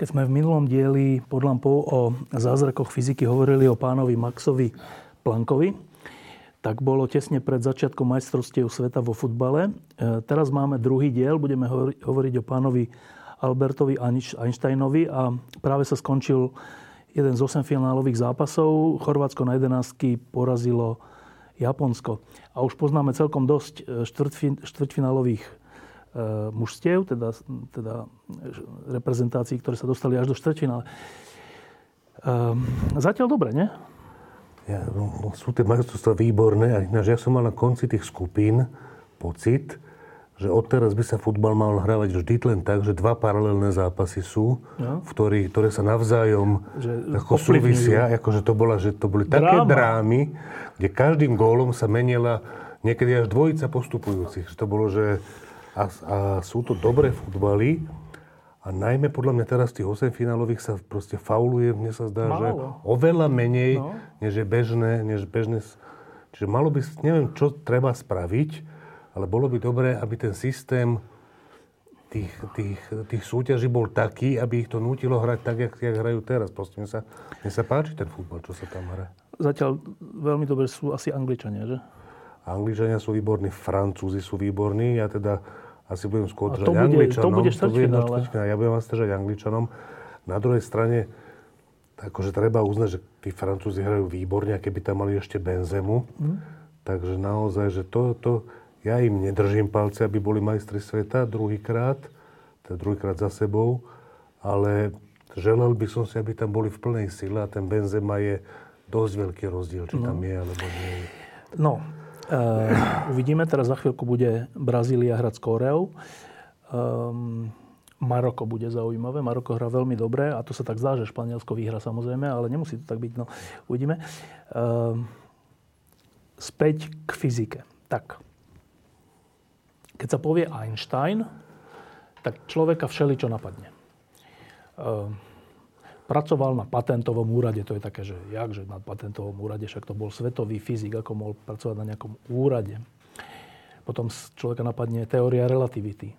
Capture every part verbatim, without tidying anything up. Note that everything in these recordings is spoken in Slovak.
Keď sme v minulom dieli pod lampou o zázrakoch fyziky hovorili o pánovi Maxovi Planckovi, tak bolo tesne pred začiatkom majstrovstiev sveta vo futbale. Teraz máme druhý diel, budeme hovoriť o pánovi Albertovi Einsteinovi a práve sa skončil jeden z osem finálových zápasov. Chorvátsko na jedenástky porazilo Japonsko. A už poznáme celkom dosť štvrtfin- štvrťfinálových mužstiev, teda, teda reprezentácií, ktoré sa dostali až do štvrťfinále. Ehm, zatiaľ dobre, nie? Ja, no, sú tie majstrovstvá výborné. Ja som mal na konci tých skupín pocit, že odteraz by sa futbal mal hrávať vždy len tak, že dva paralelné zápasy sú, no. v ktorých, ktoré sa navzájom ako súvisia. Akože to, bola, že to boli Dráma. Také drámy, kde každým gólom sa menila niekedy až dvojica postupujúcich. Že to bolo, že A, a sú to dobré futbaly a najmä podľa mňa teraz tých osem finálových sa proste fauluje, mne sa zdá, málo. Že oveľa menej, no. než je bežné, než bežné. Čiže malo by, neviem, čo treba spraviť, ale bolo by dobré, aby ten systém tých, tých, tých súťaží bol taký, aby ich to nútilo hrať tak, jak, jak hrajú teraz. Proste mne sa, mne sa páči ten futbal, čo sa tam hrá. Zatiaľ veľmi dobre sú asi Angličania, že? Angličania sú výborní, Francúzi sú výborní, ja teda asi budem skôr držať Angličanom. To bude štvrťfinále. Ja budem vás držať Angličanom. Na druhej strane, akože treba uznať, že tí Francúzi hrajú výborne, a keby tam mali ešte Benzemu. Mm. Takže naozaj, že to, to, ja im nedržím palce, aby boli majstri sveta druhýkrát, teda druhýkrát za sebou, ale želal by som si, aby tam boli v plnej sile a ten Benzema je dosť veľký rozdiel, či no. tam je, alebo nie. No. Uh, uvidíme, teraz za chvíľku bude Brazília hrať s Kóreou. Um, Maroko bude zaujímavé, Maroko hrá veľmi dobre a to sa tak zdá, že Španielsko vyhrá samozrejme, ale nemusí to tak byť, no uvidíme. Um, späť k fyzike. Tak, keď sa povie Einstein, tak človeka všeličo napadne. Um, Pracoval na patentovom úrade, to je také, že jak, že na patentovom úrade, však to bol svetový fyzik, ako mohol pracovať na nejakom úrade. Potom človeka napadne teória relativity.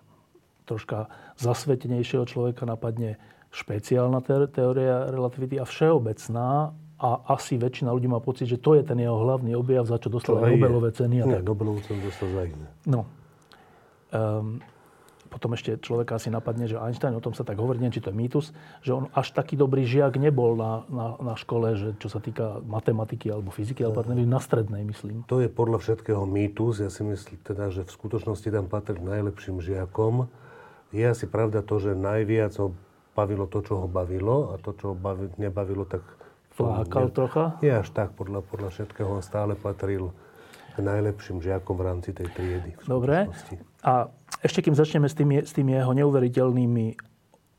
Troška zasvetenejšieho človeka napadne špeciálna teória relativity a všeobecná a asi väčšina ľudí má pocit, že to je ten jeho hlavný objav, za čo dostal aj Nobelové ceny. A tak. Nie, Nobelovú cenu dostal za iné. No. Um, Potom ešte človeka asi napadne, že Einstein, o tom sa tak hovorí, neviem, či to je mýtus, že on až taký dobrý žiak nebol na, na, na škole, že čo sa týka matematiky alebo fyziky, alebo neviem, na strednej, myslím. To je podľa všetkého mýtus. Ja si myslím teda, že v skutočnosti tam patrí najlepším žiakom. Je asi pravda to, že najviac ho bavilo to, čo ho bavilo a to, čo ho bavi, nebavilo, tak... Flákal ne... trocha? Je až tak, podľa, podľa všetkého on stále patril k najlepším žiakom v rámci tej triedy. Dobre. A ešte kým začneme s tými, s tými jeho neuveriteľnými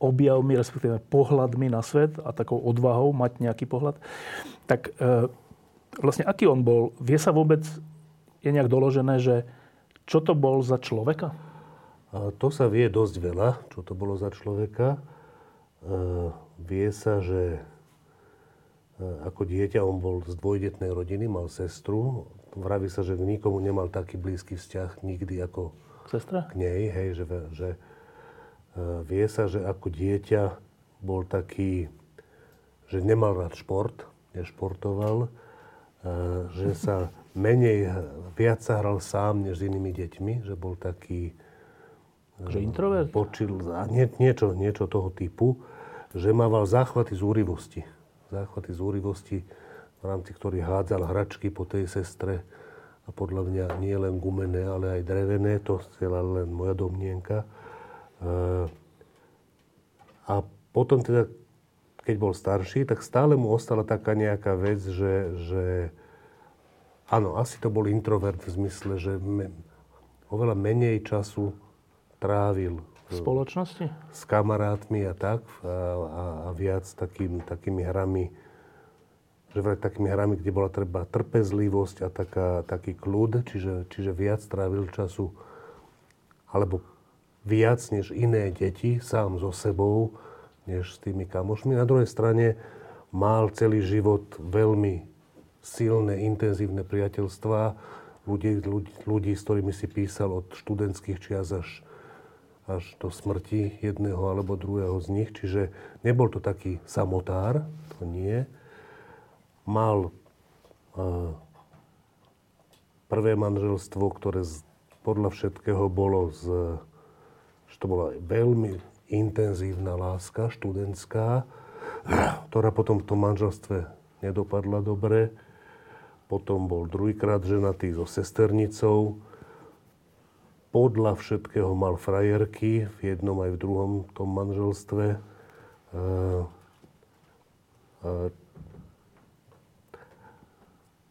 objavmi, respektíve pohľadmi na svet a takou odvahou mať nejaký pohľad, tak e, vlastne aký on bol? Vie sa vôbec, je nejak doložené, že čo to bol za človeka? A to sa vie dosť veľa, čo to bolo za človeka. E, vie sa, že e, ako dieťa on bol z dvojdetnej rodiny, mal sestru. Vraví sa, že nikomu nemal taký blízky vzťah nikdy ako sestra? K nej, hej, že, že uh, vie sa, že ako dieťa bol taký, že nemal rád šport, nešportoval, uh, že sa menej, viac sa hral sám, než s inými deťmi, že bol taký... Že um, introvert? Počil, nie, niečo, niečo toho typu, že mával záchvaty zúrivosti. Záchvaty zúrivosti, v rámci ktorých hádzal hračky po tej sestre, a podľa mňa nie len gumené, ale aj drevené, to je len moja domnienka. A potom teda, keď bol starší, tak stále mu ostala taká nejaká vec, že, že áno, asi to bol introvert v zmysle, že me, oveľa menej času trávil s spoločnosti? S kamarátmi a tak. A, a, a viac takým, takými hrami, že takými hrami, kde bola treba trpezlivosť a taká, taký kľud. Čiže, čiže viac trávil času, alebo viac než iné deti, sám so sebou, než s tými kamošmi. Na druhej strane mal celý život veľmi silné, intenzívne priateľstvá. Ľudí, ľudí, ľudí, s ktorými si písal od študentských čias až, až do smrti jedného alebo druhého z nich. Čiže nebol to taký samotár, to nie. Mal uh, prvé manželstvo, ktoré z, podľa všetkého bolo z... že to bola veľmi intenzívna láska, študentská, ktorá potom v tom manželstve nedopadla dobre. Potom bol druhýkrát ženatý so sesternicou. Podľa všetkého mal frajerky v jednom aj v druhom tom manželstve. Uh, uh,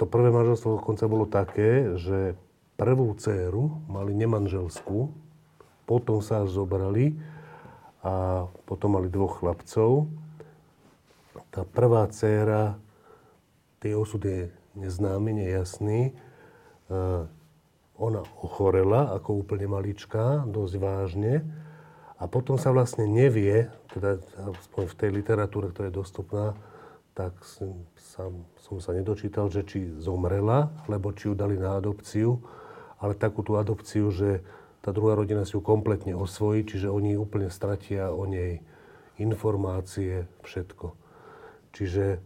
To prvé manželstvo dokonca bolo také, že prvú dcéru mali nemanželskú, potom sa až zobrali a potom mali dvoch chlapcov. Tá prvá dcéra, tie osud je neznámy, nejasný, ona ochorela ako úplne maličká, dosť vážne a potom sa vlastne nevie, teda aspoň v tej literatúre, ktorá je dostupná, tak som, som, som sa nedočítal, že či zomrela, alebo či ju dali na adopciu, ale takú tú adopciu, že tá druhá rodina si ju kompletne osvojí, čiže oni úplne stratia o nej informácie, všetko. Čiže,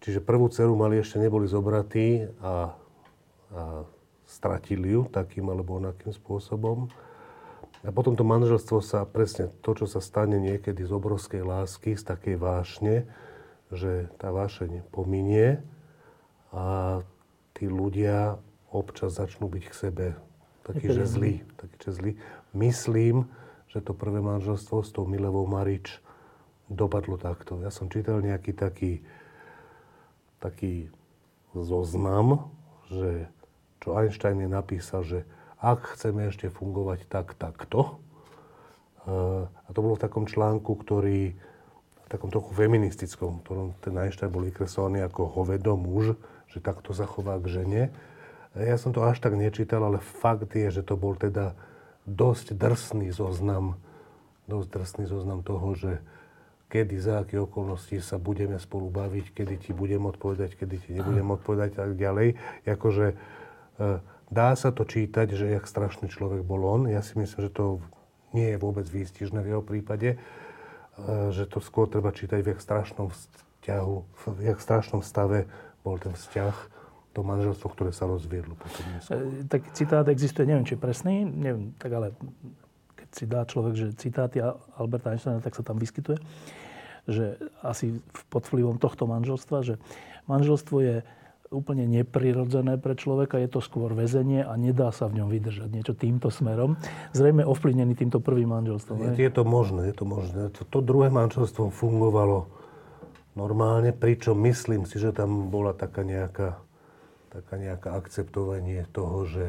čiže prvú dceru mali ešte neboli zobratí a, a stratili ju takým alebo onakým spôsobom. A potom to manželstvo sa, presne to, čo sa stane niekedy z obrovskej lásky, z takej vášne, že tá vášeň pominie a tí ľudia občas začnú byť k sebe takí, že zlí, takí, že zlí. Myslím, že to prvé manželstvo s tou Milevou Marić dopadlo takto. Ja som čítal nejaký taký, taký zoznam, že čo Einstein je napísal, že ak chceme ešte fungovať tak, takto. A to bolo v takom článku, ktorý takom trochu feministickom, ktorom ten Einstein bol vykresovaný ako hovedo muž, že takto zachová k žene. Ja som to až tak nečítal, ale fakt je, že to bol teda dosť drsný zoznam, dosť drsný zoznam toho, že kedy, za aké okolnosti sa budeme spolu baviť, kedy ti budem odpovedať, kedy ti nebudem odpovedať a tak ďalej. Jakože dá sa to čítať, že jak strašný človek bol on. Ja si myslím, že to nie je vôbec výstižné v jeho prípade, že to skôr treba čítať, v jak strašnom vzťahu, v jak strašnom stave bol ten vzťah, to manželstvo, ktoré sa rozviedlo potom neskôr. Tak citát existuje, neviem, či presný, neviem, tak ale keď si dá človek, že citáty Alberta Einsteina, tak sa tam vyskytuje, že asi pod vplyvom tohto manželstva, že manželstvo je úplne neprirodzené pre človeka, je to skôr väzenie a nedá sa v ňom vydržať niečo týmto smerom. Zrejme ovplyvnený týmto prvým manželstvom. Je, je to možné, je to možné. To, to druhé manželstvo fungovalo normálne, pričom myslím si, že tam bola taká nejaká, taká nejaká akceptovanie toho, že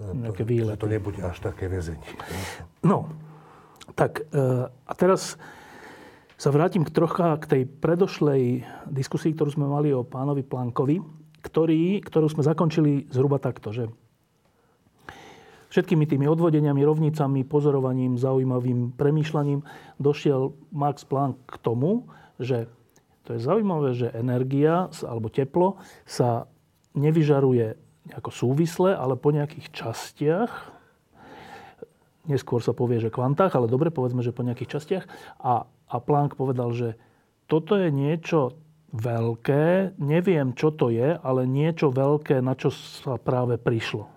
to, že to nebude až také väzenie. No, tak e, a teraz sa vrátim k trocha k tej predošlej diskusii, ktorú sme mali o pánovi Planckovi, ktorý, ktorú sme zakončili zhruba takto, že všetkými tými odvodeniami, rovnicami, pozorovaním, zaujímavým premýšľaním došiel Max Planck k tomu, že to je zaujímavé, že energia alebo teplo sa nevyžaruje nejako súvisle, ale po nejakých častiach, neskôr sa povie, že kvantách, ale dobre, povedzme, že po nejakých častiach. A, a Planck povedal, že toto je niečo veľké, neviem, čo to je, ale niečo veľké, na čo sa práve prišlo.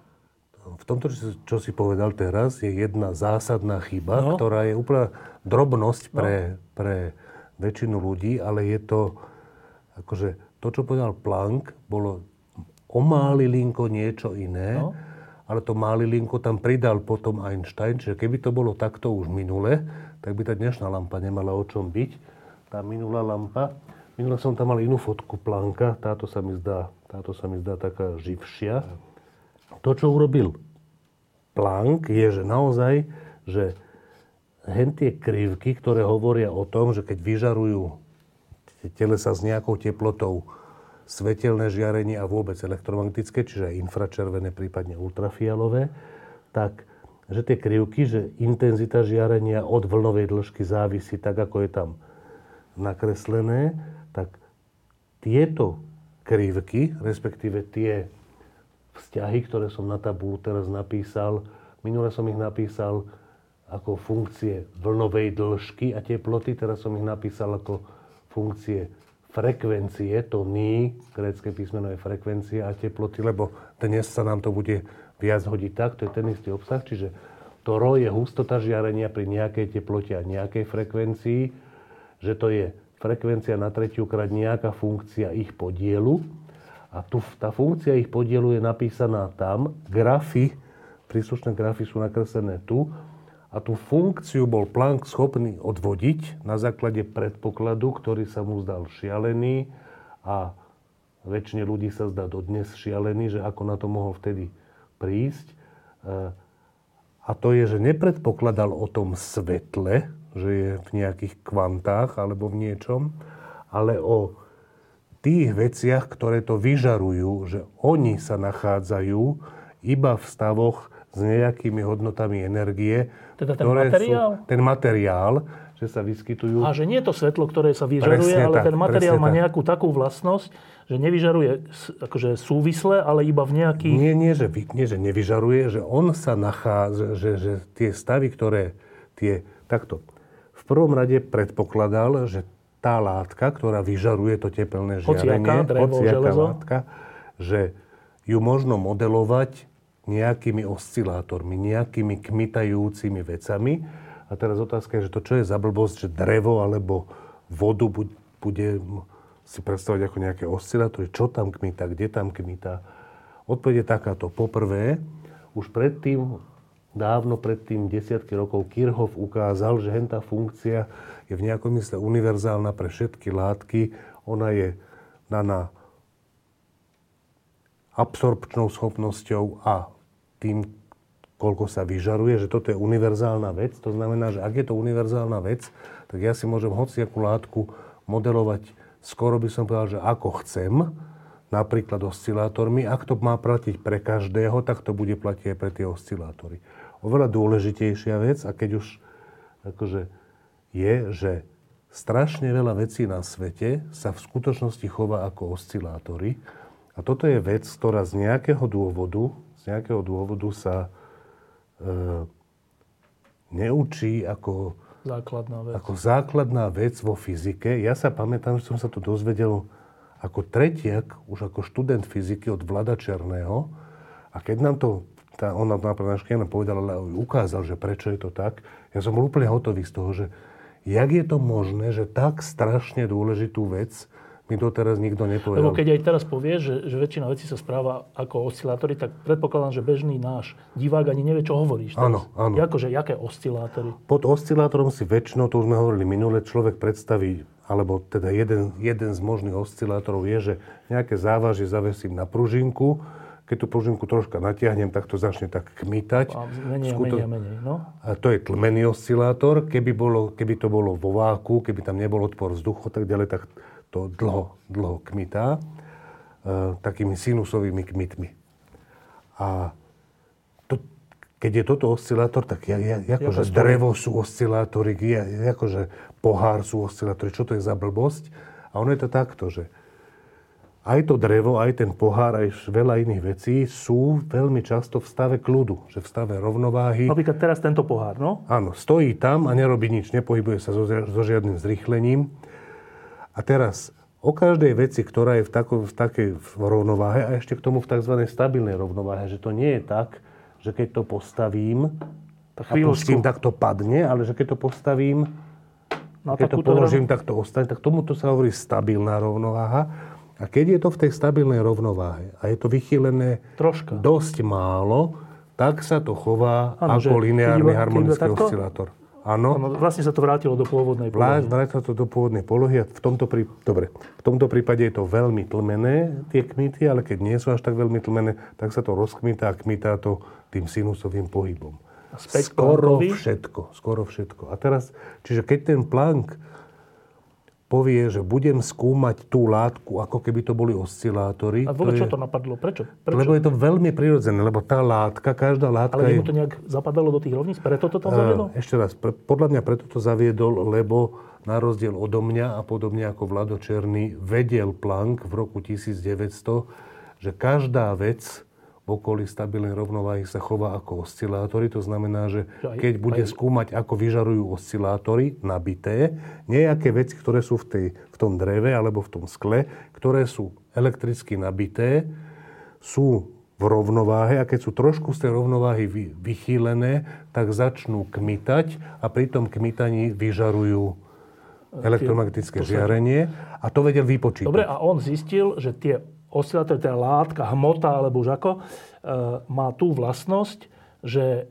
V tomto, čo si povedal teraz, je jedna zásadná chyba, no, ktorá je úplná drobnosť pre, no. pre väčšinu ľudí, ale je to, akože to, čo povedal Planck, bolo o málilinko niečo iné, no. ale to málilinko tam pridal potom Einstein, čiže keby to bolo takto už minule, tak by tá dnešná lampa nemala o čom byť. Tá minulá lampa, minulá som tam mal inú fotku Plancka, táto sa mi zdá, táto sa mi zdá taká živšia. To, čo urobil Planck, je, že naozaj, že hentie krivky, ktoré hovoria o tom, že keď vyžarujú telesa s nejakou teplotou svetelné žiarenie a vôbec elektromagnetické, čiže aj infračervené, prípadne ultrafialové, tak že tie krivky, že intenzita žiarenia od vlnovej dĺžky závisí tak, ako je tam nakreslené, tak tieto krivky, respektíve tie vzťahy, ktoré som na tabulu teraz napísal, minule som ich napísal ako funkcie vlnovej dĺžky a teploty, teraz som ich napísal ako funkcie frekvencie, to ní, grécke písmeno je frekvencia a teploty, lebo dnes sa nám to bude viac hodiť tak, to je ten istý obsah, čiže to rho je hustota žiarenia pri nejakej teplote a nejakej frekvencii, že to je frekvencia na tretiu krát nejaká funkcia ich podielu a tu, tá funkcia ich podielu je napísaná tam, grafy, príslušné grafy sú nakreslené tu, a tú funkciu bol Planck schopný odvodiť na základe predpokladu, ktorý sa mu zdal šialený a väčšine ľudí sa zdá dodnes šialený, že ako na to mohol vtedy prísť. A to je, že nepredpokladal o tom svetle, že je v nejakých kvantách alebo v niečom, ale o tých veciach, ktoré to vyžarujú, že oni sa nachádzajú iba v stavoch s nejakými hodnotami energie, teda ten ktoré materiál? Sú, ten materiál, že sa vyskytujú. A že nie je to svetlo, ktoré sa vyžaruje, presne ale tak, ten materiál má tak. nejakú takú vlastnosť, že nevyžaruje akože súvisle, ale iba v nejakých... Nie, nie že, nie, že nevyžaruje, že on sa nachádza, že, že tie stavy, ktoré tie takto. V prvom rade predpokladal, že tá látka, ktorá vyžaruje to tepelné žiarenie, hociaká látka, že ju možno modelovať nejakými oscilátormi, nejakými kmitajúcimi vecami. A teraz otázka je, že to čo je za blbosť, že drevo alebo vodu bude si predstavovať ako nejaké oscilátory. Čo tam kmitá, kde tam kmitá? Odpoveď je takáto. Poprvé, už predtým, dávno predtým, desiatky rokov, Kirchhoff ukázal, že hentá funkcia je v nejakom mysle univerzálna pre všetky látky. Ona je daná absorpčnou schopnosťou a tým, koľko sa vyžaruje, že toto je univerzálna vec. To znamená, že ak je to univerzálna vec, tak ja si môžem hociakú látku modelovať, skoro by som povedal, že ako chcem, napríklad oscilátormi. Ak to má platiť pre každého, tak to bude platiť aj pre tie oscilátory. Oveľa dôležitejšia vec, a keď už akože je, že strašne veľa vecí na svete sa v skutočnosti chová ako oscilátory. A toto je vec, ktorá z nejakého dôvodu, z nejakého dôvodu sa e, neučí ako základná, vec. ako základná vec vo fyzike. Ja sa pamätám, že som sa to dozvedel ako tretiak, už ako študent fyziky od Vlada Černého. A keď nám to, tá, on nám napríklad povedal, ale ukázal, že prečo je to tak, ja som bol úplne hotový z toho, že jak je to možné, že tak strašne dôležitú vec mi doteraz nikto nepovedal. Lebo keď aj teraz povieš, že, že väčšina vecí sa správa ako oscilátory, tak predpokladám, že bežný náš divák ani nevie, čo hovoríš. Áno, áno. Jakože, jaké oscilátory? Pod oscilátorom si väčšinou, to už sme hovorili minule, človek predstaví, alebo teda jeden, jeden z možných oscilátorov je, že nejaké závažie zavesím na pružinku, keď tú pružinku troška natiahnem, tak to začne tak kmitať. A menej, Skuto... menej, menej, no. A to je tlmený oscilátor. Keby, bolo, keby to bolo vo váku, keby tam nebol odpor vzduchu, tak ďalej, tak to dlho, dlho kmitá, e, takými sinusovými kmitmi. A to, keď je toto oscilátor, tak ja, ja, akože drevo sú oscilátory, ja, akože pohár sú oscilátory, čo to je za blbosť? A ono je to takto, že aj to drevo, aj ten pohár, aj veľa iných vecí sú veľmi často v stave kľudu, že v stave rovnováhy. Napríklad teraz tento pohár, no? Áno, stojí tam a nerobí nič, nepohybuje sa so, so žiadnym zrýchlením. A teraz, o každej veci, ktorá je v, tako, v takej rovnováhe a ešte k tomu v tzv. Stabilnej rovnováhe, že to nie je tak, že keď to postavím tak a pustím, tak to padne, ale že keď to postavím a keď to položím, tak to ostane. Tak tomuto sa hovorí stabilná rovnováha. A keď je to v tej stabilnej rovnováhe a je to vychýlené troška dosť málo, tak sa to chová ano, ako lineárny harmonický oscilátor. Áno. Vlastne sa to vrátilo do pôvodnej polohy. Vrátilo to do pôvodnej polohy a v tomto, prí... Dobre, v tomto prípade je to veľmi tlmené, tie kmity, ale keď nie sú až tak veľmi tlmené, tak sa to rozkmitá a kmitá to tým sinusovým pohybom. späť skoro Planckovi? Všetko, skoro všetko. A teraz, čiže keď ten Planck povie, že budem skúmať tú látku, ako keby to boli oscilátory. A vôbec to je, čo to napadlo? Prečo? Prečo? Lebo je to veľmi prirodzené, lebo tá látka, každá látka je... Ale mu to nejak zapadalo do tých rovníc? Preto to tam zaviedol? Ešte raz, pre, podľa mňa preto to zaviedol, lebo na rozdiel odo mňa a podobne ako Vlado Černý vedel Planck v roku tisíc deväťsto, že každá vec v okolí stabilnej rovnováhy sa chová ako oscilátory. To znamená, že keď bude skúmať, ako vyžarujú oscilátory nabité, nejaké veci, ktoré sú v, tej, v tom dreve alebo v tom skle, ktoré sú elektricky nabité, sú v rovnováhe a keď sú trošku z tej rovnováhy vychýlené, tak začnú kmitať a pri tom kmitaní vyžarujú elektromagnetické žiarenie. A to vedel vypočítať. Dobre, a on zistil, že tie oscilátor, teda látka, hmota, alebo už ako, e, má tú vlastnosť, že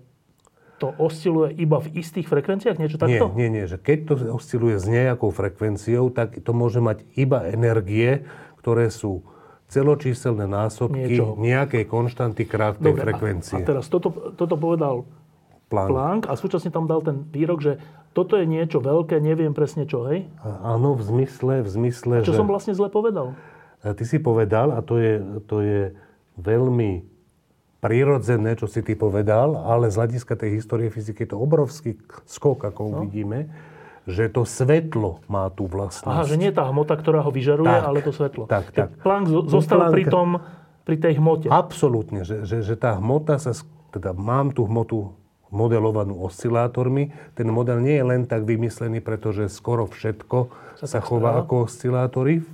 to osciluje iba v istých frekvenciách? Niečo takto? Nie, nie, nie. Že keď to osciluje s nejakou frekvenciou, tak to môže mať iba energie, ktoré sú celočíselné násobky niečoho, nejakej konštanty krát tej frekvencie. A, a teraz toto, toto povedal Planck. Planck a súčasne tam dal ten výrok, že toto je niečo veľké, neviem presne čo, hej? A, áno, v zmysle, v zmysle, a čo že... som vlastne zle povedal? Ty si povedal, a to je, to je veľmi prirodzené, čo si ty povedal, ale z hľadiska tej histórie fyziky je to obrovský skok, ako no. uvidíme, že to svetlo má tú vlastnosť. Aha, že nie tá hmota, ktorá ho vyžaruje, tak, ale to svetlo. Tak, tak. Planck zostal Planck... pri tom, pri tej hmote. Absolútne, že, že, že tá hmota sa, teda mám tú hmotu modelovanú oscilátormi. Ten model nie je len tak vymyslený, pretože skoro všetko sa, sa chová stáva ako oscilátory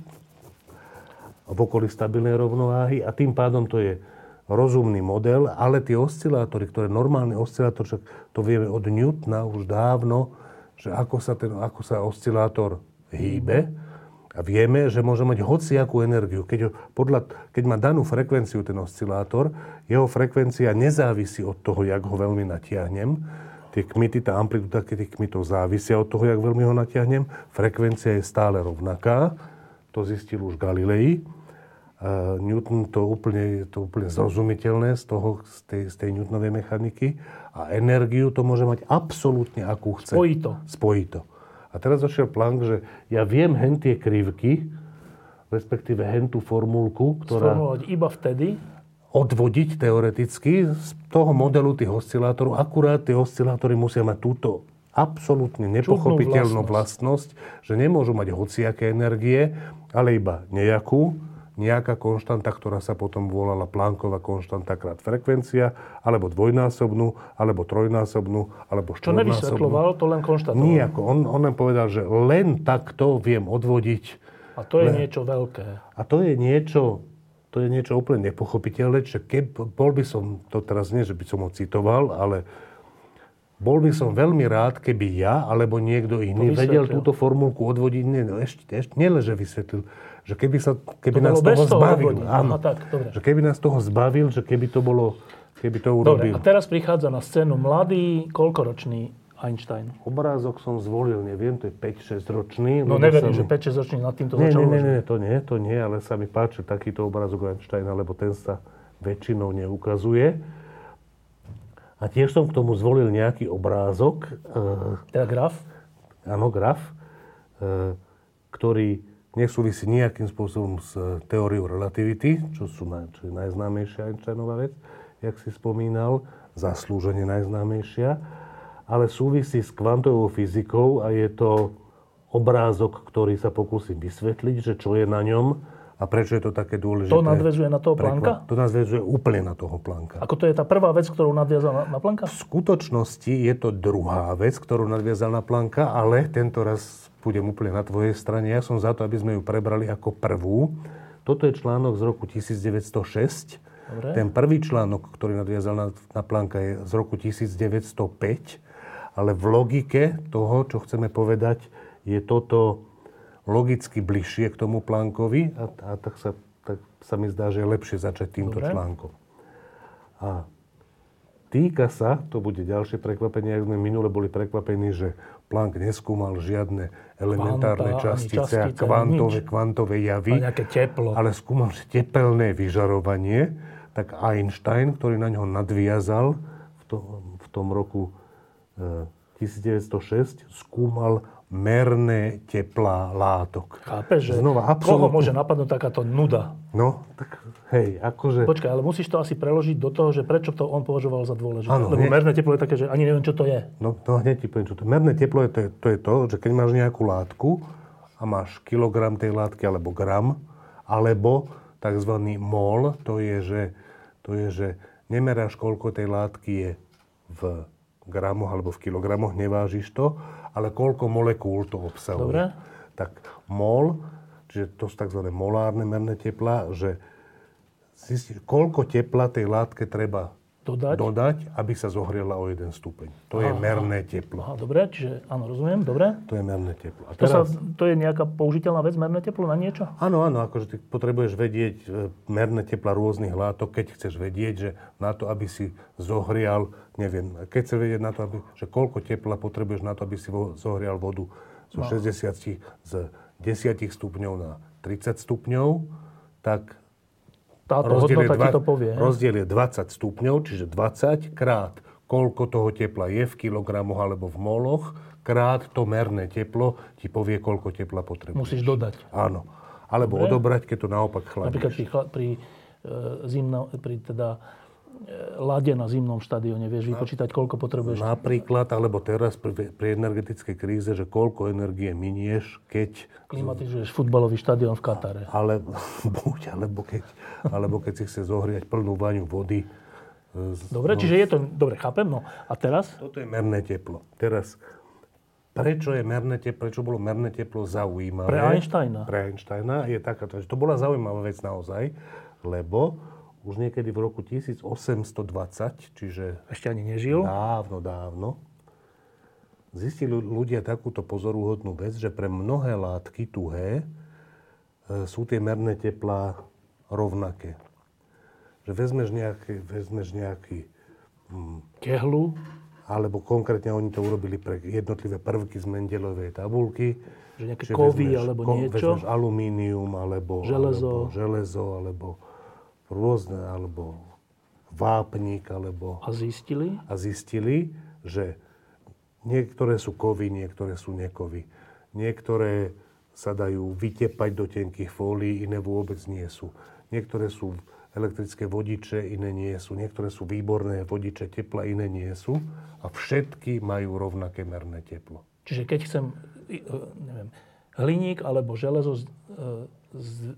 v okolí stabilnej rovnováhy a tým pádom to je rozumný model, ale tie oscilátory, ktoré normálne oscilátor, však to vieme od Newtona už dávno, že ako sa, ten, ako sa oscilátor hýbe a vieme, že môže mať hociakú energiu. Keď, ho, podľa, keď má danú frekvenciu ten oscilátor, jeho frekvencia nezávisí od toho, jak ho veľmi natiahnem. Tie kmity, tá amplitúda tých kmitov závisia od toho, jak veľmi ho natiahnem. Frekvencia je stále rovnaká. To zistil už Galilei. Uh, Newton to úplne, to úplne zrozumiteľné z toho, z tej, z tej Newtonovej mechaniky a energiu to môže mať absolútne akú chce. Spojí to. Spojí to. A teraz došiel Planck, že ja viem hen tie krivky, respektíve hen tú formulku, ktorá... Sformulovať iba vtedy? Odvodiť teoreticky z toho modelu tých oscilátorov. Akurát tie oscilátory musia mať túto absolútne nepochopiteľnú vlastnosť. vlastnosť, že nemôžu mať hociaké energie, ale iba nejakú, nejaká konštanta, ktorá sa potom volala Plancková konštanta krát frekvencia, alebo dvojnásobnú, alebo trojnásobnú, alebo štvornásobnú. Čo nevysvetľoval, to len konštatoval. Nijako. On, on len povedal, že len takto viem odvodiť. A to je len... niečo veľké. A to je niečo... To je niečo úplne nepochopiteľné, že keby bol by som, to teraz nie, že by som ho citoval, ale bol by som veľmi rád, keby ja alebo niekto iný vedel túto formulku odvodiť. Nie, no ešte, ešte nielen, že vysvetlil, že keby, sa, keby to nás toho zbavil. Odvodí. Áno, aha, tak, dobre. Že keby nás toho zbavil, že keby to bolo, keby to urobil. Dobre, a teraz prichádza na scénu mladý, koľkoročný Einstein. Obrázok som zvolil, neviem, to je päť šesť ročný. No neverím, že päť šesť ročný nad týmto nie, začal. Nie, nie, nie, to nie, to nie, ale sa mi páči takýto obrázok Einsteina, lebo ten sa väčšinou neukazuje. A tiež som k tomu zvolil nejaký obrázok. Teda graf? Áno, graf, ktorý nesúvisí nejakým spôsobom s teóriou relativity, čo, sú, čo je najznámejšia Einsteinová vec, jak si spomínal, zaslúžene najznámejšia, ale súvisí s kvantovou fyzikou a je to obrázok, ktorý sa pokúsim vysvetliť, že čo je na ňom. A prečo je to také dôležité? To nadväzuje na toho Plancka? To nadväzuje úplne na toho Plancka. Ako to je tá prvá vec, ktorú nadviazal na, na Plancka? V skutočnosti je to druhá vec, ktorú nadviazal na Plancka, ale tento raz budem úplne na tvojej strane. Ja som za to, aby sme ju prebrali ako prvú. Toto je článok z roku tisíc deväťsto šesť. Dobre. Ten prvý článok, ktorý nadviazal na, na Plancka, je z roku tisíc deväťsto päť. Ale v logike toho, čo chceme povedať, je toto... logicky bližšie k tomu Planckovi a, a tak, sa, tak sa mi zdá, že je lepšie začať týmto dobre článkom. A týka sa, to bude ďalšie prekvapenie, ak sme minule boli prekvapení, že Planck neskúmal žiadne elementárne Kvanta, častice a kvantové, kvantové javy, a teplo, ale skúmal tepelné vyžarovanie, tak Einstein, ktorý na ňoho nadviazal v, to, v, to, tom roku devätnásťstošesť skúmal merné teplá látok. Chápeš, že znova, koho môže napadnúť takáto nuda? No, tak hej, akože... Počkaj, ale musíš to asi preložiť do toho, že prečo to on považoval za dôležité. Ano, lebo ne... merné teplo je také, že ani neviem, čo to je. No, no hneď ti poviem, čo to je. Merné teplo je to, to je to, že keď máš nejakú látku a máš kilogram tej látky, alebo gram, alebo takzvaný mol, to je, že, to je, že nemeráš, koľko tej látky je v gramoch alebo v kilogramoch, nevážiš to, ale koľko molekúl to obsahuje. Dobre. Tak mol, čiže to sú tzv. Molárne merné teplá, že zistiť, koľko tepla tej látke treba dodať, dodať aby sa zohriela o jeden stupeň. To aha, je merné teplo. Aha, dobre, čiže áno, rozumiem, dobre. To je merné teplo. A teraz, to, sa, to je nejaká použiteľná vec, merné teplo na niečo? Áno, áno, akože ty potrebuješ vedieť merné tepla rôznych látok, keď chceš vedieť, že na to, aby si zohrial, neviem, keď chceš vedieť na to, aby, že koľko tepla potrebuješ na to, aby si zohrial vodu zo no. šesťdesiat z desať stupňov na tridsať stupňov, tak... Táto hodnota ti to povie. Rozdiel je dvadsať stupňov, čiže dvadsať krát koľko toho tepla je v kilogramoch alebo v moloch, krát to merné teplo ti povie, koľko tepla potrebuješ. Musíš dodať. Áno. Alebo dobre. Odobrať, keď to naopak chladíš. Napríklad pri, pri, zimno, pri teda, lade na zimnom štadióne vieš vypočítať, koľko potrebuješ. Napríklad, alebo teraz pri, pri energetickej kríze, že koľko energie minieš, keď... Klimatizuješ futbalový štadión v Katare. Ale, buď, alebo keď, alebo keď si chce zohriať plnú vaňu vody. Dobre, no, čiže je to... Dobre, chápem, no. A teraz? Toto je merné teplo. Teraz, prečo je merné teplo, prečo bolo merné teplo zaujímavé? Pre Einsteina. Pre Einsteina je taká, to bola zaujímavá vec naozaj, lebo už niekedy v roku tisícosemstodvadsať, čiže... Ešte ani nežil? Dávno, dávno. Zistili ľudia takúto pozoruhodnú vec, že pre mnohé látky tuhé sú tie merné teplá rovnaké. Že vezmeš nejaký... Vezmeš nejaký hm, tehlu? Alebo konkrétne oni to urobili pre jednotlivé prvky z Mendelovej tabuľky. Že nejaké čiže kovy vezmeš, alebo niečo? Vezmeš alumínium alebo železo, alebo, železo, alebo rôzne, alebo vápnik, alebo... A zistili? A zistili, že niektoré sú kovy, niektoré sú nekovy. Niektoré sa dajú vytepať do tenkých fólií, iné vôbec nie sú. Niektoré sú elektrické vodiče, iné nie sú. Niektoré sú výborné vodiče tepla, iné nie sú. A všetky majú rovnaké merné teplo. Čiže keď chcem, neviem, hliník alebo železo z, z...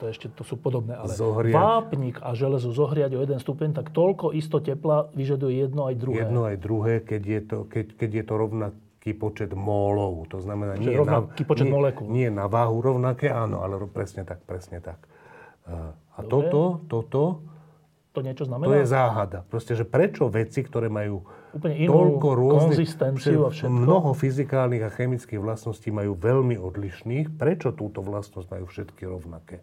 To ešte to sú podobné, ale zohriať. Vápnik a železo zohriať o jeden stupeň, tak toľko isto tepla vyžaduje jedno aj druhé. Jedno aj druhé, keď je to, keď, keď je to rovnaký počet mólov. To znamená, nie rovnaký na, počet nie, molekúl. Nie na váhu rovnaké, áno, ale presne tak, presne tak. A dobre. toto, toto, to niečo znamená? To je záhada. Proste, že prečo veci, ktoré majú úplne inú toľko rôznych, konzistenciu a všetko. Mnoho fyzikálnych a chemických vlastností majú veľmi odlišných, prečo túto vlastnosť majú všetky rovnaké?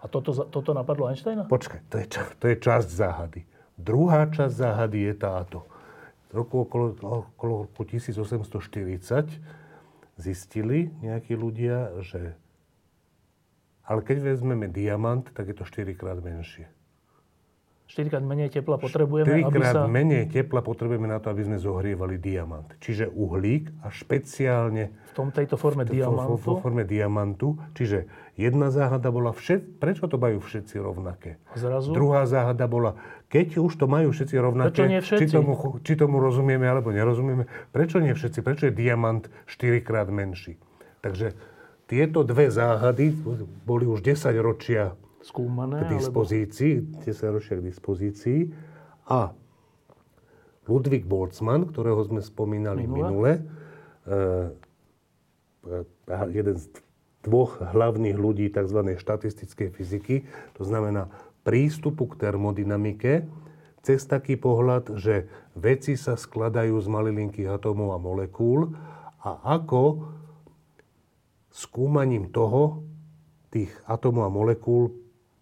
A toto, toto napadlo Einsteina? Počkaj, to je, to je časť záhady. Druhá časť záhady je táto. V roku okolo, okolo roku tisícosemstoštyridsať zistili nejakí ľudia, že... Ale keď vezmeme diamant, tak je to štyrikrát menšie. štyrikrát menej tepla potrebujeme, aby sa... štyrikrát menej tepla potrebujeme na to, aby sme zohrievali diamant. Čiže uhlík a špeciálne... V tom tejto forme v diamantu? V forme diamantu. Čiže jedna záhada bola, všet... prečo to majú všetci rovnaké? Zrazu? Druhá záhada bola, keď už to majú všetci rovnaké, prečo nie všetci? Či tomu, či tomu rozumieme alebo nerozumieme, prečo nie všetci? Prečo je diamant štyrikrát menší? Takže tieto dve záhady boli už desaťročia skúmané, k dispozícii, desaťročia k dispozícii. A Ludvík Boltzmann, ktorého sme spomínali minule, minule jeden z dvoch hlavných ľudí tzv. Štatistickej fyziky, to znamená prístupu k termodynamike, cez taký pohľad, že veci sa skladajú z malilinkých atómov a molekúl a ako skúmaním toho, tých atómov a molekúl,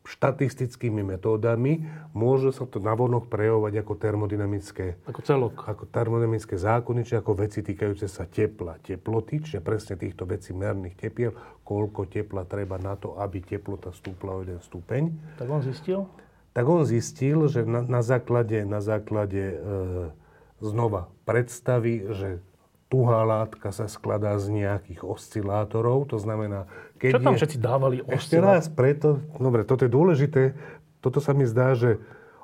štatistickými metódami, môže sa to navonok prejavovať ako termodynamické, ako celok, ako termodynamické zákony, či ako veci týkajúce sa tepla, teploty, čiže presne týchto vecí merných tepiel, koľko tepla treba na to, aby teplota stúpla o jeden stupeň. Tak on zistil? Tak on zistil, že na, na základe, na základe e, znova predstavy, že tuhá látka sa skladá z nejakých oscilátorov, to znamená... Keď Čo tam je... všetci dávali oscilátor? Ešte raz, preto... Dobre, toto je dôležité. Toto sa mi zdá, že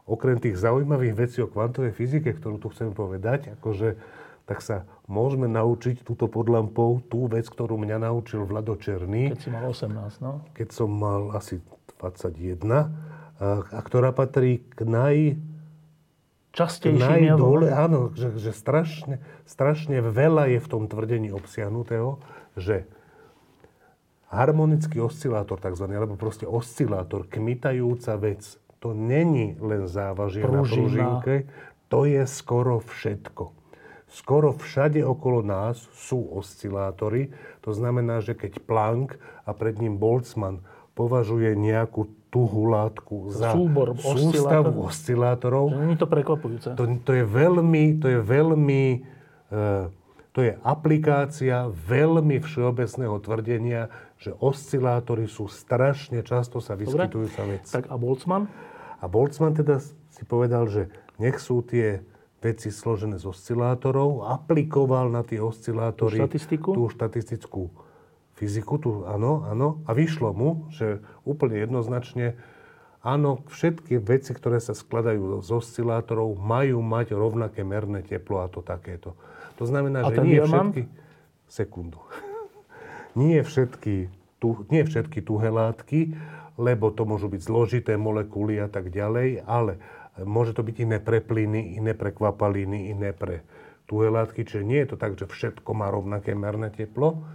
okrem tých zaujímavých vecí o kvantovej fyzike, ktorú tu chcem povedať, akože, tak sa môžeme naučiť túto pod lampou, tú vec, ktorú mňa naučil Vlado Černý. Keď si mal osemnásť, no? Keď som mal asi dvadsaťjeden, a ktorá patrí k naj... častejším javom. Áno, že, že strašne, strašne veľa je v tom tvrdení obsiahnutého, že harmonický oscilátor, takzvaný, alebo proste oscilátor, kmitajúca vec, to není len závažie na pružinke, to je skoro všetko. Skoro všade okolo nás sú oscilátory, to znamená, že keď Planck a pred ním Boltzmann považuje nejakú tuhú látku za súbor sústavu oscilátorov. Že nie je to prekvapujúce. To, to je veľmi, to je veľmi, e, to je aplikácia veľmi všeobecného tvrdenia, že oscilátory sú strašne často sa vyskytujúca vec. Tak a Boltzmann? A Boltzmann teda si povedal, že nech sú tie veci složené z oscilátorov, aplikoval na tie oscilátory tú štatistiku, tú štatistickú fyziku, tu áno, áno. A vyšlo mu, že úplne jednoznačne, áno, všetky veci, ktoré sa skladajú z oscilátorov, majú mať rovnaké merné teplo a to takéto. To znamená, a že nie diamant? Všetky... Sekundu. nie všetky, tu, nie všetky tuhé látky, lebo to môžu byť zložité molekuly a tak ďalej, ale môže to byť iné pre plyny, iné pre kvapaliny, iné pre tuhé látky. Čiže nie je to tak, že všetko má rovnaké merné teplo.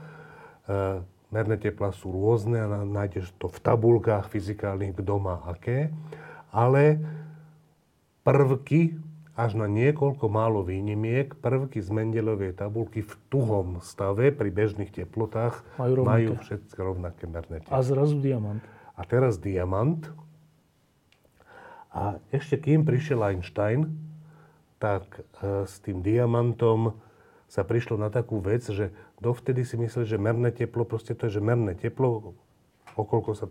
Uh, merné tepla sú rôzne a nájdeš to v tabuľkách fyzikálnych, kto má aké, ale prvky, až na niekoľko málo výnimiek, prvky z Mendelovej tabuľky v tuhom stave pri bežných teplotách majú, majú všetky rovnaké merné tepla. A zrazu diamant. A teraz diamant. A ešte kým prišiel Einstein, tak uh, s tým diamantom sa prišlo na takú vec, že dovtedy si mysleli, že merné teplo, proste to je, že merné teplo, okoľko sa,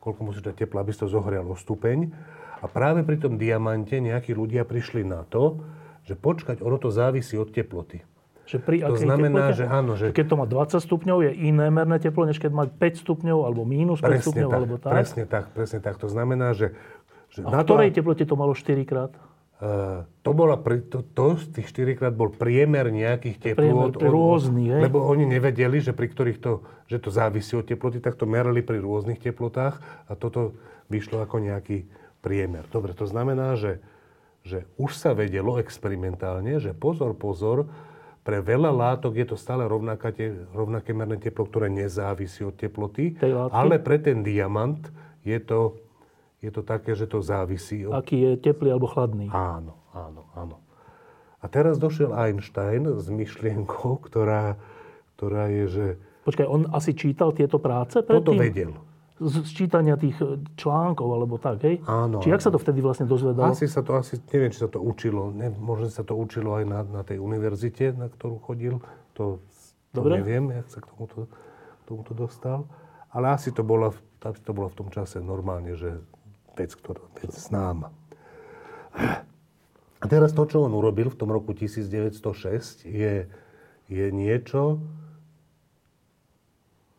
koľko musíš dať tepla, aby si to zohrialo stupeň. A práve pri tom diamante nejakí ľudia prišli na to, že počkať, ono to závisí od teploty. Že pri to znamená, teplote? Že áno, že... Keď to má dvadsať stupňov, je iné merné teplo, než keď má päť stupňov, alebo mínus päť presne stupňov, tak, alebo tak? Presne tak, presne tak. To znamená, že... že a na v ktorej to... teplote to malo štyrikrát? Uh, to bola, pri, to, to tých štyrikrát bol priemer nejakých teplôt. Priemer rôzny, hej. Lebo oni nevedeli, že pri ktorých to, že to závisí od teploty, tak to merali pri rôznych teplotách a toto vyšlo ako nejaký priemer. Dobre, to znamená, že, že už sa vedelo experimentálne, že pozor, pozor, pre veľa látok je to stále rovnaké, rovnaké merné teplo, ktoré nezávisí od teploty, ale pre ten diamant je to... Je to také, že to závisí od... Aký je teplý alebo chladný. Áno, áno, áno. A teraz došiel Einstein s myšlienkou, ktorá, ktorá je, že... Počkaj, on asi čítal tieto práce predtým? Toto vedel. Z čítania tých článkov alebo tak, hej? Áno. Či áno. Jak sa to vtedy vlastne dozvedal? Asi sa to, asi, neviem, či sa to učilo. Ne, možno sa to učilo aj na, na tej univerzite, na ktorú chodil. To, to neviem, jak sa k tomuto, tomuto dostal. Ale asi to bola, asi to bola v tom čase normálne, že... vec, ktorá vec známa. A teraz to, čo on urobil v tom roku devätnásť nula šesť, je, je niečo,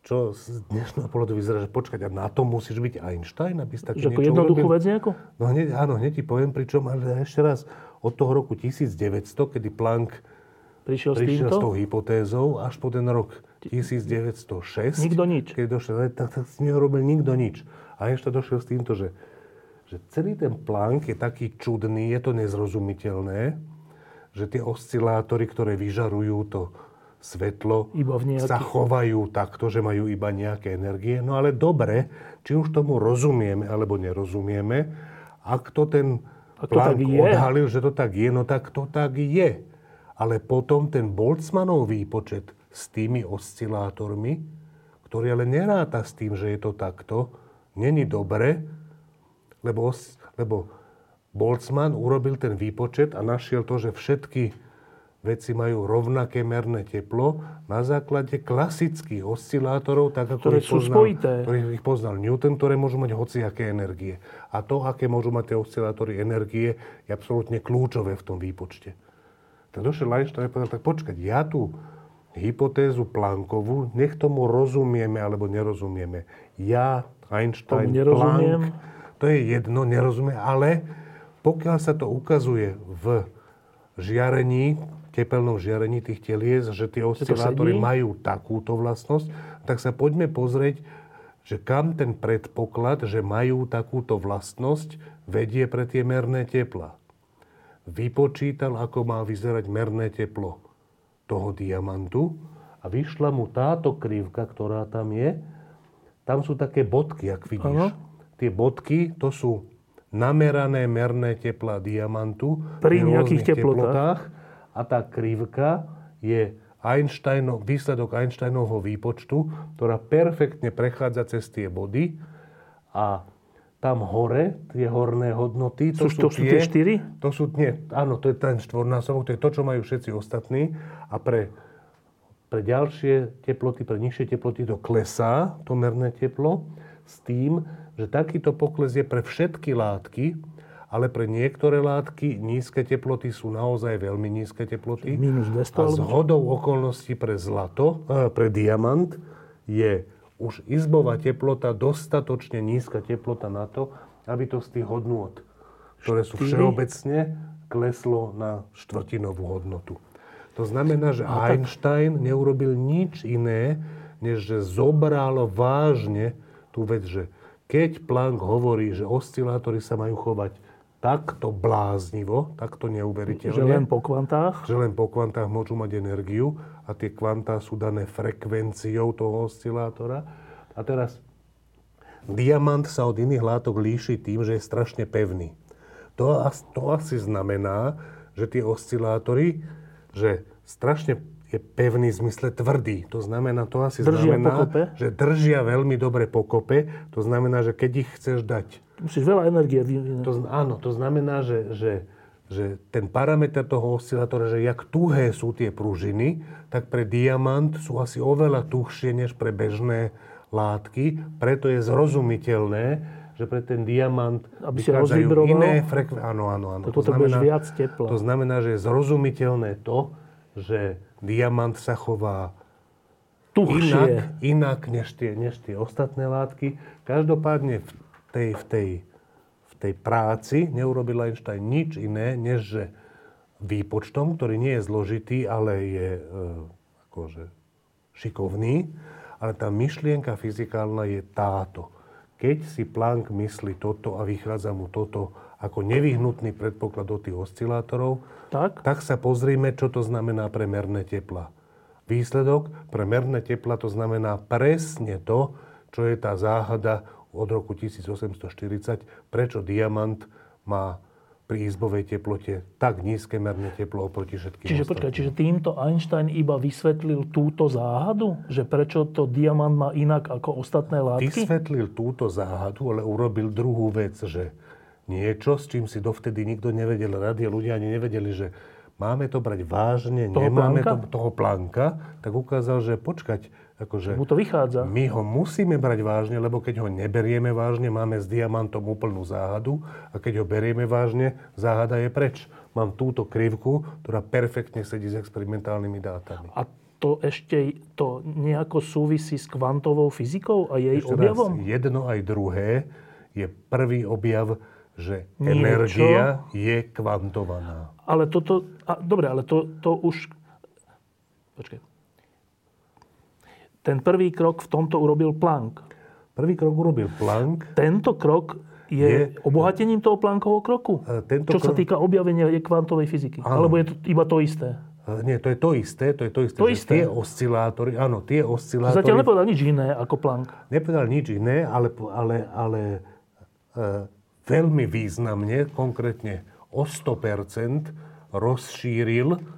čo z dnešného pohľadu vyzerá, že počkať, a na to musíš byť Einstein, aby si také niečo urobil. Že jednoduchú vec nejakú? No hneď, áno, hneď ti poviem, pričom, ale ešte raz, od toho roku devätnásť nula deväť, kedy Planck prišiel, prišiel s, s tou hypotézou, až po ten rok devätnásť nula šesť. Nikto nič. Keď došiel, tak, tak s ním robil nikto nič. A ešte došiel s týmto, že že celý ten Planck je taký čudný, je to nezrozumiteľné, že tie oscilátory, ktoré vyžarujú to svetlo, iba v nejakých... sa chovajú takto, že majú iba nejaké energie. No ale dobre, či už tomu rozumieme alebo nerozumieme, ak to ten ak to Planck odhalil, že to tak je, no tak to tak je. Ale potom ten Boltzmannov výpočet s tými oscilátormi, ktorý ale neráta s tým, že je to takto, není dobre, Lebo, lebo Boltzmann urobil ten výpočet a našiel to, že všetky veci majú rovnaké merné teplo na základe klasických oscilátorov, tak ako ktoré ich, sú poznal, ktorý ich poznal Newton, ktoré môžu mať hociaké energie. A to, aké môžu mať tie oscilátory energie, je absolútne kľúčové v tom výpočte. Tak došiel Einstein a povedal, tak počkať, ja tú hypotézu Planckovú, nech tomu rozumieme alebo nerozumieme. Ja, Einstein, Planck, to je jedno, nerozumie, ale pokiaľ sa to ukazuje v žiarení, tepelnom žiarení tých telies, že tie oscilátory majú takúto vlastnosť, tak sa poďme pozrieť, že kam ten predpoklad, že majú takúto vlastnosť, vedie pre tie merné tepla. Vypočítal, ako má vyzerať merné teplo toho diamantu a vyšla mu táto krivka, ktorá tam je. Tam sú také bodky, ak vidíš. Aha. Tie bodky, to sú namerané merné tepla diamantu pri nejakých teplotách. A tá krivka je Einsteinov, výsledok Einsteinovho výpočtu, ktorá perfektne prechádza cez tie body a tam hore, tie horné hodnoty, to sú, sú, to tie, sú tie štyri? To sú, nie, áno, to je ten štvornásobok, to je to, čo majú všetci ostatní a pre, pre ďalšie teploty, pre nižšie teploty to klesá, to merné teplo, s tým, že takýto pokles je pre všetky látky, ale pre niektoré látky nízke teploty sú naozaj veľmi nízke teploty. A zhodou okolností pre zlato, pre diamant je už izbová teplota dostatočne nízka teplota na to, aby to z tých hodnôt, ktoré sú všeobecne, kleslo na štvrtinovú hodnotu. To znamená, že no, Einstein tak... neurobil nič iné, než že zobral vážne tú vec, že keď Planck hovorí, že oscilátory sa majú chovať takto bláznivo, takto neuveriteľne. Že len po kvantách? Že len po kvantách môžu mať energiu a tie kvantá sú dané frekvenciou toho oscilátora. A teraz diamant sa od iných látok líši tým, že je strašne pevný. To, to asi znamená, že tie oscilátory, že strašne je pevný v zmysle tvrdý. To znamená, to asi držia znamená, že držia veľmi dobre pokope. To znamená, že keď ich chceš dať musíš veľa energie vyvinúť. To, áno, to znamená, že, že, že ten parameter toho oscilátora, že jak tuhé sú tie pružiny, tak pre diamant sú asi oveľa tuhšie, než pre bežné látky. Preto je zrozumiteľné, že pre ten diamant aby vychádzajú iné frekvencie. Áno, áno, áno. To, to, znamená, viac tepla. To znamená, že je zrozumiteľné to, že diamant sa chová tuhšie. Inak, inak než, tie, než tie ostatné látky. Každopádne v Tej, v, tej, v tej práci neurobil Einstein nič iné, než že výpočtom, ktorý nie je zložitý, ale je e, akože šikovný, ale tá myšlienka fyzikálna je táto. Keď si Planck myslí toto a vychádza mu toto ako nevyhnutný predpoklad do tých oscilátorov, tak, tak sa pozrime, čo to znamená pre merné tepla. Výsledok pre merné tepla to znamená presne to, čo je tá záhada od roku tisíc osemsto štyridsať, prečo diamant má pri izbovej teplote tak nízke merné teplo oproti všetkým. Čiže počkaj, čiže týmto Einstein iba vysvetlil túto záhadu? Že prečo to diamant má inak ako ostatné látky? Vysvetlil túto záhadu, ale urobil druhú vec, že niečo, s čím si dovtedy nikto nevedel rady, ľudia ani nevedeli, že máme to brať vážne, toho nemáme Plancka? To, toho Plancka, tak ukázal, že počkať, akože mu to vychádza. My ho musíme brať vážne, lebo keď ho neberieme vážne, máme s diamantom úplnú záhadu a keď ho berieme vážne, záhada je preč. Mám túto krivku, ktorá perfektne sedí s experimentálnymi dátami. A to ešte to nejako súvisí s kvantovou fyzikou a jej ešte objavom? Raz, jedno aj druhé je prvý objav, že niečo? Energia je kvantovaná. Ale toto... A, dobre, ale to, to už... Počkaj. Ten prvý krok v tomto urobil Planck. Prvý krok urobil Planck. Tento krok je, je obohatením toho Planckovho kroku. Tento čo krok... sa týka objavenia kvantovej fyziky. Áno. Alebo je to iba to isté? Nie, to je to isté. To je to isté. To isté. Tie oscilátory, áno, tie oscilátory... Zatiaľ nepovedal nič iné ako Planck. Nepovedal nič iné, ale, ale, ale e, veľmi významne, konkrétne o sto percent rozšíril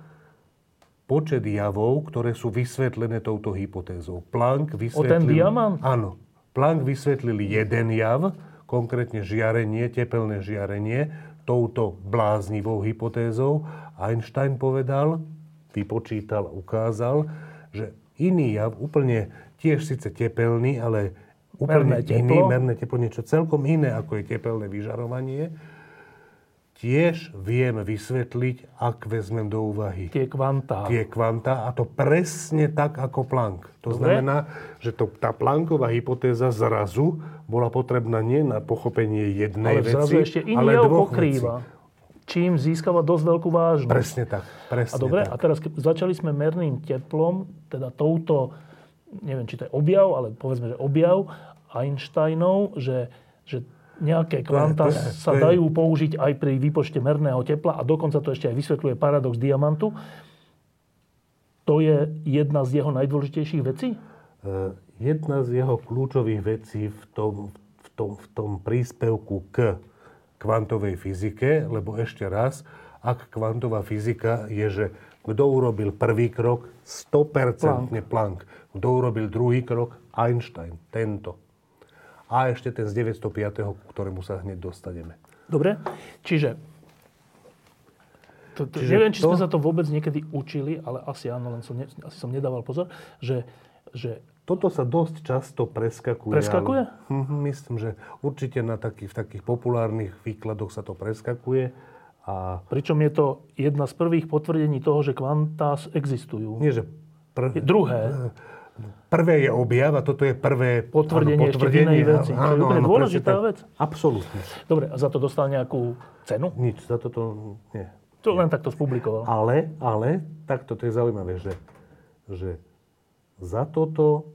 počet javov, ktoré sú vysvetlené touto hypotézou. Planck vysvetlil... O ten diamant? Áno. Planck vysvetlil jeden jav, konkrétne žiarenie, tepelné žiarenie, touto bláznivou hypotézou. Einstein povedal, vypočítal, ukázal, že iný jav, úplne tiež síce tepelný, ale úplne merné iný, teplo. merné teplo, niečo celkom iné, ako je tepelné vyžarovanie, tiež viem vysvetliť, ak vezmem do úvahy tie kvantá. Tie kvantá, a to presne tak ako Planck. To Dobre. Znamená, že to, tá Plancková hypotéza zrazu bola potrebná nie na pochopenie jednej ale veci, ešte ale dvoch pokrýva, vecí. Čím získava dosť veľkú vážnosť. Presne tak. Presne a dobre, tak. A teraz začali sme merným teplom, teda touto, neviem, či to je objav, ale povedzme, že objav Einsteinov, že, že nejaké kvantá sa to je, dajú použiť aj pri výpočte merného tepla a dokonca to ešte aj vysvetľuje paradox diamantu. To je jedna z jeho najdôležitejších vecí? Jedna z jeho kľúčových vecí v tom, v tom, v tom príspevku k kvantovej fyzike, lebo ešte raz, ak kvantová fyzika je, že kto urobil prvý krok, sto percent Planck. Kto urobil druhý krok, Einstein, tento. A ešte ten z deväťsto päť, ku ktorému sa hneď dostaneme. Dobre, čiže... To, to, čiže neviem, či to... sme sa to vôbec niekedy učili, ale asi áno, len som, ne, asi som nedával pozor, že... že... Toto sa dosť často preskakuje. Preskakuje? Ale, myslím, že určite na taký, v takých populárnych výkladoch sa to preskakuje. A... Pričom je to jedna z prvých potvrdení toho, že kvantá existujú. Nie, že prv... druhé. Prvé je objav a toto je prvé potvrdenie, áno, potvrdenie ešte inej veci. Áno, to je áno, dôležitá presne, vec. Absolútne. Dobre, a za to dostal nejakú cenu? Nič, za toto nie. To len takto spublikoval. Ale, ale, takto to je zaujímavé, že, že za toto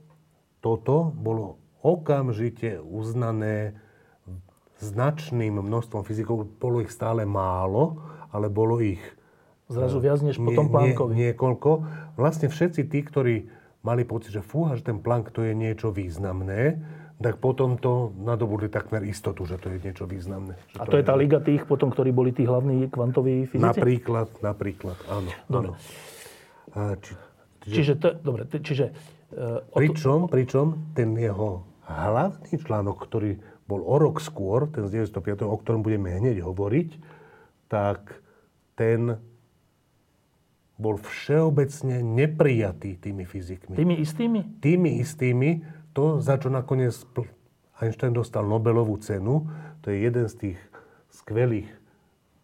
Toto bolo okamžite uznané značným množstvom fyzikov. Bolo ich stále málo, ale bolo ich... Zrazu viac než nie, potom Planckovi. Nie, niekoľko. Vlastne všetci tí, ktorí mali pocit, že fúha, že ten Planck to je niečo významné, tak potom to nadobudli takmer istotu, že to je niečo významné. A to, to je tá liga tých potom, ktorí boli tí hlavní kvantoví fyzici? Napríklad, napríklad, áno. Dobre. áno. Či, čiže... čiže to, dobre, čiže... Pričom, pričom ten jeho hlavný článok, ktorý bol o rok skôr, ten z deväťsto päť, o ktorom budeme hneď hovoriť, tak ten bol všeobecne neprijatý tými fyzikmi. Tými istými? Tými istými. To, za čo nakoniec Einstein dostal Nobelovú cenu, to je jeden z tých skvelých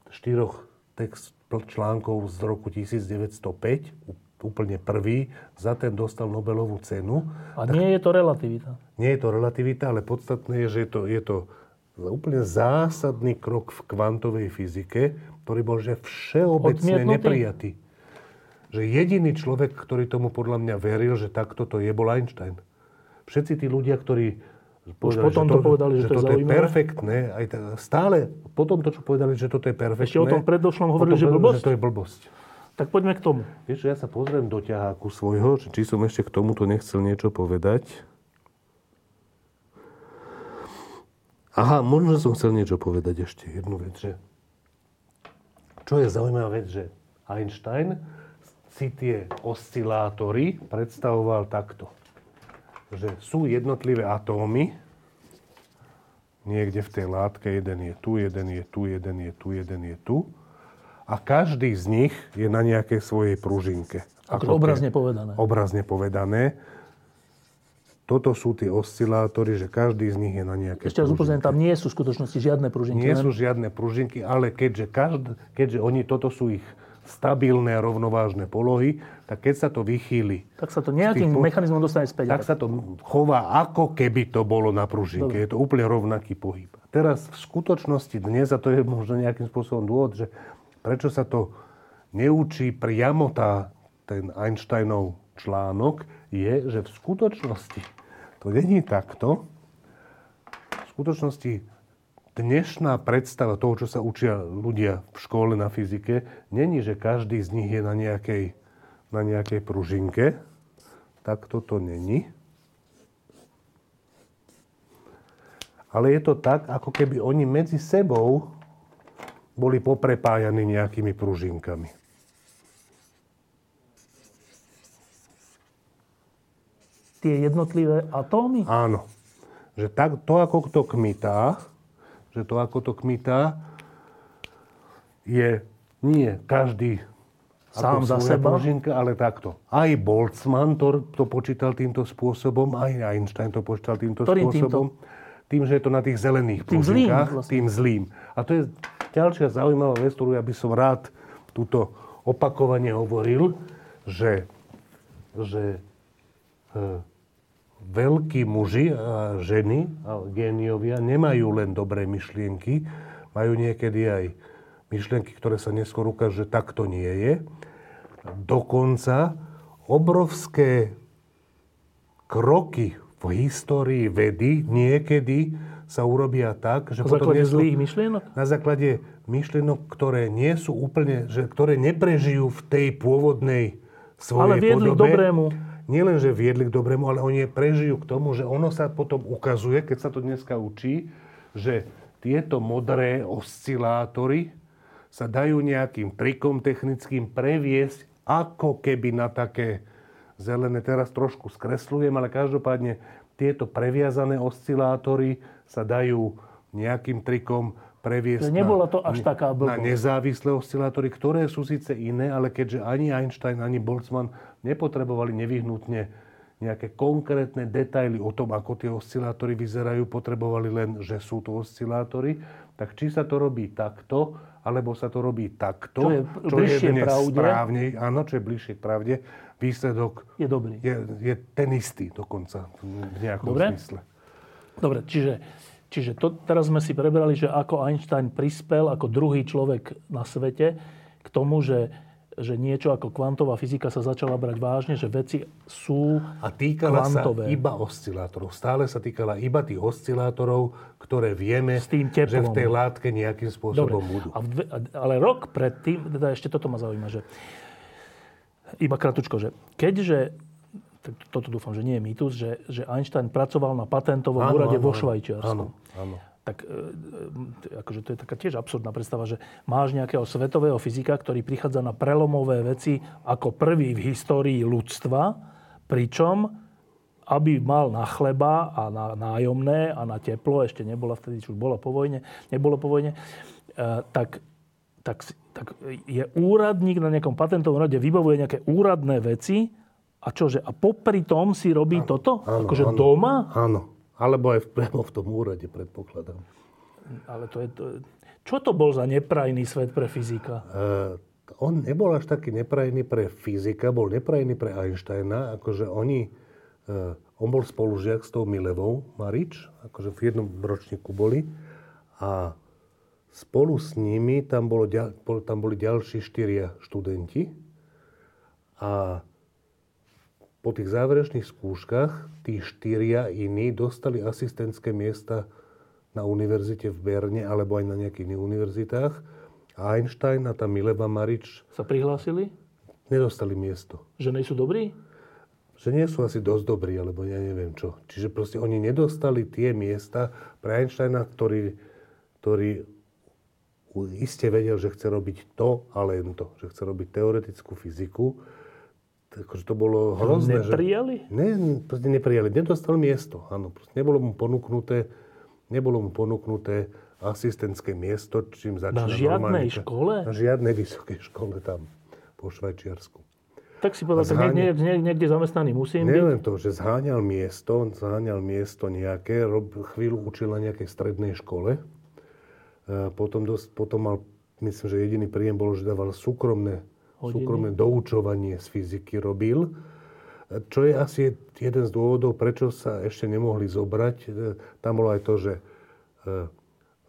štyroch text článkov z roku devätnásťstopäť, úplne prvý, za ten dostal Nobelovú cenu. A tak, nie je to relativita. Nie je to relativita, ale podstatné je, že je to, je to úplne zásadný krok v kvantovej fyzike, ktorý bol že všeobecne odmietnutý, neprijatý. Že jediný človek, ktorý tomu podľa mňa veril, že takto to je, bol Einstein. Všetci tí ľudia, ktorí už potom to, to povedali, že, že to je zaujímavé. Je perfektné, aj t- stále potom to, čo povedali, že toto je perfektné. Ešte o tom predošlom hovorili, že, že to je blbosť. Tak poďme k tomu. Vieš, ja sa pozriem do ťaháku svojho, či som ešte k tomuto nechcel niečo povedať. Aha, možno som chcel niečo povedať ešte. Jednu vec, že... Čo je zaujímavá vec, že Einstein si tie oscilátory predstavoval takto. Že sú jednotlivé atómy, niekde v tej látke, jeden je tu, jeden je tu, jeden je tu, jeden je tu. A každý z nich je na nejakej svojej pružinke. Ako obrazne povedané. Obrazne povedané. Toto sú tie oscilátory, že každý z nich je na nejakej ešte pružinke. Ešte raz upozorňujem, tam nie sú v skutočnosti žiadne pružinky. Nie ne? sú žiadne pružinky, ale keďže, každý, keďže oni, toto sú ich stabilné a rovnovážne polohy, tak keď sa to vychýli... Tak sa to nejakým tých, mechanizmom dostane späť. Tak, tak sa to chová, ako keby to bolo na pružinke. Dobre. Je to úplne rovnaký pohyb. Teraz v skutočnosti dnes, a to je možno nejakým spôsobom dôvod, že prečo sa to neučí priamo tá, ten Einsteinov článok, je, že v skutočnosti to není takto. V skutočnosti dnešná predstava toho, čo sa učia ľudia v škole na fyzike, není, že každý z nich je na nejakej, na nejakej pružinke. Takto to není. Ale je to tak, ako keby oni medzi sebou boli poprepájani nejakými pružinkami. Tie jednotlivé atómy? Áno. Že tak, to, ako to kmitá, že to, ako to kmitá, je nie každý sám za seba pružinka, ale takto. Aj Boltzmann to, to počítal týmto spôsobom, aj Einstein to počítal týmto Ktorým spôsobom. Týmto? Tým, že je to na tých zelených pružinkách. Tým zlým. Vlastne. Tým zlým. A to je... Ďalšia zaujímavá vec, ktorú ja by som rád túto opakovane hovoril, že, že e, veľkí muži a ženy a géniovia nemajú len dobré myšlienky, majú niekedy aj myšlienky, ktoré sa neskôr ukáže, že takto nie je. Dokonca obrovské kroky v histórii vedy niekedy sa urobia tak, že na potom základe zlých myšlienok? Na základe myšlienok, ktoré nie sú úplne, že, ktoré neprežijú v tej pôvodnej svojej podobe. Ale viedli podobe. K dobrému. Nie len, že viedli k dobrému, ale oni prežijú k tomu, že ono sa potom ukazuje, keď sa to dneska učí, že tieto modré oscilátory sa dajú nejakým trikom technickým previesť ako keby na také zelené. Teraz trošku skresľujem, ale každopádne tieto previazané oscilátory sa dajú nejakým trikom previesť nebola to až na, taká na nezávislé oscilátory, ktoré sú síce iné, ale keďže ani Einstein, ani Boltzmann nepotrebovali nevyhnutne nejaké konkrétne detaily o tom, ako tie oscilátory vyzerajú, potrebovali len, že sú to oscilátory, tak či sa to robí takto, alebo sa to robí takto, čo je, čo bližšie je správne, áno, čo je bližšie k pravde, výsledok je dobrý. Je, je ten istý dokonca v nejakom zmysle. Dobre, čiže, čiže to, teraz sme si prebrali, že ako Einstein prispel ako druhý človek na svete k tomu, že, že niečo ako kvantová fyzika sa začala brať vážne, že veci sú kvantové. A týkala kvantové. Sa iba oscilátorov. Stále sa týkala iba tých oscilátorov, ktoré vieme, že v tej látke nejakým spôsobom Dobre. budú. A dve, ale rok predtým, teda ešte toto ma zaujíma, že iba kratučko, že keďže toto dúfam, že nie je mýtus, že, že Einstein pracoval na patentovom áno, úrade áno, vo Švajčiarsku. Áno, áno. Tak e, akože to je taká tiež absurdná predstava, že máš nejakého svetového fyzika, ktorý prichádza na prelomové veci ako prvý v histórii ľudstva, pričom aby mal na chleba a na nájomné a na teplo, ešte nebola vtedy, čo bola po vojne, nebolo po vojne, e, tak... Tak, tak je úradník na nejakom patentovom rade, vybavuje nejaké úradné veci a čože? A popri tom si robí áno, toto? Áno, akože áno, doma? Áno. Alebo aj priamo v tom úrade, predpokladám. Ale to je... To... Čo to bol za neprajný svet pre fyzika? Uh, on nebol až taký neprajný pre fyzika, bol neprajný pre Einsteina. Akože oni... Uh, on bol spolužiak s tou Milevou Marić, akože v jednom ročníku boli. A... Spolu s nimi tam, bolo, tam boli ďalší štyria študenti a po tých záverečných skúškach tí štyria iní dostali asistentské miesta na univerzite v Berne alebo aj na nejakých iných univerzitách. A Einstein a tá Mileva Marić... Sa prihlásili? Nedostali miesto. Že nie sú dobrí? Že nie sú asi dosť dobrí, alebo ja neviem čo. Čiže proste oni nedostali tie miesta pre Einsteina, ktorý, ktorý iste vedel, že chce robiť to a len to. Že chce robiť teoretickú fyziku. Takže to bolo hrozné. Neprijali? Že... Ne, proste neprijali. Nedostal miesto. Áno, proste nebolo mu ponúknuté, nebolo mu ponúknuté asistentské miesto, čím začína normálne. Na žiadnej normálne, škole? Na žiadnej vysokej škole tam, po Švajčiarsku. Tak si povedal, zháňa... tak niekde, niekde zamestnaný musím byť. Nielen to, že zháňal miesto, zháňal miesto nejaké, chvíľu učil na nejakej strednej škole. Potom, dos, potom mal, myslím, že jediný príjem bolo, že dával súkromné, súkromné doučovanie z fyziky robil. Čo je asi jeden z dôvodov, prečo sa ešte nemohli zobrať. Tam bolo aj to, že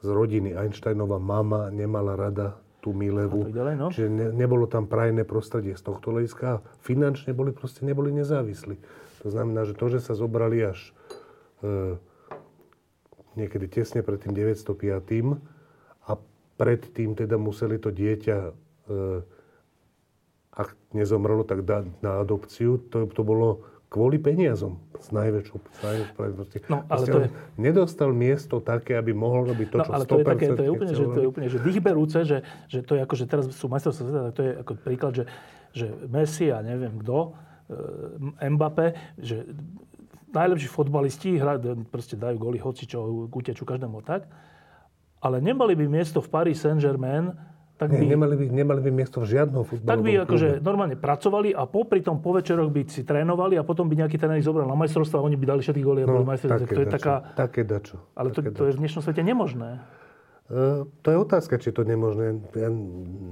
z rodiny Einsteinova mama nemala rada tú Milevu. Ďalej, no? Čiže ne, nebolo tam prajné prostredie z tohto hľadiska. Finančne boli, proste neboli nezávislí. To znamená, že to, že sa zobrali až eh, niekedy tesne pred tým deväťstopäť. Predtým teda museli to dieťa, e, ak nezomrelo, tak dať na adopciu. To, to bolo kvôli peniazom. S najväčšou pravdepodobnosťou. No, ale to je... Nedostal miesto také, aby mohol robiť to, no, čo ale sto percent to je také, to je úplne, že, to je úplne, že dýchberúce, že, že to je ako, že teraz sú majstrovstvá sveta, tak to je ako príklad, že, že Messi a neviem kto, e, Mbappé, že najlepší fotbalisti hra, proste dajú góly hocičo, utečú každému tak. Ale nemali by miesto v Paris Saint-Germain, tak by... Nie, nemali by, nemali by miesto v žiadnom futbalovom tak by klube. Akože normálne pracovali a popri tom po večeroch by si trénovali a potom by nejaký tréner ich zobral na majstrovstvo a oni by dali všetky góly a no, boli majstrovstvo. To dačo, je taká... Také dačo. Ale také to, dačo. To je v dnešnom svete nemožné. E, To je otázka, či je to nemožné. Ja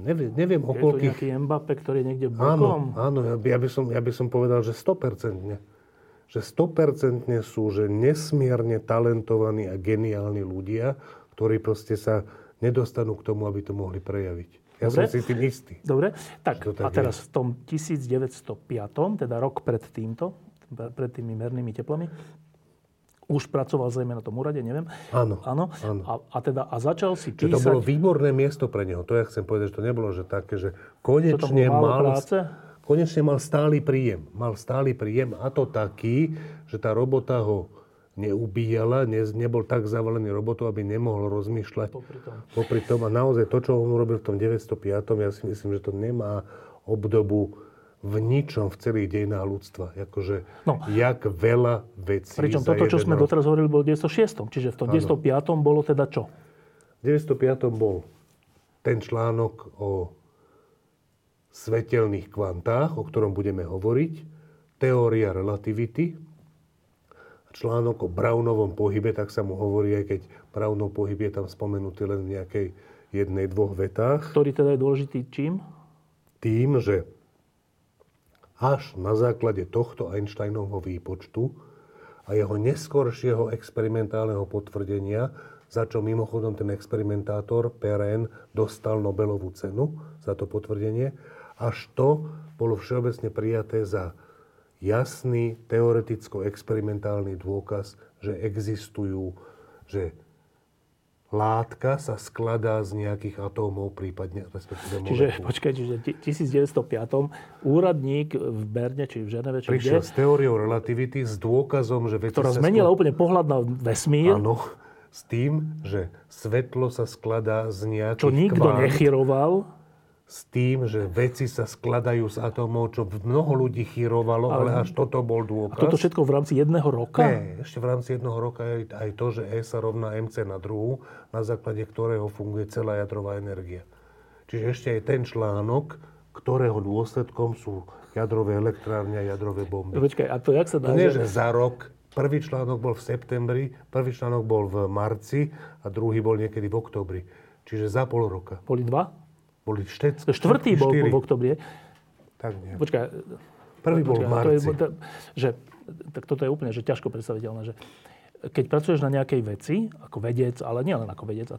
neviem, neviem o koľkých... Je to nejaký Mbappé, ktorý je niekde bokom? Áno, áno ja, by, ja, by som, ja by som povedal, že sto percent. Že sto percent sú že nesmierne talentovaní a geniálni ľudia, ktorí proste sa nedostanú k tomu, aby to mohli prejaviť. Ja Dobre. som si tým istý. Dobre, tak, tak a teraz je. V tom devätnásťstopäť, teda rok pred týmto, pred tými mernými teplami, už pracoval zrejme na tom úrade, neviem. Áno. Áno. áno. A, a teda a začal si písať... Že to bolo výborné miesto pre neho. To ja chcem povedať, že to nebolo, že také, že konečne mal, konečne mal stály príjem. Mal stály príjem a to taký, že tá robota ho neubíjala, ne, nebol tak zavalený robotou, aby nemohol rozmýšľať popri tom. popri tom. A naozaj to, čo on urobil v tom deväťstopäť, ja si myslím, že to nemá obdobu v ničom v celých dejinách ľudstva. Jakože, no. jak veľa vecí. Pričom toto, čo sme rok. doteraz hovorili, bolo v deväťstošesť. Čiže v tom deväťstopäť bolo teda čo? V deväťstopäť bol ten článok o svetelných kvantách, o ktorom budeme hovoriť, teória relativity, článok o Brownovom pohybe, tak sa mu hovorí, aj keď Brownov pohyb je tam spomenutý len v nejakej jednej, dvoch vetách. Ktorý teda je dôležitý čím? Tým, že až na základe tohto Einsteinovho výpočtu a jeho neskoršieho experimentálneho potvrdenia, za čo mimochodom ten experimentátor Perrin dostal Nobelovú cenu za to potvrdenie, až to bolo všeobecne prijaté za jasný teoreticko-experimentálny dôkaz, že existujú, že látka sa skladá z nejakých atómov, prípadne respektíve molekúl. Čiže, počkaj, čiže devätnásťstopäť úradník v Berne, či v Ženeve, či prišiel kde? Prišiel s teóriou relativity, s dôkazom, že veci sa... Ktorá zmenila skl... úplne pohľad na vesmír. Áno, s tým, že svetlo sa skladá z nejakých Čo nikto kvánt, nechyroval. S tým, že veci sa skladajú z atómov, čo mnoho ľudí chyrovalo, ale, ale až toto bol dôkaz. A toto všetko v rámci jedného roka? Nie, ešte v rámci jedného roka je aj to, že E sa rovná em cé na druhú, na základe ktorého funguje celá jadrová energia. Čiže ešte aj ten článok, ktorého dôsledkom sú jadrové elektrárne a jadrové bomby. Počkaj, a to jak sa dá? Nie, že za rok. Prvý článok bol v septembri, prvý článok bol v marci a druhý bol niekedy v októbri. Čiže za pol roka. Boli dva? Boli štec, štvrtý bol štyri. V oktobrie. Tak nie. Počkaj. Prvý bol v marci. To je, že, tak toto je úplne že ťažko predstaviteľné, že keď pracuješ na nejakej veci, ako vedec, ale nie len ako vedec,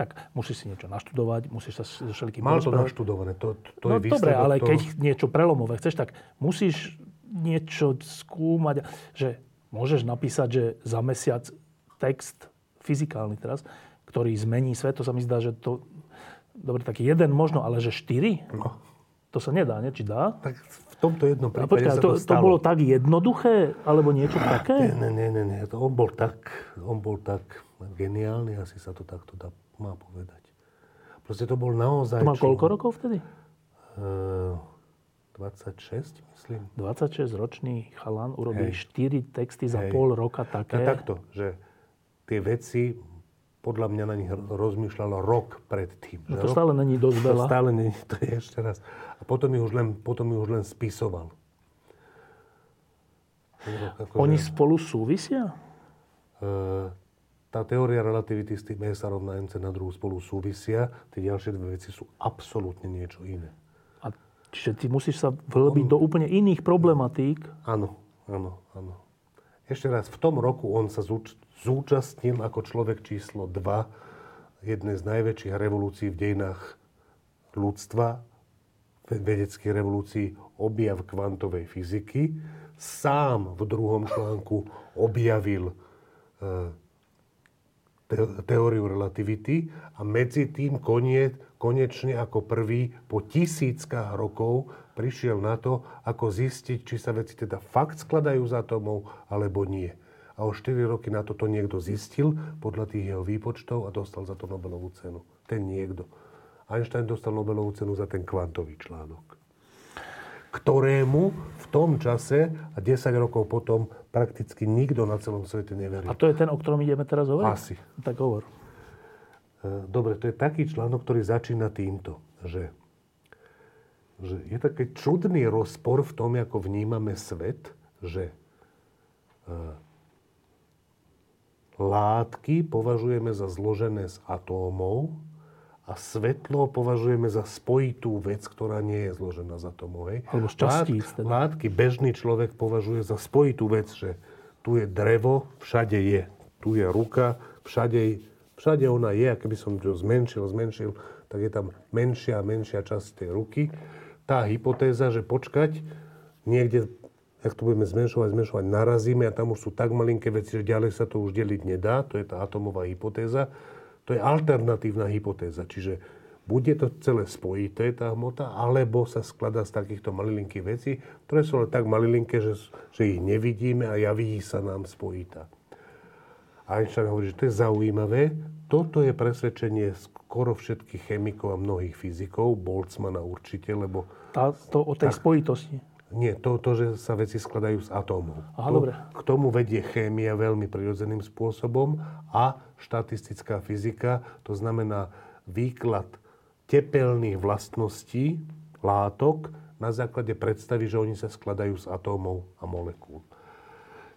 tak musíš si niečo naštudovať, musíš sa so všetkým... Mal to naštudované, to, to no, je výsledok. No dobre, ale to... keď niečo prelomové chceš, tak musíš niečo skúmať, že môžeš napísať, že za mesiac text, fyzikálny teraz, ktorý zmení svet, to sa mi zdá, že to... Dobre, tak jeden možno, ale že štyri? No. To sa nedá, nie? Či dá? Tak v tomto jednom prípade počká, sa to, to stalo. To bolo tak jednoduché? Alebo niečo ah, také? Nie, nie, nie, nie. On bol tak, on bol tak geniálny, asi sa to takto dá, má povedať. Proste to bol naozaj... To má čo... koľko rokov vtedy? Uh, dvadsaťšesť, myslím. dvadsaťšesťročný chalan urobí štyri texty za Hej. pol roka také. A takto, že tie veci... Podľa mňa na nich rozmýšľalo rok predtým. No to rok, stále není dosť veľa. To stále není, to je ešte raz. A potom ju už len, potom ju už len spisoval. Ako, Oni že... spolu súvisia? E, tá teória relativity s tým E sa rovná em cé na druhú spolu súvisia. Tie ďalšie dve veci sú absolútne niečo iné. A čiže ty musíš sa vhlbiť on... do úplne iných problematík? Áno, áno, áno. Ešte raz, v tom roku on sa zúč... zúčastnil ako človek číslo dva jednej z najväčších revolúcií v dejinách ľudstva, vedeckej revolúcii, objav kvantovej fyziky. Sám v druhom článku objavil te- teóriu relativity a medzi tým konie, konečne ako prvý po tisíckach rokov prišiel na to, ako zistiť, či sa veci teda fakt skladajú z atómov, alebo nie. A o štyri roky na to to niekto zistil podľa tých jeho výpočtov a dostal za to Nobelovú cenu. Ten niekto. Einstein dostal Nobelovú cenu za ten kvantový článok, ktorému v tom čase a desať rokov potom prakticky nikto na celom svete neveril. A to je ten, o ktorom ideme teraz hovoriť? Asi. Tak hovor. Dobre, to je taký článok, ktorý začína týmto, že, že je taký čudný rozpor v tom, ako vnímame svet, že látky považujeme za zložené z atómov a svetlo považujeme za spojitú vec, ktorá nie je zložená z atómov. Alebo z častíc. Lát, látky bežný človek považuje za spojitú vec, že tu je drevo, všade je. Tu je ruka, všade, všade ona je. A keby som to zmenšil, zmenšil, tak je tam menšia a menšia časť tej ruky. Tá hypotéza, že počkať, niekde, ak to budeme zmenšovať, zmenšovať, narazíme a tam už sú tak malinké veci, že ďalej sa to už deliť nedá. To je tá atomová hypotéza. To je alternatívna hypotéza, čiže bude to celé spojité, tá hmota, alebo sa skladá z takýchto malilinkých vecí, ktoré sú ale tak malilinké, že, že ich nevidíme a javí sa nám spojitá. Einstein hovorí, že to je zaujímavé. Toto je presvedčenie skoro všetkých chemikov a mnohých fyzikov, Boltzmanna určite, lebo... Tá, to o tej tak, spojitosti. Nie, to, to, že sa veci skladajú z atómov. Aha, to, dobre. K tomu vedie chémia veľmi prirodzeným spôsobom a štatistická fyzika, to znamená výklad tepelných vlastností látok na základe predstavy, že oni sa skladajú z atómov a molekúl.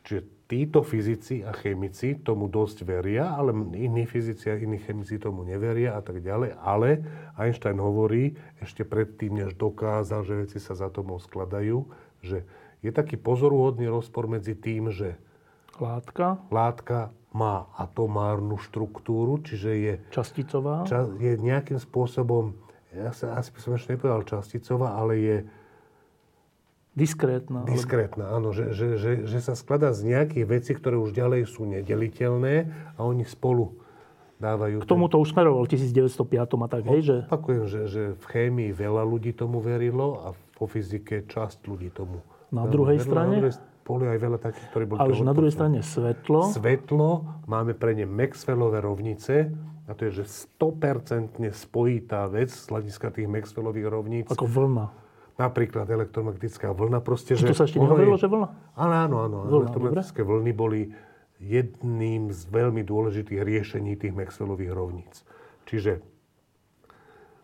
Čiže títo fyzici a chemici tomu dosť veria, ale iní fyzici a iní chemici tomu neveria a tak ďalej. Ale Einstein hovorí, ešte predtým, než dokázal, že veci sa z atómov skladajú, že je taký pozoruhodný rozpor medzi tým, že látka, látka má atomárnu štruktúru, čiže je... Časticová? Ča, je nejakým spôsobom, ja sa asi by som ešte nepovedal časticová, ale je... Diskrétna. Diskrétna, ale... áno. Že, že, že, že sa skladá z nejakých vecí, ktoré už ďalej sú nedeliteľné a oni spolu dávajú... K tomu to už smeroval v devätnásťstopäť a tak, hej, že... Opakujem, že, že v chémii veľa ľudí tomu verilo a po fyzike časť ľudí tomu... Na druhej verilo, strane? Na druhej, boli aj veľa takých, ktorí boli... Ale už na druhej strane svetlo... Svetlo, máme pre ne Maxwellové rovnice... A to je, že sto percent spojitá vec z hľadiska tých Maxwellových rovníc... Ako vlna. Napríklad elektromagnetická vlna, proste, že... To sa ešte nehovorilo, je... že vlna? Áno, áno, áno. Vlna, elektromagnetické dobre. Vlny boli jedným z veľmi dôležitých riešení tých Maxwellových rovníc. Čiže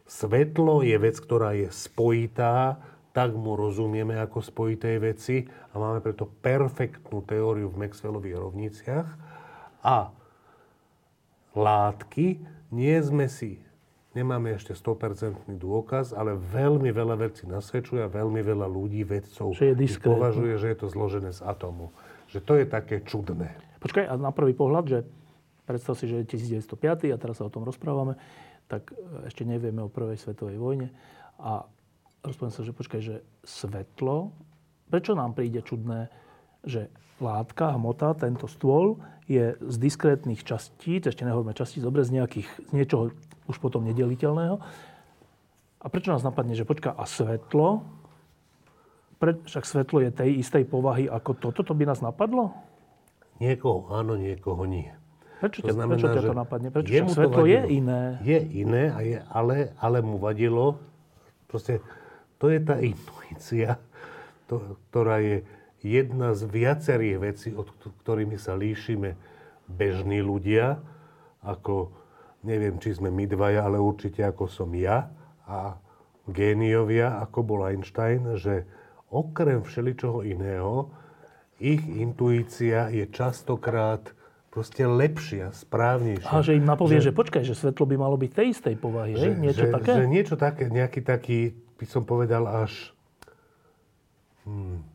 svetlo je vec, ktorá je spojitá, tak mu rozumieme ako spojité veci a máme preto perfektnú teóriu v Maxwellových rovniciach. A látky nie sme si... Nemáme ešte sto percent dôkaz, ale veľmi veľa vecí nasvedčuje a veľmi veľa ľudí, vedcov považuje, že je to zložené z atómov. Že to je také čudné. Počkaj, a na prvý pohľad, že predstav si, že je devätnásťstopäť a teraz sa o tom rozprávame, tak ešte nevieme o prvej svetovej vojne. A rozpomínam sa, že počkaj, že svetlo, prečo nám príde čudné, že látka, hmota, tento stôl je z diskrétnych častíc, ešte nehovoríme častíc, dobre, z nejakých, z niečoho už potom nedeliteľného. A prečo nás napadne, že počká, a svetlo? Pre, však svetlo je tej istej povahy ako toto, to by nás napadlo? Niekoho áno, niekoho nie. Prečo, to te, znamená, prečo ťa to napadne? Prečo však svetlo je iné? Je iné, a je, ale, ale mu vadilo. Proste to je tá intuícia, to, ktorá je jedna z viacerých vecí, od ktorými sa líšime bežní ľudia, ako, neviem, či sme my dvaja, ale určite ako som ja a géniovia, ako bol Einstein, že okrem všeličoho iného, ich intuícia je častokrát proste lepšia, správnejšia. A že im napovie, že, že počkaj, že svetlo by malo byť tej istej povahy, že, niečo že, také? Že niečo také, nejaký taký, by som povedal, až... Hmm,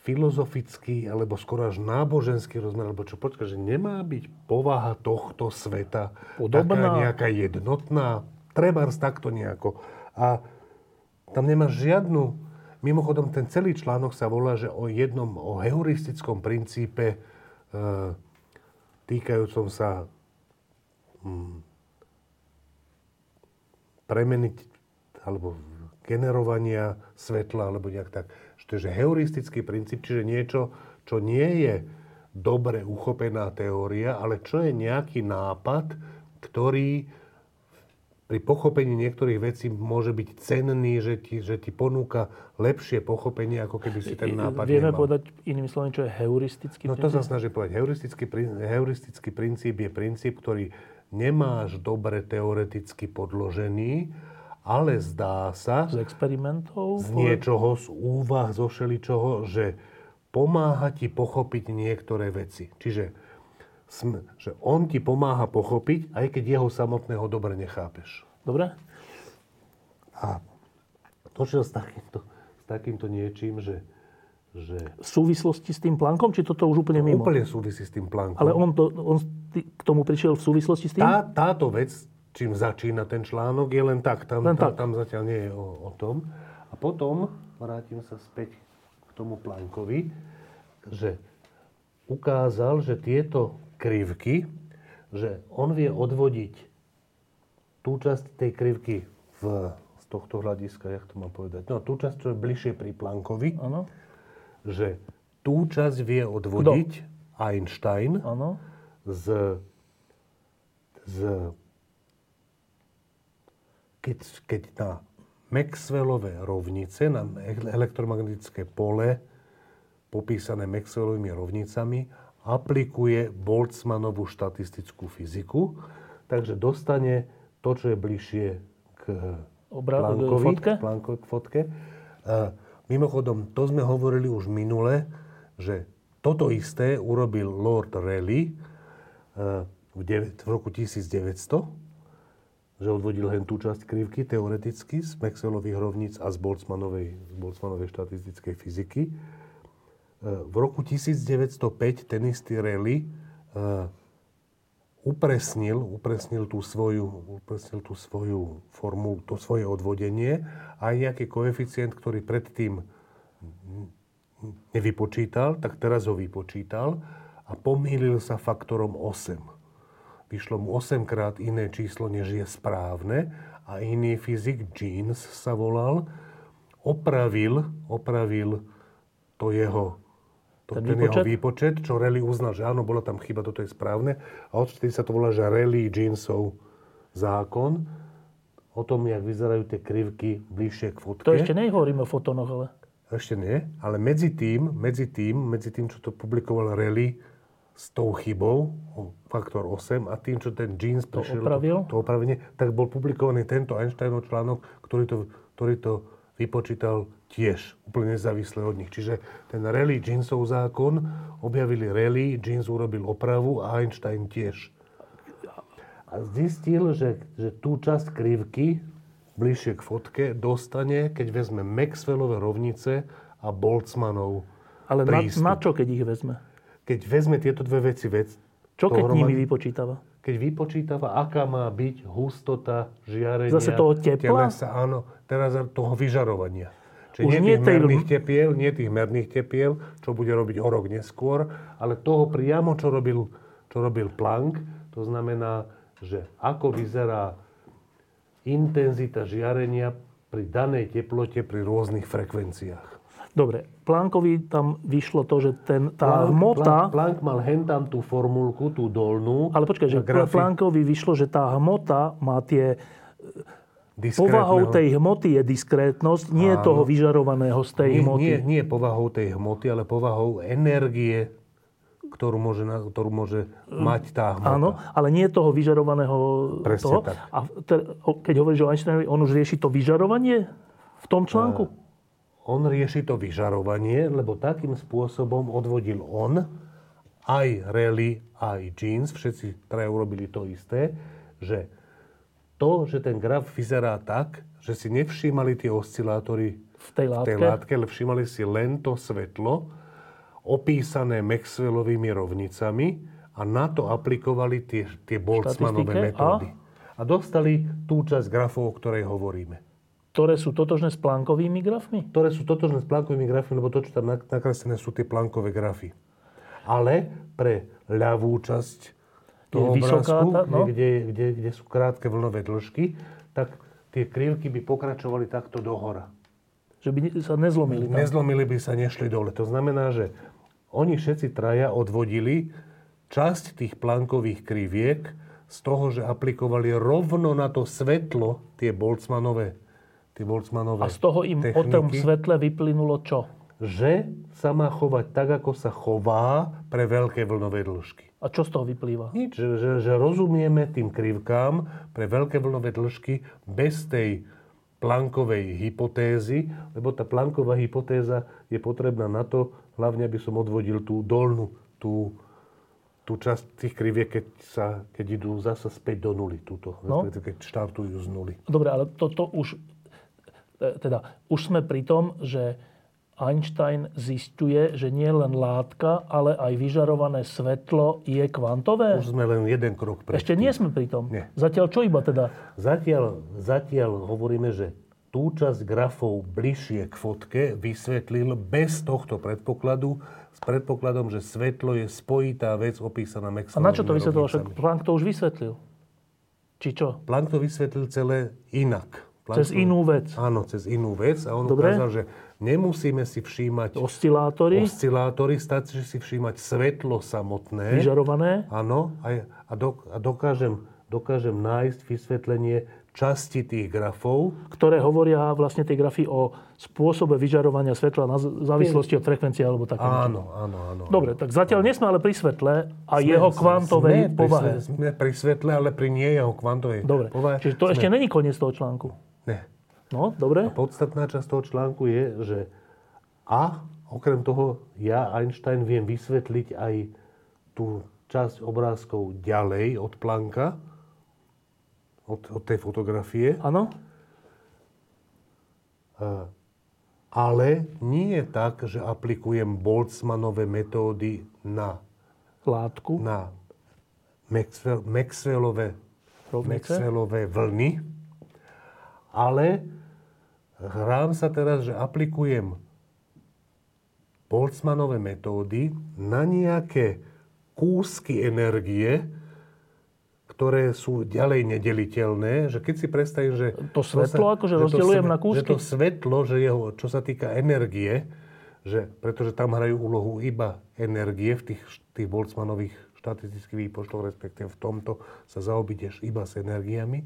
filozofický, alebo skoro až náboženský rozmer, alebo čo, počkaj, že nemá byť povaha tohto sveta podobná, taká nejaká jednotná, trebárs takto nejako. A tam nemá žiadnu, mimochodom ten celý článok sa volá, že o jednom, o heuristickom princípe e, týkajúcom sa hm, premeniť, alebo generovania svetla, alebo nejak tak. Čiže heuristický princíp, čiže niečo, čo nie je dobre uchopená teória, ale čo je nejaký nápad, ktorý pri pochopení niektorých vecí môže byť cenný, že ti, že ti ponúka lepšie pochopenie, ako keby si ten nápad Vieme nemal. Vieme povedať inými slovami, čo je heuristický no, princíp? No to sa snaží povedať. Heuristický, heuristický princíp je princíp, ktorý nemáš dobre teoreticky podložený, ale zdá sa z experimentov, z niečoho, z úvah, zo všeličoho, že pomáha ti pochopiť niektoré veci. Čiže v že on ti pomáha pochopiť, aj keď jeho samotného dobre nechápeš. Dobre? A točil s takýmto, s takýmto niečím, že, že... V súvislosti s tým Planckom? Či toto už úplne mimo? Úplne súvisí s tým Planckom. Ale on, to, on k tomu prišiel v súvislosti s tým? Tá, táto vec, čím začína ten článok, je len tak. Tam, len tam, tak. tam zatiaľ nie je o, o tom. A potom vrátim sa späť k tomu Planckovi, že ukázal, že tieto krivky, že on vie odvodiť tú časť tej krivky v, z tohto hľadiska, jak to mám povedať, no tú časť, čo je bližšie pri Planckovi, ano. Že tú časť vie odvodiť Kdo? Einstein ano. z, z keď, keď na Maxwellové rovnice, na elektromagnetické pole popísané Maxwellovými rovnicami, aplikuje Boltzmannovú štatistickú fyziku. Takže dostane to, čo je bližšie k Planckovi, k fotke. Uh, mimochodom, to sme hovorili už minule, že toto isté urobil Lord Rayleigh uh, v, dev- v roku tisíc deväťsto, že odvodil len tú časť krivky teoreticky z Maxwellových rovníc a z Boltzmannovej, z Boltzmannovej štatistickej fyziky. V roku devätnásť päť ten istý Rayleigh uh, upresnil, upresnil, tú svoju, upresnil tú svoju formu, to svoje odvodenie a nejaký koeficient, ktorý predtým nevypočítal, tak teraz ho vypočítal a pomýlil sa faktorom osem. Vyšlo mu osemkrát iné číslo, než je správne a iný fyzik, Jeans sa volal, opravil, opravil to jeho... Ten, ten výpočet? Jeho výpočet, čo Rayleigh uznal, že áno, bola tam chyba, toto je správne. A odtedy sa to volá, že Rayleigh-Jeansov zákon o tom, jak vyzerajú tie krivky bližšie k fotke. To ešte nehovoríme o fotónoch, ale... Ešte nie, ale medzi tým, medzi tým, medzi tým, čo to publikoval Rayleigh s tou chybou, faktor osem, a tým, čo ten Jeans prišiel... To opravil? To, to opravenie, tak bol publikovaný tento Einsteinov článok, ktorý to, ktorý to vypočítal tiež úplne nezávisle od nich. Čiže ten Rayleigh-Jeansov zákon objavili Rayleigh, Jeans urobil opravu a Einstein tiež. A zistil, že, že tú časť krivky bližšie k fotke dostane, keď vezme Maxwellove rovnice a Boltzmannov Ale prístup. Na, na čo, keď ich vezme? Keď vezme tieto dve veci, vec, čo keď hromad... nimi vypočítava? Keď vypočítava, aká má byť hustota žiarenia... Zase toho tepla? Telesa, áno, teraz toho vyžarovania. Čiže už nie tých tej... merných tepiel, nie tých merných tepiel, čo bude robiť o rok neskôr, ale toho priamo, čo robil, čo robil Planck, to znamená, že ako vyzerá intenzita žiarenia pri danej teplote, pri rôznych frekvenciách. Dobre, Planckovi tam vyšlo to, že ten, tá Planck, hmota... Planck, Planck mal hentam tú formulku, tú dolnú... Ale počkaj, že grafik... Planckovi vyšlo, že tá hmota má tie... Povahou tej hmoty je diskrétnosť, nie áno. toho vyžarovaného z tej nie, hmoty. Nie, nie povahou tej hmoty, ale povahou energie, ktorú môže, ktorú môže mať tá hmota. Áno, ale nie toho vyžarovaného Presne toho. Tak. A keď hovoríš o Einsteinovi, on už rieši to vyžarovanie v tom článku? A on rieši to vyžarovanie, lebo takým spôsobom odvodil on, aj Rayleigh, aj Jeans, všetci traja urobili to isté, že to, že ten graf vyzerá tak, že si nevšímali tie oscilátory v tej látke, v tej látke ale všímali si len to svetlo opísané Maxwellovými rovnicami a na to aplikovali tie, tie Boltzmannové metódy. A? a dostali tú časť grafov, o ktorej hovoríme. Ktoré sú totožné s Planckovými grafmi? Ktoré sú totožné s Planckovými grafmi, lebo to, čo tam nakreslené, sú tie Planckové grafy. Ale pre ľavú časť toho vysoká, obrázku, tá, no? kde, kde, kde sú krátke vlnové dĺžky, tak tie krivky by pokračovali takto dohora. Že by sa nezlomili. Nezlomili by sa, nešli dole. To znamená, že oni všetci traja odvodili časť tých Planckových kriviek z toho, že aplikovali rovno na to svetlo tie Boltzmannové, tie Boltzmannové techniky. A z toho im o tom svetle vyplynulo čo? Že sa má chovať tak, ako sa chová pre veľké vlnové dĺžky. A čo z toho vyplýva? Nič, že, že, že rozumieme tým krivkám pre veľké vlnové dĺžky bez tej Planckovej hypotézy, lebo tá Plancková hypotéza je potrebná na to, hlavne aby som odvodil tú dolnú, tú, tú tú časť tých kriviek, keď, sa, keď idú zasa späť do nuly túto, no. Keď štartujú z nuly. Dobre, ale toto už, teda, už sme pri tom, že Einstein zisťuje, že nie len látka, ale aj vyžarované svetlo je kvantové? Už sme len jeden krok pred. Ešte nie sme pri tom. Nie. Zatiaľ čo iba teda? Zatiaľ, zatiaľ hovoríme, že tú časť grafov bližšie k fotke vysvetlil bez tohto predpokladu s predpokladom, že svetlo je spojitá vec opísaná Maxwellovými rovnicami. A na čo to vysvetlil? Však Planck to už vysvetlil. Či čo? Planck to vysvetlil celé inak. Planck cez to... inú vec. Áno, cez inú vec. A on Dobre. ukázal, že nemusíme si všímať oscilátory. Oscilátory, stačí si všímať svetlo samotné. Vyžarované. Áno. A, a, dok, a dokážem, dokážem nájsť vysvetlenie časti tých grafov, ktoré hovoria vlastne tie grafy o spôsobe vyžarovania svetla na závislosti od frekvencie alebo také. Áno, áno, áno. Dobre, tak zatiaľ nie sme ale pri svetle a sme, jeho kvantovej sme, povahe. Sme pri svetle, ale pri nie jeho kvantovej dobre. Povahe. Čiže to sme. Ešte není koniec toho článku. Ne. No, dobre. A podstatná časť toho článku je, že a okrem toho ja, Einstein, viem vysvetliť aj tú časť obrázkov ďalej od Plancka, Od, od tej fotografie. Áno. Ale nie je tak, že aplikujem Boltzmannove metódy na látku, na Maxwell, Maxwellove, Maxwellove vlny, ale hrám sa teraz, že aplikujem Boltzmannove metódy na nejaké kúsky energie, ktoré sú ďalej nedeliteľné, že keď si predstavím, že... To svetlo, to sa, akože rozdeľujem na kúsky? Že to svetlo, že jeho, čo sa týka energie, že, pretože tam hrajú úlohu iba energie v tých, tých Boltzmannových štatistických výpočtoch, respektíve v tomto sa zaobídeš iba s energiami,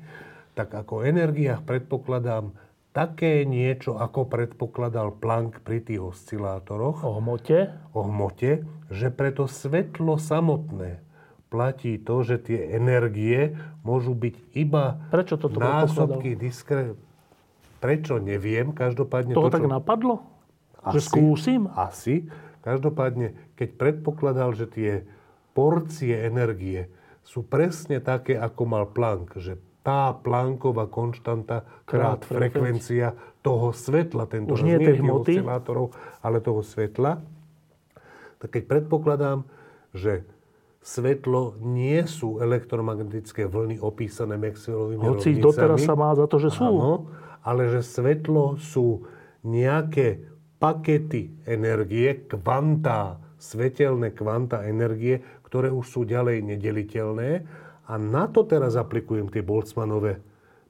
tak ako energiách predpokladám také niečo, ako predpokladal Planck pri tých oscilátoroch. O hmote. O hmote, že preto svetlo samotné platí to, že tie energie môžu byť iba Prečo toto násobky diskre... Prečo? Neviem. Každopádne... Toho to, tak čo... napadlo? Asi, že skúsim? Asi. Každopádne, keď predpokladal, že tie porcie energie sú presne také, ako mal Planck, že tá Plancková konštanta krát, krát frekvencia toho svetla, tento už nie tých oscilátorov, ale toho svetla, tak keď predpokladám, že svetlo nie sú elektromagnetické vlny opísané Maxwellovými rovnicami. Hoci doteraz sa má za to, že sú. Áno, ale že svetlo sú nejaké pakety energie, kvantá, svetelné kvantá energie, ktoré už sú ďalej nedeliteľné. A na to teraz aplikujem tie Boltzmannove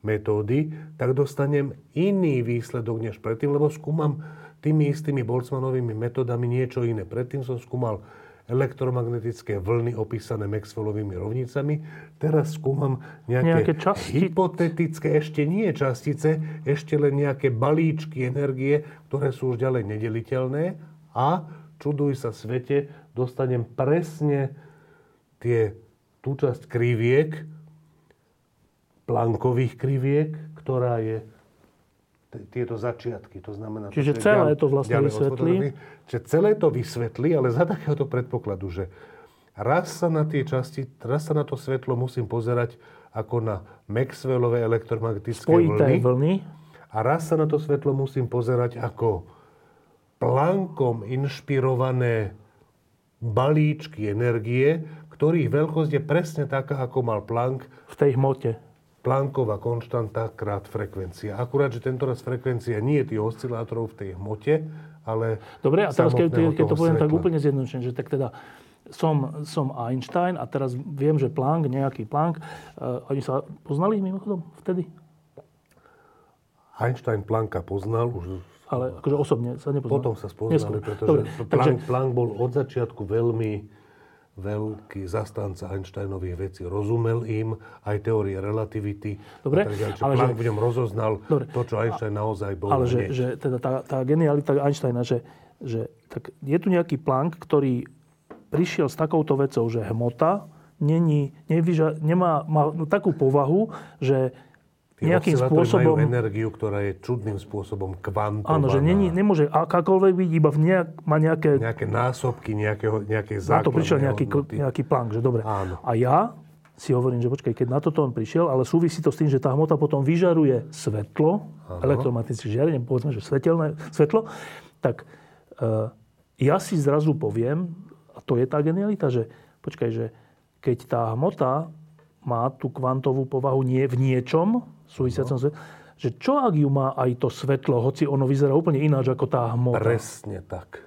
metódy, tak dostanem iný výsledok než predtým, lebo skúmam tými istými Boltzmannovými metódami niečo iné. Predtým som skúmal elektromagnetické vlny opísané Maxwellovými rovnicami. Teraz skúmam nejaké, nejaké hypotetické, ešte nie častice, ešte len nejaké balíčky energie, ktoré sú už ďalej nedeliteľné a čuduj sa svete, dostanem presne tie, tú časť kriviek, Planckových kriviek, ktorá je tieto začiatky, to znamená... Čiže to, celé ďal, to vlastne vysvetlí. Čiže celé to vysvetlí, ale za takéhoto predpokladu, že raz sa na tie časti, raz sa na to svetlo musím pozerať ako na Maxwellové elektromagnetické vlny, vlny a raz sa na to svetlo musím pozerať ako Planckom inšpirované balíčky energie, ktorých veľkosť je presne taká, ako mal Planck. V tej hmote. Plancková konštanta krát frekvencia. Akurát, že tentoraz frekvencia nie je tých oscilátorov v tej hmote, ale dobre, a teraz keď, keď to poviem svetla. Tak úplne zjednodušene, že tak teda som, som Einstein a teraz viem, že Planck, nejaký Planck, uh, oni sa poznali mimochodom vtedy? Einstein Plancka poznal už... Ale akože osobne sa nepoznali. Potom sa spoznali, Neskôr. pretože dobre, Planck, takže... Planck bol od začiatku veľmi... veľký zastanca Einsteinových vecí. Rozumel im aj teórie relativity. Dobre. Čiže Planck v ňom rozoznal dobre, to, čo Einstein naozaj bol. Ale že, že teda tá, tá genialita Einsteina, že, že tak je tu nejaký Planck, ktorý prišiel s takouto vecou, že hmota není, nevyža, nemá, má takú povahu, že nejakým spôsobom... Majú energiu, ktorá je čudným spôsobom kvantovaná. Áno, že nie, nemôže akákoľvek byť, iba v nejak, má nejaké... Nejaké násobky, nejakého, nejakej základnej... Na to prišiel nejaký, nejaký Planck, že dobre. Áno. A ja si hovorím, že počkaj, keď na toto on prišiel, ale súvisí to s tým, že tá hmota potom vyžaruje svetlo, áno, elektromagnetické žiarenie, povedzme, že svetelné svetlo, tak e, ja si zrazu poviem, a to je tá genialita, že počkaj, že keď tá hmota má tú kvantovú povahu nie v niečom, súvisiacom no. že čo ak ju má aj to svetlo, hoci ono vyzerá úplne ináč ako tá hmota. Presne tak.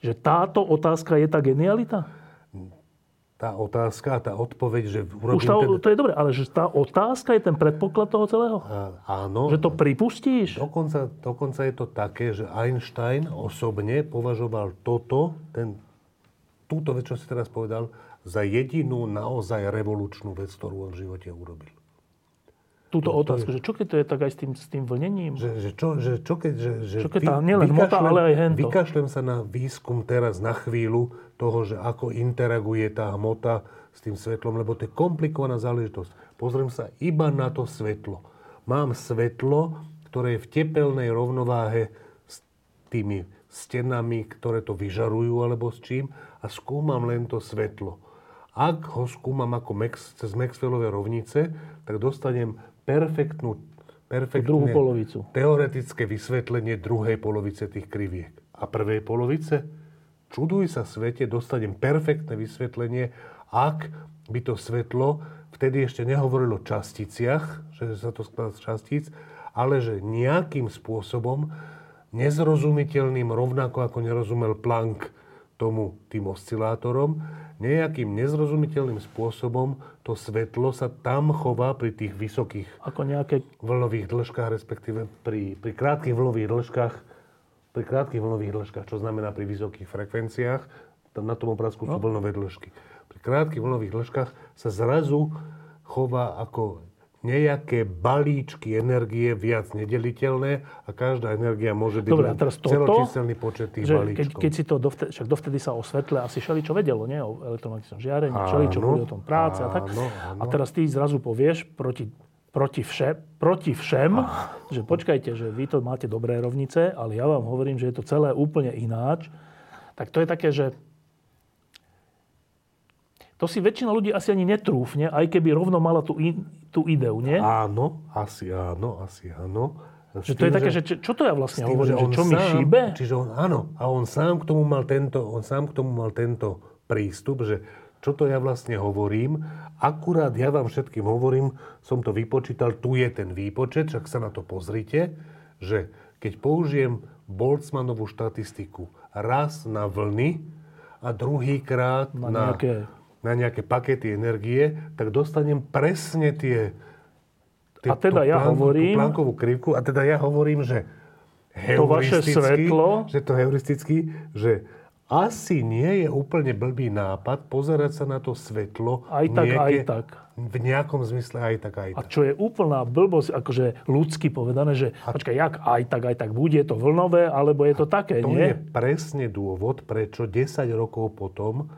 Že táto otázka je tá genialita? Tá otázka, tá odpoveď, že... Už tá, ten... to je dobre, ale že tá otázka je ten predpoklad toho celého? Áno. Že to pripustíš? Dokonca, dokonca je to také, že Einstein osobne považoval toto, ten, túto vec, čo si teraz povedal, za jedinú naozaj revolučnú vec, ktorú on v živote urobil. Túto no, otázku, je, že čo keď to je tak aj s tým, s tým vlnením? Že, že, čo, že čo keď... Že, že čo keď tá nielen hmota, ale aj hento. Vykašľem sa na výskum teraz na chvíľu toho, že ako interaguje tá hmota s tým svetlom, lebo to je komplikovaná záležitosť. Pozriem sa iba na to svetlo. Mám svetlo, ktoré je v tepelnej rovnováhe s tými stenami, ktoré to vyžarujú alebo s čím, a skúmam len to svetlo. Ak ho skúmam ako Max, cez Maxwellové rovnice, tak dostanem perfektnú, perfektné teoretické vysvetlenie druhej polovice tých kriviek. A prvej polovice, čuduj sa svete, dostanem perfektné vysvetlenie, ak by to svetlo vtedy ešte nehovorilo o časticiach, že sa to skladá z častíc, ale že nejakým spôsobom nezrozumiteľným, rovnako ako nerozumel Planck tomu tým oscilátorom, nejakým nezrozumiteľným spôsobom to svetlo sa tam chová pri tých vysokých ako nejaké... vlnových dĺžkach, respektíve pri, pri krátkych vlnových dĺžkach, pri krátkych vlnových dĺžkach, čo znamená pri vysokých frekvenciách, tam na tom obrázku sú no. vlnové dĺžky. Pri krátkych vlnových dĺžkach sa zrazu chová ako nejaké balíčky energie viac nedeliteľné a každá energia môže byť dobre, celočíselný počet tých balíčkov. Keď, keď si to dovtedy, však dovtedy sa o svetle asi šeličo vedelo, nie? O elektromagnetnom žiarení, šeličo bude o tom práce a tak. Áno, áno. A teraz ty zrazu povieš proti, proti, vše, proti všem, áno, že počkajte, že vy to máte dobré rovnice, ale ja vám hovorím, že je to celé úplne ináč. Tak to je také, že to si väčšina ľudí asi ani netrúfne, aj keby rovno mala tú, in, tú ideu, nie? Áno, asi áno, asi áno. Že to tým, je také, že čo to ja vlastne tým, hovorím, že čo sám, mi šíbe? Čiže on, áno, a on sám, k tomu mal tento, on sám k tomu mal tento prístup, že čo to ja vlastne hovorím, akurát ja vám všetkým hovorím, som to vypočítal, tu je ten výpočet, však sa na to pozrite, že keď použijem Boltzmannovú štatistiku raz na vlny a druhýkrát na... na nejaké... na nejaké pakety energie, tak dostanem presne tie, tie a teda tú, ja plán, hovorím, tú Planckovú krivku. A teda ja hovorím, že to vaše svetlo, že to heuristicky, že asi nie je úplne blbý nápad pozerať sa na to svetlo aj tak, niekde, aj tak. V nejakom zmysle aj tak, aj tak. A čo je úplná blbosť, akože ľudsky povedané, že a... počkaj, jak aj tak, aj tak, bude to vlnové, alebo je to také, to nie? To je presne dôvod, prečo desať rokov potom,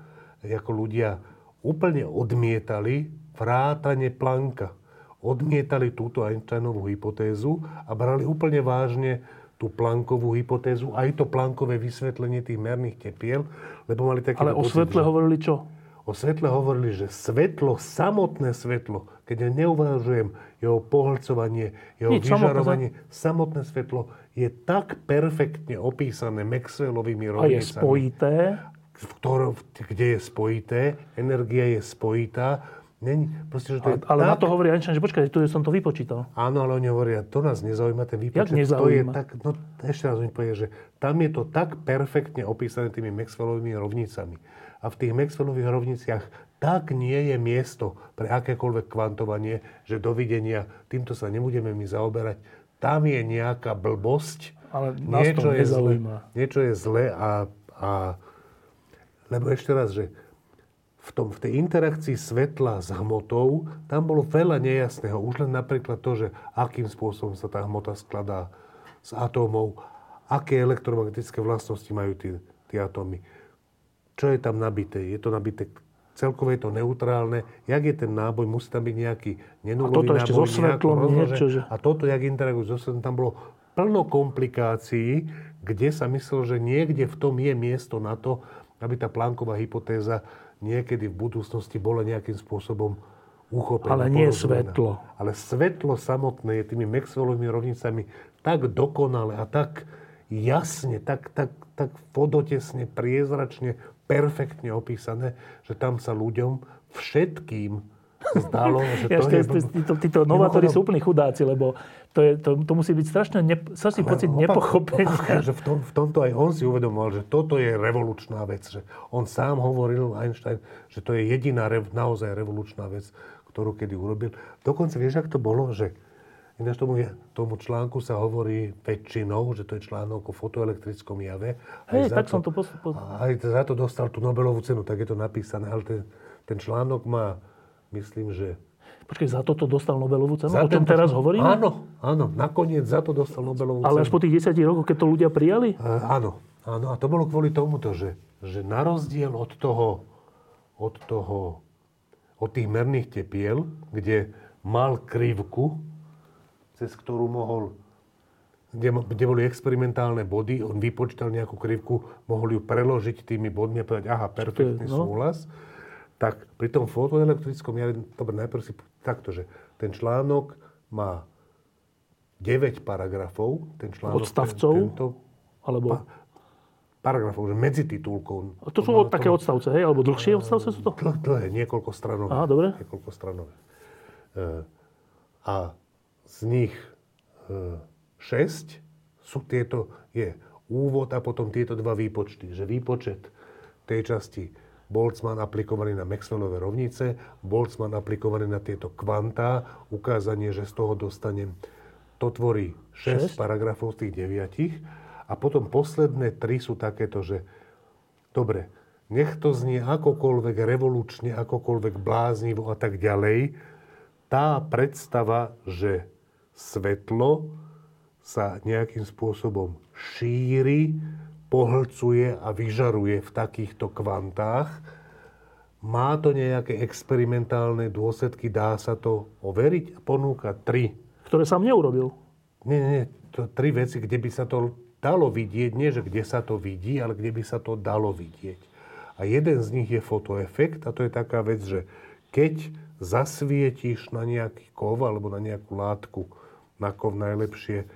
ako ľudia úplne odmietali vrátanie Plancka. Odmietali túto Einsteinovú hypotézu a brali úplne vážne tú Planckovú hypotézu, aj to Planckové vysvetlenie tých merných tepiel, lebo mali taký... Ale o pocit, svetle že... hovorili čo? O svetle hovorili, že svetlo, samotné svetlo, keď ja neuvažujem jeho pohľcovanie, jeho Nič, vyžarovanie, samotné svetlo je tak perfektne opísané Maxwellovými rovnicami. A je spojité... V ktorom, kde je spojité, energia je spojitá. Není, proste, že to ale je ale tak... na to hovorí Einstein, že počkaj, tu som to vypočítal. Áno, ale oni hovoria, to nás nezaujíma, ten výpočet. Jak nezaujíma? To je tak, no, ešte raz oni povie, že tam je to tak perfektne opísané tými Maxwellovými rovnicami. A v tých Maxwellových rovniciach tak nie je miesto pre akékoľvek kvantovanie, že dovidenia, týmto sa nebudeme my zaoberať. Tam je nejaká blbosť. Ale nás niečo to nezaujíma. Je zle, niečo je zlé a... a lebo ešte raz, že v, tom, v tej interakcii svetla s hmotou tam bolo veľa nejasného. Už len napríklad to, že akým spôsobom sa tá hmota skladá z atómov, aké elektromagnetické vlastnosti majú tie atómy, čo je tam nabité. Je to nabité celkové je to neutrálne. Jak je ten náboj, musí tam byť nejaký nenulový náboj. A toto ešte so svetlom niečo. Že... A toto, jak interaguje so svetlom, tam bolo plno komplikácií, kde sa myslel, že niekde v tom je miesto na to, aby tá Plancková hypotéza niekedy v budúcnosti bola nejakým spôsobom uchopená. Ale nie svetlo. Ale svetlo samotné je tými Maxwellovými rovnicami tak dokonale a tak jasne, tak, tak, tak vodotesne, priezračne, perfektne opísané, že tam sa ľuďom všetkým zdalo, že ja to je... Títo, títo novátori sú úplní chudáci, lebo to, je, to, to musí byť strašne nepo, strašný pocit nepochopenia. Že v, tom, v tomto aj on si uvedomoval, že toto je revolučná vec. Že on sám hovoril, Einstein, že to je jediná naozaj revolučná vec, ktorú kedy urobil. Dokonca vieš, ak to bolo, že ináč tomu, tomu článku sa hovorí väčšinou, že to je článok o fotoelektrickom jave. Hej, tak to, som to postupoval. Aj za to dostal tú Nobelovú cenu, tak je to napísané. Ale ten, ten článok má, myslím, že... Počkej, za toto dostal Nobelovú cenu? Za o tom teraz hovoríme? Áno, áno. Nakoniec za to dostal Nobelovú cenu. Ale až po tých desiatich rokoch, keď to ľudia prijali? Uh, áno, áno. A to bolo kvôli tomuto, že, že na rozdiel od toho, od toho, od tých merných tepiel, kde mal krivku, cez ktorú mohol, kde, kde boli experimentálne body, on vypočítal nejakú krivku, mohol ju preložiť tými bodmi a povedať, aha, perfektný no. súhlas. Tak pri tom fotoelektrickom, ja dobre, najprv si takto, že ten článok má deväť paragrafov, ten článok... Odstavcov? Ten, tento, alebo... Pa, paragrafov, že medzi titulkou. A to sú to, také odstavce, hej? Alebo dlhšie odstavce sú to? Dlhé, niekoľko stranové. Aha, dobre. Niekoľko stranové. E, a z nich šesť sú tieto, je úvod a potom tieto dva výpočty. Že výpočet tej časti Boltzmann aplikovaný na Maxwellove rovnice, Boltzmann aplikovaný na tieto kvantá, ukázanie, že z toho dostanem, to tvorí šesť paragrafov z tých deviatich. A potom posledné tri sú takéto, že dobre, nech to znie akokoľvek revolučne, akokoľvek bláznivo a tak ďalej, tá predstava, že svetlo sa nejakým spôsobom šíri, pohlcuje a vyžaruje v takýchto kvantách. Má to nejaké experimentálne dôsledky, dá sa to overiť a ponúka tri. Ktoré sám neurobil. Nie, nie, to tri veci, kde by sa to dalo vidieť, nie že kde sa to vidí, ale kde by sa to dalo vidieť. A jeden z nich je fotoefekt a to je taká vec, že keď zasvietíš na nejaký kov alebo na nejakú látku na kov najlepšie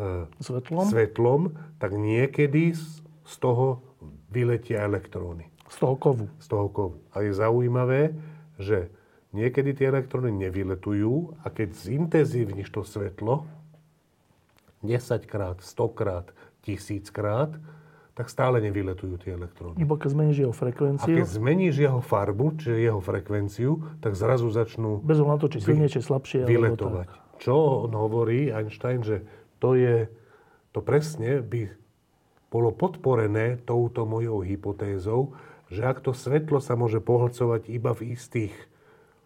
e, svetlom? svetlom, tak niekedy z, z toho vyletia elektróny. Z toho kovu. Z toho kovu. A je zaujímavé, že niekedy tie elektróny nevyletujú a keď zintenzívniš to svetlo desaťkrát, stokrát, tisíckrát, tak stále nevyletujú tie elektróny. Iba keď zmeníš jeho frekvenciu. A keď zmeníš jeho farbu, čiže jeho frekvenciu, tak zrazu začnú... Bez ohľadu na to, či silne, či slabšie. Vyletovať. Čo on hovorí, Einstein, že to je... To presne by bolo podporené touto mojou hypotézou, že ak to svetlo sa môže pohlcovať iba v istých...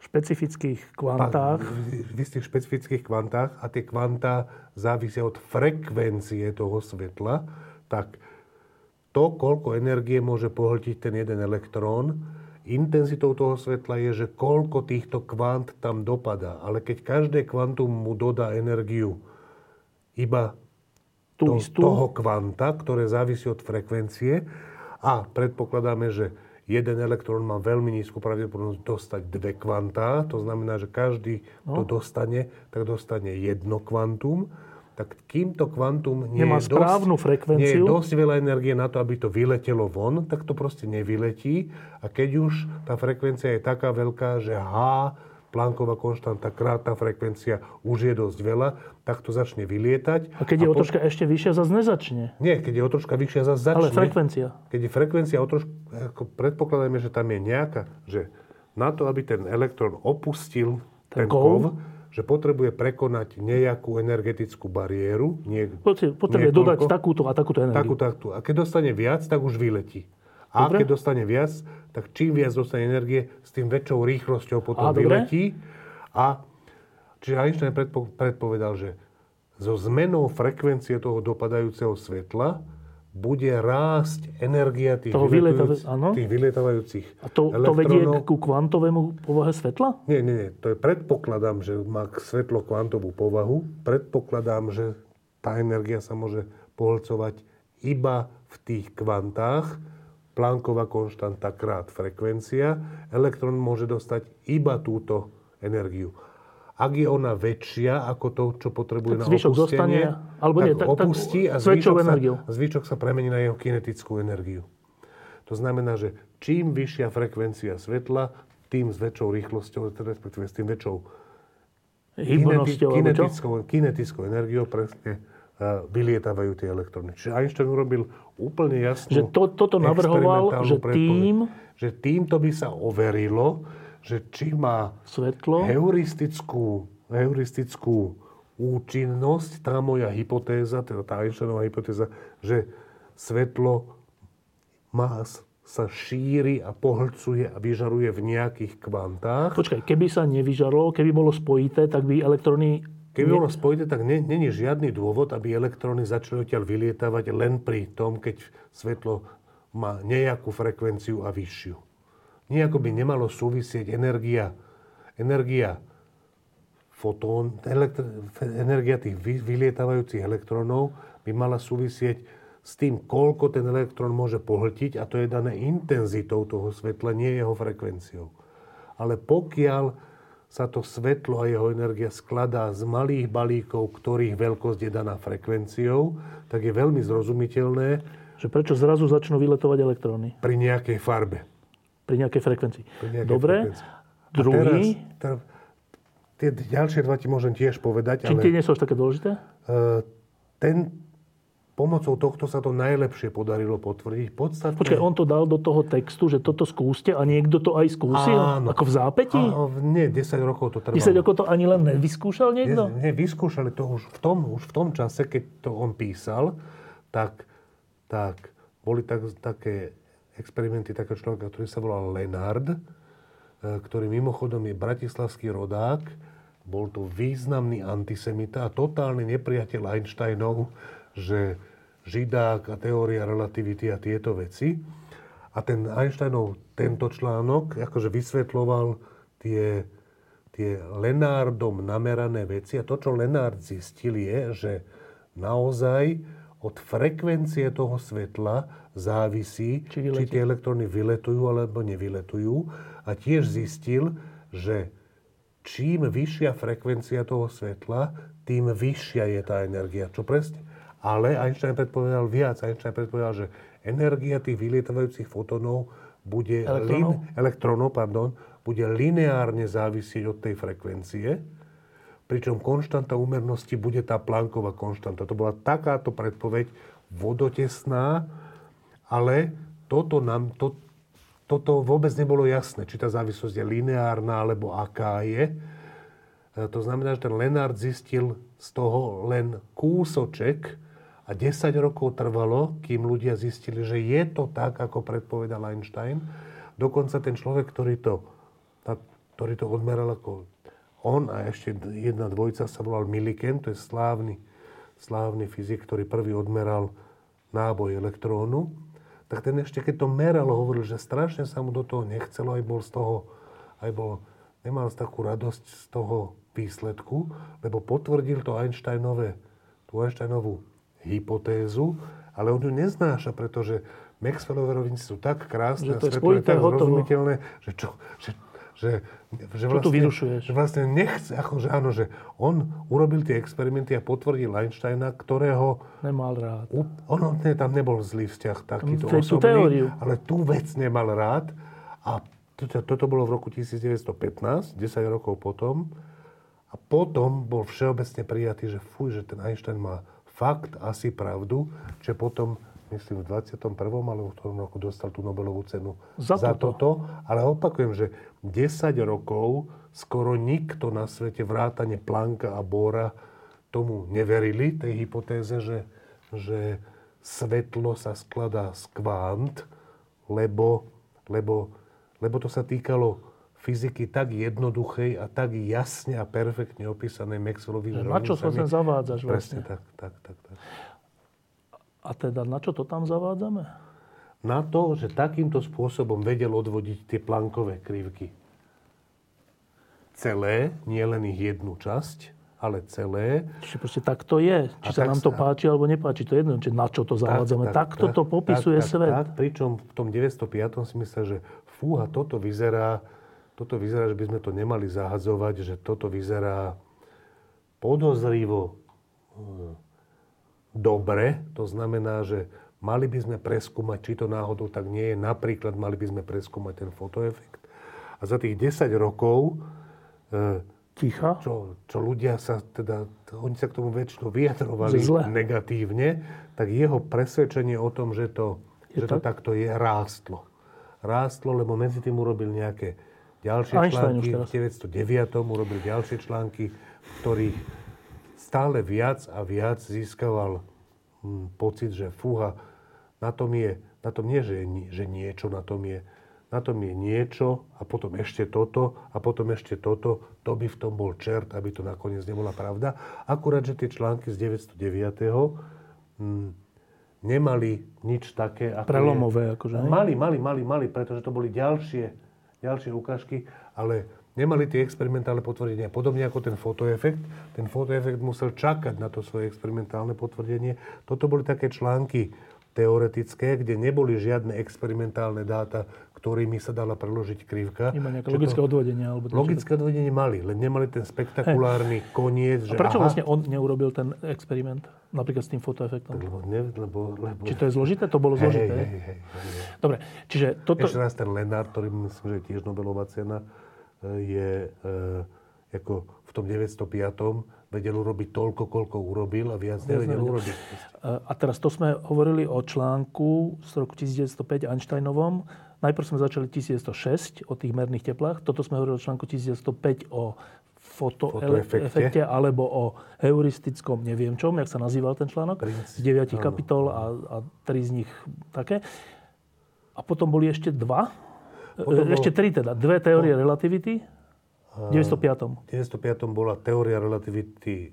špecifických kvantách. V istých špecifických kvantách a tie kvantá závisia od frekvencie toho svetla, tak... To, koľko energie môže pohltiť ten jeden elektrón, intenzitou toho svetla je, že koľko týchto kvant tam dopadá. Ale keď každé kvantum mu dodá energiu iba to, toho kvanta, ktoré závisí od frekvencie, a predpokladáme, že jeden elektrón má veľmi nízku pravdepodobnosť dostať dve kvantá, to znamená, že každý no. to dostane, tak dostane jedno kvantum, tak kým to kvantum nie je, dosť, nie je dosť veľa energie na to, aby to vyletelo von, tak to proste nevyletí. A keď už tá frekvencia je taká veľká, že H, Plancková konštanta, krát tá frekvencia už je dosť veľa, tak to začne vylietať. A keď a je o troška po... ešte vyššia, zase nezačne. Nie, keď je o troška vyššia, zase začne. Ale frekvencia. Keď je frekvencia o trošku... Predpokladáme, že tam je nejaká, že na to, aby ten elektrón opustil ten, ten kov, že potrebuje prekonať nejakú energetickú bariéru. Nie, potrebuje niekoľko, dodať takúto a takúto energiu. Takú, takú. A keď dostane viac, tak už vyletí. A dobre. Keď dostane viac, tak čím viac dostane energie, s tým väčšou rýchlosťou potom a, vyletí. A, čiže Einstein predpo, predpovedal, že so zmenou frekvencie toho dopadajúceho svetla bude rásť energia tých, vyletav... tých vyletavajúcich elektrónov. A to, to vedie ku kvantovému povahe svetla? Nie, nie, nie. To je, predpokladám, že má svetlo kvantovú povahu. Predpokladám, že tá energia sa môže pohlcovať iba v tých kvantách. Plancková konštanta krát frekvencia. Elektrón môže dostať iba túto energiu. Ak je ona väčšia ako to, čo potrebuje na opustenie, alebo nie, tak, tak opustí a zvyšok sa, zvyšok sa premení na jeho kinetickú energiu. To znamená, že čím vyššia frekvencia svetla, tým s väčšou rýchlosťou, respektíve s tým väčšou kineti, kinetickou, kinetickou energiou presne vylietávajú tie elektróny. Čiže Einstein urobil úplne jasnú že to, toto navrhoval, že tým... Že týmto by sa overilo, že či má svetlo heuristickú, heuristickú účinnosť, tá moja hypotéza, teda tá Einsteinová hypotéza, že svetlo má, sa šíri a pohľcuje a vyžaruje v nejakých kvantách. Počkaj, keby sa nevyžarlo, keby bolo spojité, tak by elektróny... Keby bolo spojité, tak není žiadny dôvod, aby elektróny začali odtiaľ vylietávať len pri tom, keď svetlo má nejakú frekvenciu a vyššiu. Nejako by nemalo súvisieť energia, energia fotón, elektr- energia tých vy, vylietávajúcich elektrónov by mala súvisieť s tým, koľko ten elektrón môže pohltiť, a to je dané intenzitou toho svetla, nie jeho frekvenciou. Ale pokiaľ sa to svetlo a jeho energia skladá z malých balíkov, ktorých veľkosť je daná frekvenciou, tak je veľmi zrozumiteľné, že prečo zrazu začnú vyletovať elektróny. Pri nejakej farbe. Pri nejakej frekvencii. Pri nejakej Dobre. Frekvencii. Druhý... Teraz, tie ďalšie dva ti môžem tiež povedať, či ale... Či tie nie sú až také dôležité? Ten... Pomocou tohto sa to najlepšie podarilo potvrdiť. Podstatne... Počkaj, on to dal do toho textu, že toto skúste a niekto to aj skúsil? Áno. Ako v zápätí? Áno, nie, desať rokov to trvalo. desať rokov to ani len nevyskúšal niekto? Nie, nevyskúšali to už v tom, už v tom čase, keď to on písal, tak, tak boli tak, také... experimenty takého človeka, ktorý sa volal Lenard, ktorý mimochodom je bratislavský rodák, bol to významný antisemita a totálny nepriateľ Einsteinov, že židák a teória relativity a tieto veci. A ten Einsteinov tento článok akože vysvetľoval tie, tie Lenardom namerané veci a to, čo Lenard zistil, je, že naozaj od frekvencie toho svetla závisí, či, či tie elektróny vyletujú alebo nevyletujú. A tiež zistil, že čím vyššia frekvencia toho svetla, tým vyššia je tá energia. Čo presne? Ale Einstein predpovedal viac. Einstein predpovedal, že energia tých vylietavajúcich fotónov bude, lin, elektrónov, pardon, bude lineárne závisieť od tej frekvencie. Pričom konštanta úmernosti bude tá Plancková konštanta. To bola takáto predpoveď vodotesná, ale toto, nám, to, toto vôbec nebolo jasné, či tá závislosť je lineárna, alebo aká je. To znamená, že ten Lenard zistil z toho len kúsoček a desať rokov trvalo, kým ľudia zistili, že je to tak, ako predpovedal Einstein. Dokonca ten človek, ktorý to, ktorý to odmeral ako... On a ešte jedna dvojica sa volal Millikan, to je slávny, slávny fyzik, ktorý prvý odmeral náboj elektrónu. Tak ten ešte, keď to meral, hovoril, že strašne sa mu do toho nechcelo, aj bol z toho, aj bol, nemal takú radosť z toho výsledku, lebo potvrdil to Einsteinové, tú Einsteinovú hypotézu, ale on ju neznáša, pretože Maxwellove rovnice sú tak krásne a svetlo je tak zrozumiteľné, že čo... Že Že, že vlastne, že vlastne nechce, akože áno, že on urobil tie experimenty a potvrdil Einsteina, ktorého... Nemal rád. Ono ne, tam nebol zlý vzťah takýto osobný, teóriu. Ale tú vec nemal rád. A toto, toto bolo v roku devätnásť pätnásť, desať rokov potom. A potom bol všeobecne prijatý, že fuj, že ten Einstein má fakt, asi pravdu, že potom... myslím, v dvadsiatom prvom alebo v ktorom roku dostal tú Nobelovú cenu za, za toto. Ale opakujem, že desať rokov skoro nikto na svete vrátane Plancka a Bohra tomu neverili, tej hypotéze, že, že svetlo sa skladá z kvant, lebo, lebo, lebo to sa týkalo fyziky tak jednoduchej a tak jasne a perfektne opísanej Maxwellovými rovnicami. Na čo sa zavádzaš vlastne? Presne tak, tak, tak. tak. A teda na čo to tam zavádzame? Na to, že takýmto spôsobom vedel odvodiť tie Planckové krivky. Celé, nie len ich jednu časť, ale celé. Čiže proste tak to je. Či a sa nám to sa... páči alebo nepáči, to je jedno. Čiže na čo to zavádzame. Tak, tak, Takto tak, to popisuje tak, tak, svet. Tak, pričom v tom deväťstopäť si myslel, že fúha, toto vyzerá, toto vyzerá, že by sme to nemali zahadzovať, že toto vyzerá podozrivo dobre. To znamená, že mali by sme preskúmať, či to náhodou tak nie je. Napríklad mali by sme preskúmať ten fotoefekt. A za tých desať rokov ticha. Čo, čo ľudia sa teda, oni sa k tomu väčšinou vyjadrovali negatívne, tak jeho presvedčenie o tom, že to, je že tak? to takto je, rástlo. Rástlo, lebo medzi tým urobil nejaké ďalšie Einstein články. V deväťstodeväť urobil ďalšie články, v ktorých stále viac a viac získaval hm, pocit, že fúha, na tom je, na tom nie, že, že niečo na tom je, na tom je niečo a potom ešte toto a potom ešte toto. To by v tom bol čert, aby to nakoniec nebola pravda. Akurát, že tie články z deväťstodeväť m, nemali nič také... Ako prelomové, je, akože. Mali, mali, mali, mali, pretože to boli ďalšie, ďalšie ukážky, ale nemali tie experimentálne potvrdenia. Podobne ako ten fotoefekt. Ten fotoefekt musel čakať na to svoje experimentálne potvrdenie. Toto boli také články teoretické, kde neboli žiadne experimentálne dáta, ktorými sa dala preložiť krivka. Nemali nejaké logické odvodenie? Alebo logické to... odvodenie mali, len nemali ten spektakulárny hey. koniec. Že a prečo aha, vlastne on neurobil ten experiment? Napríklad s tým fotoefektom? Lebo, ne, lebo, lebo... Či to je zložité? To bolo zložité. Hey, hey, hey, hey. Dobre, čiže toto... Ešte raz ten Lenard, ktorý myslím, že je tiež Nobelová cena, je e, ako v tom deväťstopäť vedel urobiť toľko, koľko urobil a viac nevedel urobiť. A teraz to sme hovorili o článku z roku deväťstopäť Einsteinovom. Najprv sme začali deväťstošesť o tých merných teplách. Toto sme hovorili o článku deväťstopäť o fotoefekte alebo o heuristickom neviem čom, jak sa nazýval ten článok. Z deviatich kapitol a, a tri z nich také. A potom boli ešte dva. Potom ešte tri teda. Dve teórie po... relativity. V deväťstopäť. deväťstopäť bola teória relativity,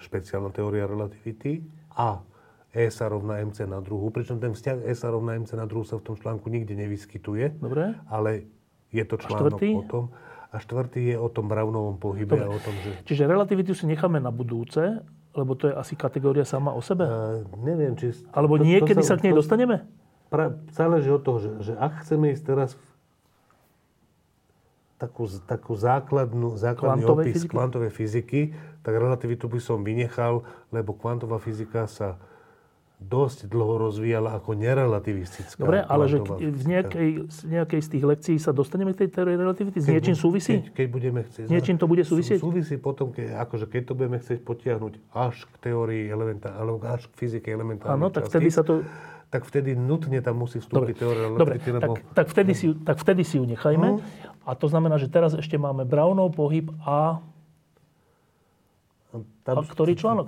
špeciálna teória relativity a E sa rovná mc na druhu. Pričom ten vzťah E sa rovná mc na druhu sa v tom článku nikde nevyskytuje. Dobre. Ale je to článok o tom. A štvrtý je o tom Brownovom pohybe. Dobre. A o tom, že... Čiže relativitu si necháme na budúce, lebo to je asi kategória sama o sebe? Uh, neviem, či... Alebo to, niekedy to sa, sa k nej to... dostaneme? Pra... Záleží od toho, že, že ak chceme ísť teraz... Takú, takú základnú, základný kvantovej opis fyziky? kvantovej fyziky, tak relativitu by som vynechal, lebo kvantová fyzika sa dosť dlho rozvíjala ako nerelativistická. Dobre, ale že v nejakej, nejakej z tých lekcií sa dostaneme k tej teórii relativity? S keď niečím súvisí? Keď, keď budeme chcieť. S niečím to bude súvisieť? Súvisí potom, keď, akože keď to budeme chcieť potiahnuť až k teórii elementárnej, alebo až k fyzike elementárnej Áno, tak vtedy sa to... tak vždy nutne tam musí vstúpiť teória relativity. Lebo... Tak, tak, vtedy si, tak vtedy si ju nechajme. Hmm. A to znamená, že teraz ešte máme Brownov pohyb a... Tam, a ktorý článok?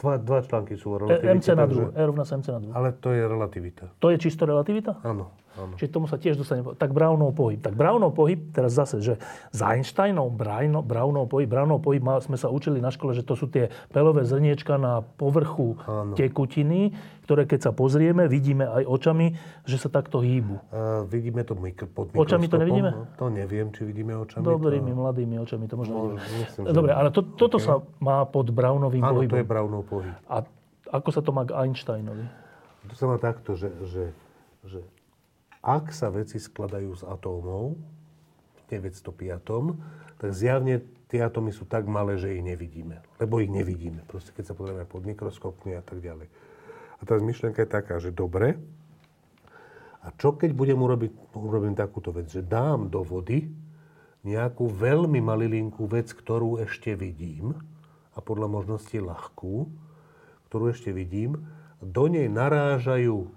Dva, dva články sú o relativite. E, na druhu. E rovná sa mc na druhu. Ale to je relativita. To je čisto relativita? Áno. áno. Čiže tomu sa tiež dostane... Tak Brownov pohyb. Tak Brownov pohyb, teraz zase, že s Einsteinom Brownov pohyb, Brownov pohyb mal, sme sa učili na škole, že to sú tie pelové zrniečka na povrchu áno. tekutiny, ktoré keď sa pozrieme, vidíme aj očami, že sa takto hýbu. A vidíme to mikro, pod mikroskopom. Očami to nevidíme? No, to neviem, či vidíme očami. Dobrými, to... mladými očami to možno vidíme. Myslím, Dobre, ale to, toto okay. sa má pod Brownovým Áno, pohybom. Áno, to je Brownov pohyb. A ako sa to má k Einsteinovi? To sa má takto, že, že, že ak sa veci skladajú z atómov v deväťstopäť, tak zjavne tie atómy sú tak malé, že ich nevidíme. Lebo ich nevidíme. Proste keď sa pozrieme pod mikroskopmi a tak ďalej. A tá myšlienka je taká, že dobre, a čo keď budem urobiť, urobím takúto vec, že dám do vody nejakú veľmi malilinkú vec, ktorú ešte vidím, a podľa možnosti ľahkú, ktorú ešte vidím, do nej narážajú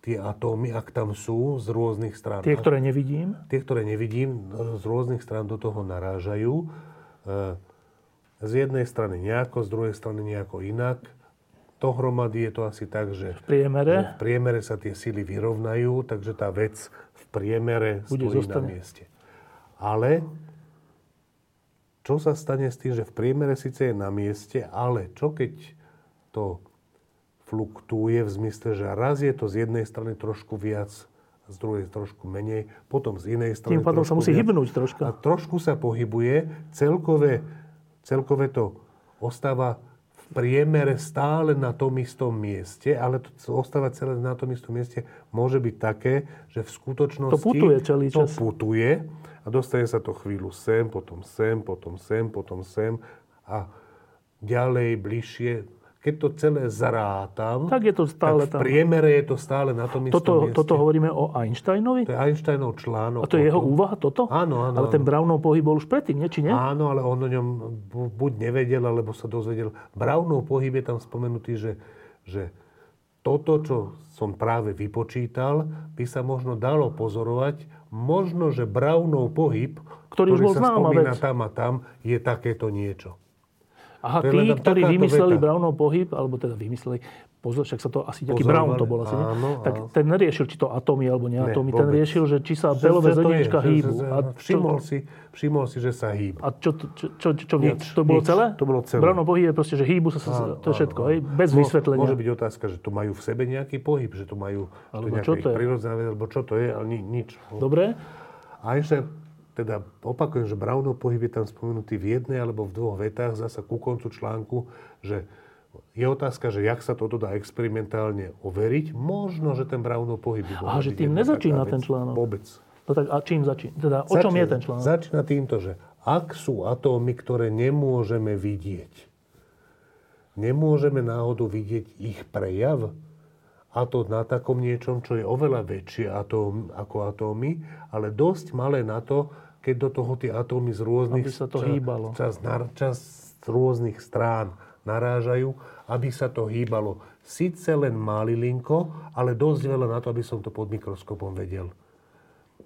tie atómy, ak tam sú, z rôznych strán. Tie, ktoré nevidím? Tie, ktoré nevidím, z rôznych strán do toho narážajú. Z jednej strany nejako, z druhej strany nejako inak. Dohromady je to asi tak, že v priemere, v priemere sa tie síly vyrovnajú, takže tá vec v priemere stojí zostane. na mieste. Ale čo sa stane s tým, že v priemere síce je na mieste, ale čo keď to fluktuje v zmysle, že raz je to z jednej strany trošku viac, z druhej trošku menej, potom z inej strany trošku viac. Tým pádom sa musí hybnúť trošku. A trošku sa pohybuje, celkové, celkové to ostáva v priemere stále na tom istom mieste, ale to ostáva celé na tom istom mieste môže byť také, že v skutočnosti to putuje celý čas. To putuje a dostane sa to chvíľu sem, potom sem, potom sem, potom sem a ďalej, bližšie. Keď to celé zarátam, tak, je to stále tak v priemere tam. Je to stále na tom istom toto, mieste. Toto hovoríme o Einsteinovi? To je Einsteinov článok. A to je jeho úvaha toto? Áno, áno. Ale áno. Ten Brownov pohyb bol už predtým, nie? Či nie? Áno, ale on o ňom buď nevedel, alebo sa dozvedel. Brownov pohyb je tam spomenutý, že, že toto, čo som práve vypočítal, by sa možno dalo pozorovať. Možno, že Brownov pohyb, ktorý, ktorý už bol sa spomína vec. Tam a tam, je takéto niečo. Aha, tí, ktorí vymysleli veta. Brownov pohyb, alebo teda vymysleli, pozor, však sa to asi nejaký Brown to bol asi, áno, tak áno. Ten neriešil, či to atómy alebo neatómy, ne, ten riešil, že či sa Bellové zrniečka hýbu. Že, a všimol, čo, si, všimol si, že sa hýbu. A čo, čo, čo, čo nič, to bolo nič, celé? To bolo celé. Brownov pohyb je proste, že hýbu sa, áno, to je všetko, áno. Hej, bez no, vysvetlenia. Môže byť otázka, že to majú v sebe nejaký pohyb, že to majú nejaké prírodzené, alebo čo to je, ale nič. Dobre. A ešte... Teda opakujem, že Brownov pohyb je tam spomenutý v jednej alebo v dvoch vetách, zasa ku koncu článku, že je otázka, že jak sa toto dá experimentálne overiť. Možno, že ten Brownov pohyb... A že tým nezačína ten článok? Vôbec. No tak a čím začína? Teda o začína, čom je ten článok? Začína týmto, že ak sú atómy, ktoré nemôžeme vidieť, nemôžeme náhodou vidieť ich prejav, a to na takom niečom, čo je oveľa väčšie atóm, ako atómy, ale dosť malé na to, keď do toho tie atómy z rôznych sa to hýbalo. Čas, čas z rôznych strán narážajú, aby sa to hýbalo. Sice len malilinko, ale dosť veľa na to, aby som to pod mikroskopom vedel.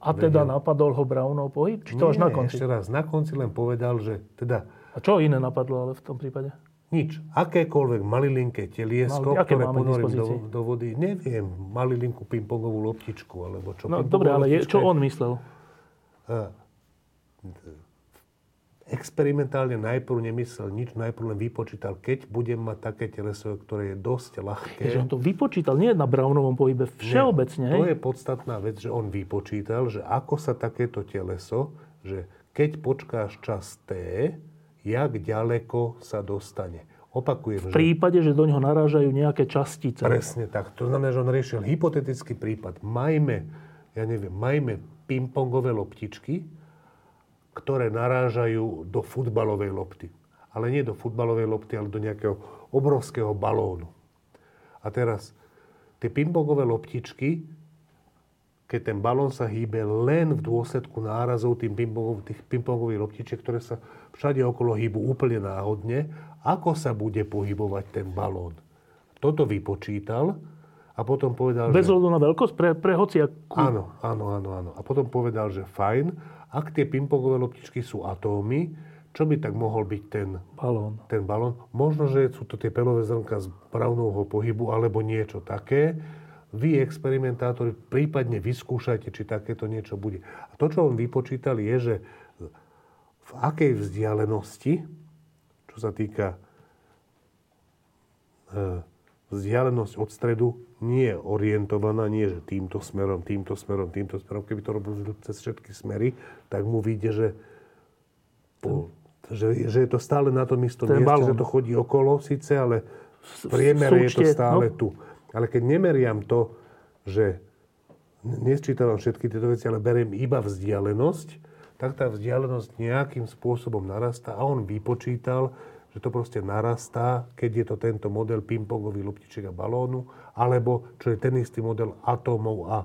A vedel. Teda napadol ho Brownov pohyb? Či to nie, až na konci? Ešte raz, na konci len povedal, že teda... A čo iné napadlo ale v tom prípade? Nič. Akékoľvek malilinké teliesko, Mal, ktoré ponorím do, do vody, neviem, malilinku pingpongovú loptičku, alebo čo. No dobre, ale je, čo on myslel? Uh, experimentálne najprv nemyslel nič, najprv len vypočítal, keď budem mať také teleso, ktoré je dosť ľahké. Takže on to vypočítal, nie na Brownovom pohybe, všeobecne. Nie, to je podstatná vec, že on vypočítal, že ako sa takéto teleso, že keď počkáš čas T, jak ďaleko sa dostane. Opakujem, v prípade, že, že do ňoho narážajú nejaké častice. Presne tak. To znamená, že on riešil hypotetický prípad. Majme, ja neviem, majme pingpongové loptičky, ktoré narážajú do futbalovej lopty. Ale nie do futbalovej lopty, ale do nejakého obrovského balónu. A teraz, tie pingpongové loptičky, keď ten balón sa hýbe len v dôsledku nárazov tých pingpongových loptičiek, ktoré sa všade okolo hýbu úplne náhodne, ako sa bude pohybovať ten balón. Toto vypočítal a potom povedal, bez že... Bez hľadu na veľkosť? Pre, pre hociakú? Áno, áno, áno, áno. A potom povedal, že fajn, ak tie pingpongové loptičky sú atómy, čo by tak mohol byť ten balón? Ten balón? Možno, že sú to tie pelové zrnka z Brownovho pohybu alebo niečo také. Vy, experimentátori, prípadne vyskúšajte, či takéto niečo bude. A to, čo on vypočítal, je, že v akej vzdialenosti, čo sa týka vzdialenosť od stredu, nie je orientovaná, nie že týmto smerom, týmto smerom, týmto smerom. Keby to robil cez všetky smery, tak mu vyjde, že, po, že, že je to stále na tom istom mieste, balón. Že to chodí okolo síce, ale v priemere je to stále no. Tu. Ale keď nemeriam to, že nesčítam všetky tieto veci, ale beriem iba vzdialenosť, tak tá vzdialenosť nejakým spôsobom narastá a on vypočítal, že to proste narastá, keď je to tento model pingpongový loptiček a balónu, alebo čo je ten istý model atómov a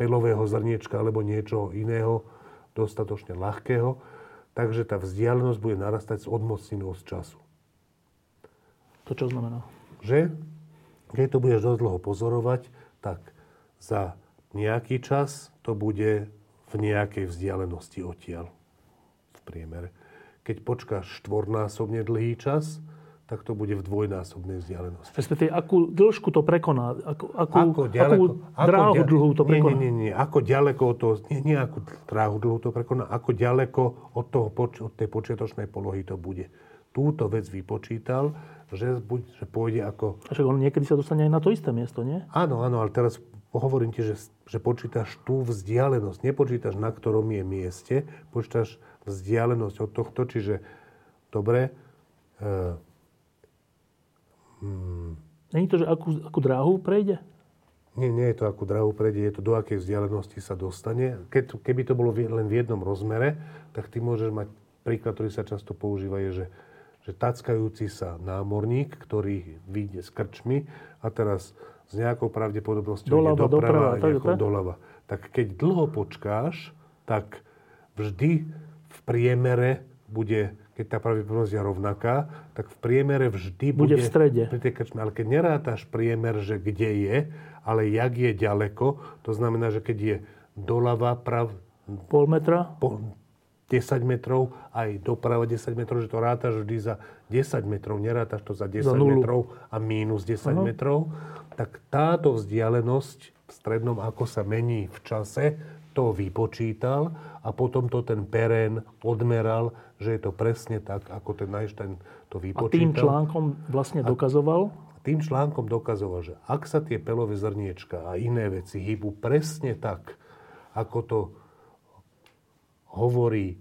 pelového zrniečka alebo niečoho iného, dostatočne ľahkého. Takže tá vzdialenosť bude narastať s odmocninou z času. To čo znamená? Že? Keď to budeš dosť dlho pozorovať, tak za nejaký čas to bude v nejakej vzdialenosti odtiaľ v priemere. Keď počkáš štvornásobne dlhý čas, tak to bude v dvojnásobnej vzdialenosti. Respektíve, akú dĺžku to prekoná? Akú, akú, ako ďaleko, akú dráhu ako, dlhú to prekoná? Nie, nie, nie. Ako ďaleko od toho, nie, nie akú dráhu dlhú to prekoná, ako ďaleko od, toho, od tej počiatočnej polohy to bude. túto vec vypočítal, že, buď, že pôjde ako... A však on niekedy sa dostane aj na to isté miesto, nie? Áno, áno, ale teraz hovorím ti, že, že počítaš tú vzdialenosť. Nepočítaš, na ktorom je mieste, počítaš vzdialenosť od tohto, čiže dobre... E, hmm. Není to, že akú, akú dráhu prejde? Nie, nie je to, akú dráhu prejde, je to, do akej vzdialenosti sa dostane. Keď, keby to bolo len v jednom rozmere, tak ty môžeš mať príklad, ktorý sa často používa, je, že, že tackajúci sa námorník, ktorý vyjde s krčmi a teraz s nejakou pravdepodobnosťou ide doprava a nejakou doľava. Tak keď dlho počkáš, tak vždy v priemere bude... keď tá pravdepodobnosť je rovnaká, tak v priemere vždy bude, bude v strede. Pri tej krčme. Ale keď nerátaš priemer, že kde je, ale jak je ďaleko, to znamená, že keď je doľava prav... Pol metra? Po desať metrov, aj doprava desať metrov, že to rátaš vždy za desať metrov, nerátaš to za desať za metrov a mínus desať uh-huh. metrov, tak táto vzdialenosť v strednom, ako sa mení v čase, to vypočítal a potom to ten Perrin odmeral, že je to presne tak, ako ten Einstein to vypočítal. A tým článkom vlastne dokazoval? Tým článkom dokazoval, že ak sa tie pelové zrniečka a iné veci hýbu presne tak, ako to hovorí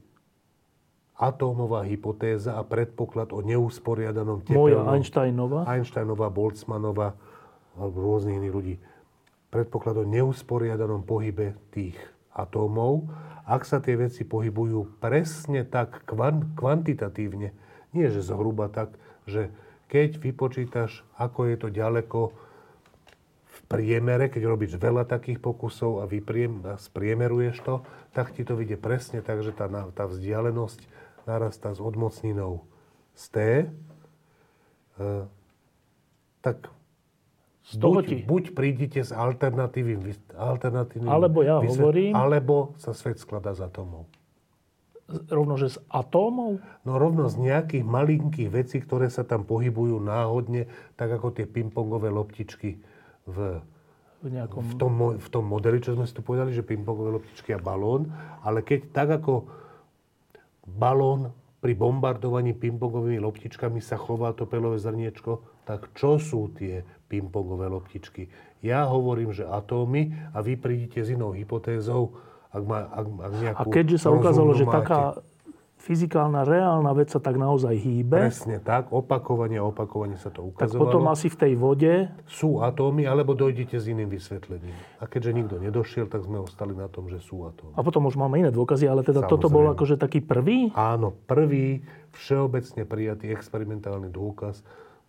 atómová hypotéza a predpoklad o neusporiadanom tepelnom... Moja Einsteinová. Einsteinová, Boltzmannová alebo rôznych iných ľudí. Predpoklad o neusporiadanom pohybe tých atómov, ak sa tie veci pohybujú presne tak kvant- kvantitatívne, nie že zhruba tak, že keď vypočítaš, ako je to ďaleko v priemere, keď robíš veľa takých pokusov a, vypriem, a spriemeruješ to, tak ti to vyjde presne tak, že tá, tá vzdialenosť narastá s odmocninou z T, e, tak... Buď, buď prídite s alternatívnym alternatívnym alebo ja vysvet, hovorím, alebo sa svet skladá z atómov. Rovno, že z atómov? No rovno z nejakých malinkých vecí, ktoré sa tam pohybujú náhodne, tak ako tie pingpongové loptičky v, v, nejakom... v, tom, v tom modeli, čo sme si tu povedali, že pingpongové loptičky a balón, ale keď tak ako balón pri bombardovaní pingpongovými loptičkami sa chová to pelové zrniečko, tak čo sú tie pingpongové loptičky? Ja hovorím, že atómy a vy prídite s inou hypotézou, ak, má, ak, ak nejakú... A keďže sa ukázalo, že máte, taká fyzikálna, reálna vec sa tak naozaj hýbe... Presne tak, opakovanie a opakovanie sa to ukazovalo. Tak potom asi v tej vode... Sú atómy, alebo dojdete s iným vysvetlením. A keďže nikto nedošiel, tak sme ostali na tom, že sú atómy. A potom už máme iné dôkazy, ale teda Samozrejme. Toto bol akože taký prvý? Áno, prvý všeobecne prijatý experimentálny dôkaz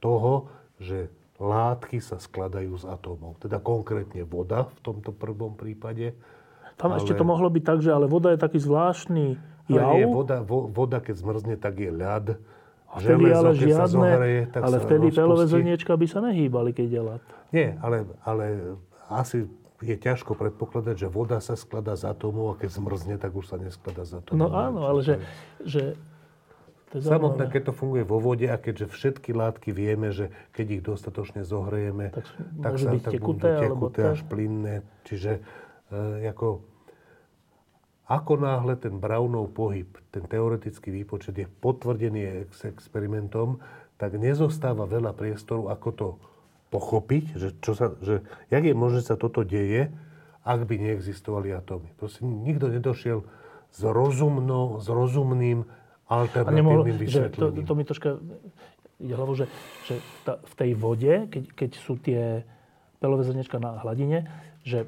toho, že látky sa skladajú z atómov. Teda konkrétne voda v tomto prvom prípade. Tam ale... ešte to mohlo byť tak, že ale voda je taký zvláštny jav. Je voda, vo, voda, keď zmrzne, tak je ľad. A vtedy železo, ale žiadne, zohreje, ale vtedy pelové zrniečka by sa nehýbali, keď je ľad. Nie, ale, ale asi je ťažko predpokladať, že voda sa skladá z atómov a keď zmrzne, tak už sa neskladá z atómov. No áno, ale že... že... Samotné, keď to funguje vo vode a keďže všetky látky vieme, že keď ich dostatočne zohrejeme, tak, tak sa tak tekuté, budú tekuté až tak... plynné. Čiže e, ako, ako náhle ten Brownov pohyb, ten teoretický výpočet je potvrdený ex- experimentom, tak nezostáva veľa priestoru, ako to pochopiť, že, čo sa, že jak je možné, sa toto deje, ak by neexistovali atómy. Proste nikto nedošiel s, rozumno, s rozumným alternatívnym vysvetlením. To, to mi troška ide hlavu, že, že ta, v tej vode, keď, keď sú tie pelové zrniečka na hladine, že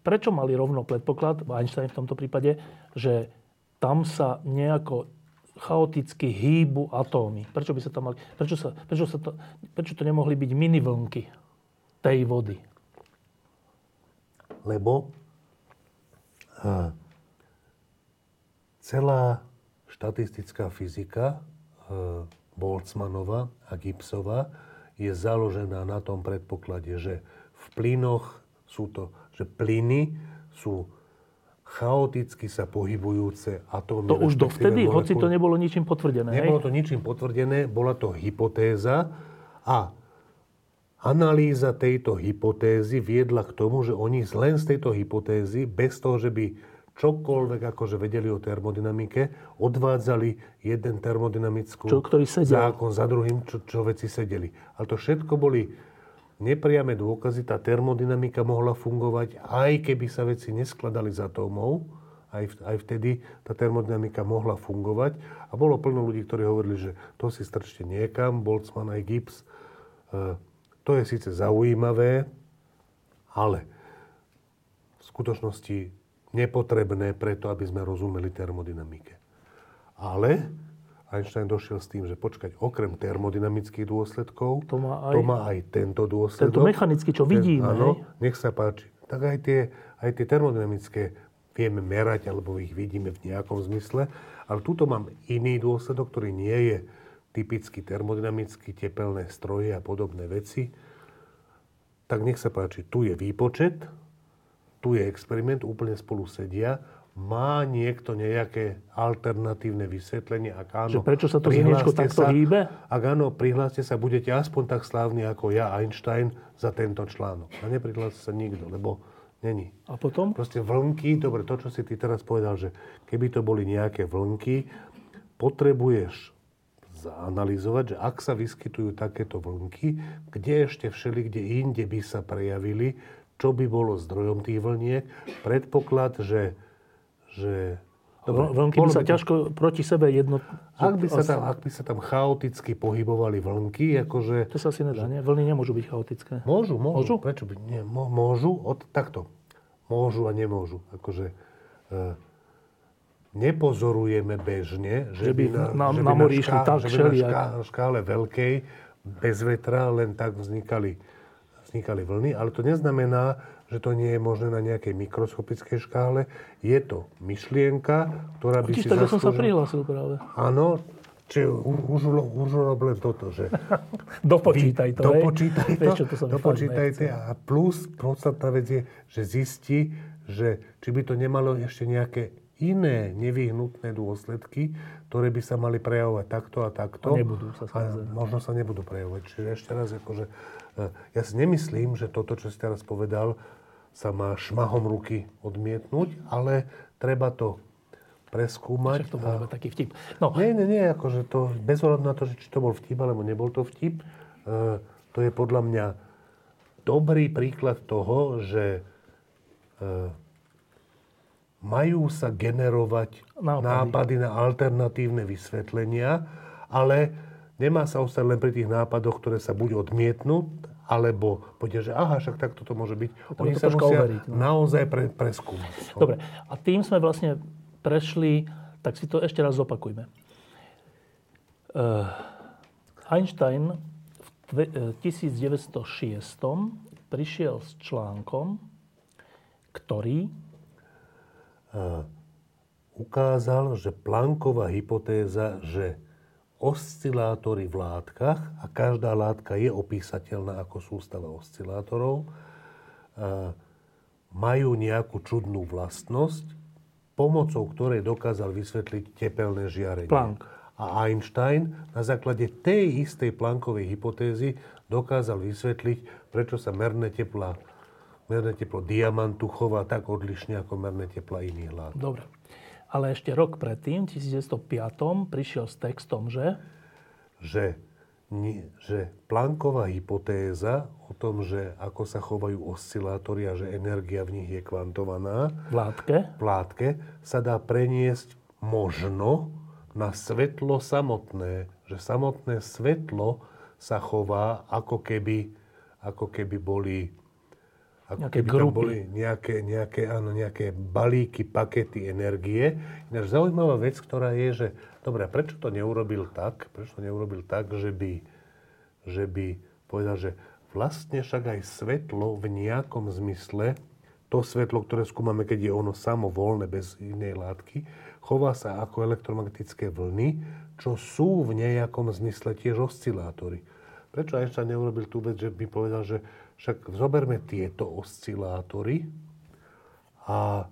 prečo mali rovno predpoklad, Einstein v tomto prípade, že tam sa nejako chaoticky hýbu atómy. Prečo by sa tam mali, prečo, sa, prečo, sa to, prečo to nemohli byť minivlnky tej vody? Lebo hm, celá štatistická fyzika e, Boltzmannova a Gibbsova je založená na tom predpoklade, že v plynoch sú to, že plyny sú chaoticky sa pohybujúce atómy. To už dovtedy, molekúly. Hoci to nebolo ničím potvrdené. Nebolo hej? to ničím potvrdené, bola to hypotéza a analýza tejto hypotézy viedla k tomu, že oni len z tejto hypotézy, bez toho, že by čokoľvek akože vedeli o termodynamike, odvádzali jeden termodynamickú čo, zákon za druhým, čo, čo veci sedeli. Ale to všetko boli nepriame dôkazy, tá termodynamika mohla fungovať, aj keby sa veci neskladali z atómov, aj, aj vtedy tá termodynamika mohla fungovať. A bolo plno ľudí, ktorí hovorili, že to si strčte niekam, Boltzmann aj Gibbs. E, to je síce zaujímavé, ale v skutočnosti nepotrebné preto, aby sme rozumeli termodynamike. Ale Einstein došiel s tým, že počkať, okrem termodynamických dôsledkov, to má aj, to má aj tento dôsledok. Tento mechanický, čo vidíme. Ten, áno, nech sa páči. Tak aj tie, aj tie termodynamické vieme merať, alebo ich vidíme v nejakom zmysle. Ale tuto mám iný dôsledok, ktorý nie je typicky termodynamický, tepelné stroje a podobné veci. Tak nech sa páči, tu je výpočet, tu je experiment, úplne spolu sedia. Má niekto nejaké alternatívne vysvetlenie? Ak áno, že prečo sa to zimniečko takto hýbe? Ak áno, prihláste sa, budete aspoň tak slávni ako ja, Einstein, za tento článok. A neprihláste sa nikto, lebo není. A potom? Proste vlnky, dobre, to, čo si ty teraz povedal, že keby to boli nejaké vlnky, potrebuješ zaanalyzovať, že ak sa vyskytujú takéto vlnky, kde ešte všeli, kde inde by sa prejavili, čo by bolo zdrojom tých vlniek. Predpoklad, že... že dobre, vlnky by sa by ťažko to... proti sebe jedno... Ak by, sa tam, ak by sa tam chaoticky pohybovali vlnky, akože... To sa asi nedá, nie? Vlny nemôžu byť chaotické. Môžu, môžu. môžu? Prečo by... Nie, môžu? Od... Takto. Môžu a nemôžu. Akože... E... Nepozorujeme bežne, že, že by na, na, že na, by na, šká... tak že by na šká... škále veľkej bez vetra len tak vznikali... vznikali vlny, ale to neznamená, že to nie je možné na nejakej mikroskopickej škále. Je to myšlienka, ktorá by Otiž, si zaslúžila... Otiž, tak som sa prihlásil práve. Áno, či už, už roblem toto, že... dopočítaj to, hej. Dopočítaj to, Vieš, to dopočítaj to. A plus, podstatná vec je, že zistí, že či by to nemalo ešte nejaké iné nevyhnutné dôsledky, ktoré by sa mali prejavovať takto a takto. A nebudú sa samozrejme. Možno sa nebudú prejavovať. Čiže ešte raz, akože... Ja si nemyslím, že toto, čo si teraz povedal, sa má šmahom ruky odmietnúť, ale treba to preskúmať. Však to bol a... taký vtip. No. Nie, nie, nie, akože to, bez ohľadu na to, či to bol vtip, alebo nebol to vtip, e, to je podľa mňa dobrý príklad toho, že e, majú sa generovať nápady. nápady na alternatívne vysvetlenia, ale... Nemá sa ostať len pri tých nápadoch, ktoré sa buď odmietnú, alebo povedia, že aha, však takto to môže byť. Oni sa musia overiť, no. naozaj pre, preskúmať. Dobre, a tým sme vlastne prešli, tak si to ešte raz zopakujme. Uh, Einstein v tisíc deväťsto šesť prišiel s článkom, ktorý... Uh, ukázal, že Plancková hypotéza, že... oscilátory v látkach, a každá látka je opísateľná ako sústava oscilátorov, majú nejakú čudnú vlastnosť, pomocou ktorej dokázal vysvetliť tepelné žiarenie. Planck. A Einstein na základe tej istej Planckovej hypotézy dokázal vysvetliť, prečo sa merné teplo, merné teplo diamantu chová tak odlišne ako merné tepla iných látok. Dobre. Ale ešte rok predtým, tisíc deväťsto päť, prišiel s textom, že? Že, nie, že Plancková hypotéza o tom, že ako sa chovajú oscilátory a že energia v nich je kvantovaná v látke, v látke sa dá preniesť možno na svetlo samotné. Že samotné svetlo sa chová ako keby, ako keby boli... Ako nejaké keby tam grupy. Boli nejaké, nejaké, áno, nejaké balíky, pakety energie. Ináč zaujímavá vec, ktorá je, že dobre, prečo to neurobil tak, prečo to neurobil tak, že by, že by povedal, že vlastne však aj svetlo v nejakom zmysle, to svetlo, ktoré skúmame, keď je ono samovoľné, bez inej látky, chová sa ako elektromagnetické vlny, čo sú v nejakom zmysle tiež oscilátory. Prečo Einstein neurobil tú vec, že by povedal, že však zoberme tieto oscilátory a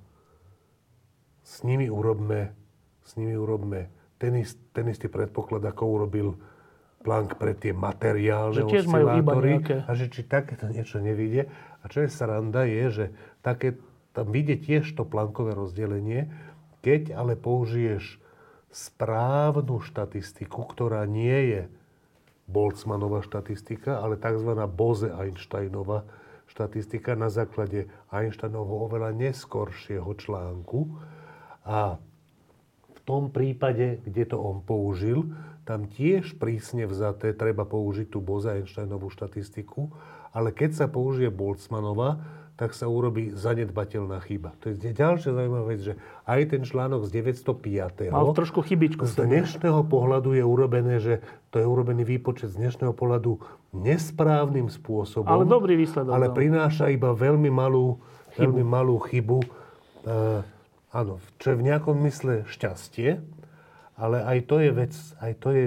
s nimi urobme, s nimi urobme ten, ist, ten istý predpoklad, ako urobil Planck pre tie materiálne oscilátory. A že či takéto niečo nevyjde. A čo je sranda je, že také, Tam vyjde tiež to Planckové rozdelenie, keď ale použiješ správnu štatistiku, ktorá nie je Boltzmannova štatistika, ale tzv. Bose-Einsteinova štatistika na základe Einsteinovho oveľa neskoršieho článku. A v tom prípade, kde to on použil, tam tiež prísne vzaté treba použiť tú Bose-Einsteinovú štatistiku, ale keď sa použije Boltzmannova, tak sa urobí zanedbateľná chyba. To je ďalšia zaujímavá vec, že aj ten článok z deväťsto päť. Mal trošku chybičku. Z dnešného pohľadu je urobené, že to je urobený výpočet z dnešného pohľadu nesprávnym spôsobom. Ale dobrý výsledok. Ale prináša iba veľmi malú chybu. Veľmi malú chybu. Uh, áno, čo je v nejakom mysle šťastie, ale aj to je vec, aj to je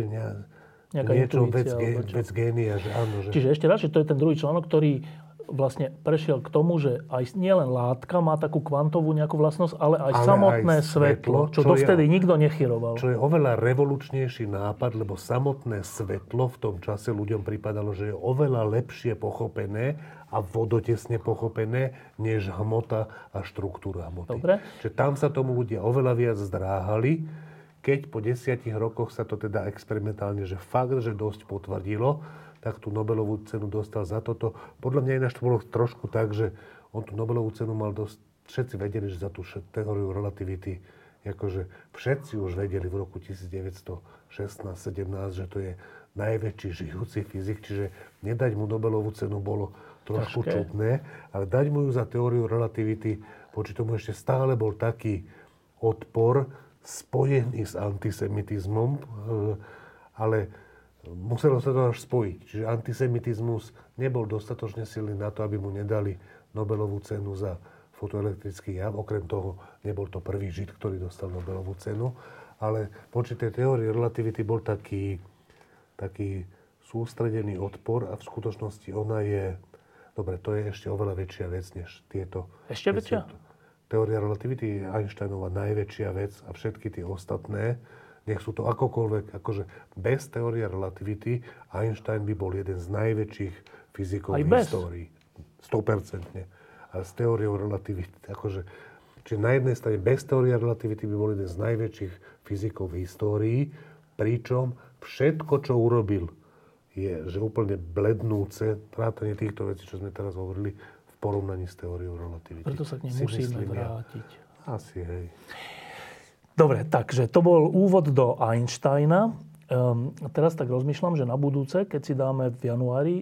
nejaká niečo vec, ge, vec génia. Že áno, že... Čiže ešte raz, že to je ten druhý článok, ktorý vlastne prešiel k tomu, že aj nielen látka má takú kvantovú nejakú vlastnosť, ale aj ale samotné aj svetlo, svetlo, čo, čo dovtedy je, nikto nechyroval. Čo je oveľa revolučnejší nápad, lebo samotné svetlo v tom čase ľuďom pripadalo, že je oveľa lepšie pochopené a vodotesne pochopené, než hmota a štruktúra hmoty. Dobre. Čiže tam sa tomu ľudia oveľa viac zdráhali, keď po desiatich rokoch sa to teda experimentálne, že fakt, že dosť potvrdilo, tak tú Nobelovú cenu dostal za toto. Podľa mňa ináč to bolo trošku tak, že on tú Nobelovú cenu mal dosť... Všetci vedeli, že za tú teóriu relativity, akože všetci už vedeli v roku devätnásť šestnásť sedemnásť, že to je najväčší žijúci fyzik, čiže nedať mu Nobelovú cenu bolo trošku Tažké. čudné, ale dať mu ju za teóriu relativity, voči tomu ešte stále bol taký odpor spojený s antisemitizmom, ale... Muselo sa to až spojiť. Čiže antisemitizmus nebol dostatočne silný na to, aby mu nedali Nobelovú cenu za fotoelektrický jav. Okrem toho, nebol to prvý Žid, ktorý dostal Nobelovú cenu. Ale voči tej teórii relativity bol taký, taký sústredený odpor a v skutočnosti ona je... Dobre, to je ešte oveľa väčšia vec, než tieto... Ešte väčšia? Teória relativity je Einsteinova najväčšia vec a všetky tie ostatné... Nech sú to akokoľvek, akože bez teórie relativity Einstein by bol jeden z najväčších fyzikov v histórii. sto percent. Ale s teóriou relativity, akože... Čiže na jednej strane bez teórie relativity by bol jeden z najväčších fyzikov v histórii, pričom všetko, čo urobil, je že úplne blednúce, vrátane týchto vecí, čo sme teraz hovorili, v porovnaní s teóriou relativity. Preto sa k nej musíme vrátiť. Ja. Asi, hej. Dobre, takže to bol úvod do Einsteina. Um, teraz tak rozmýšľam, že na budúce, keď si dáme v januári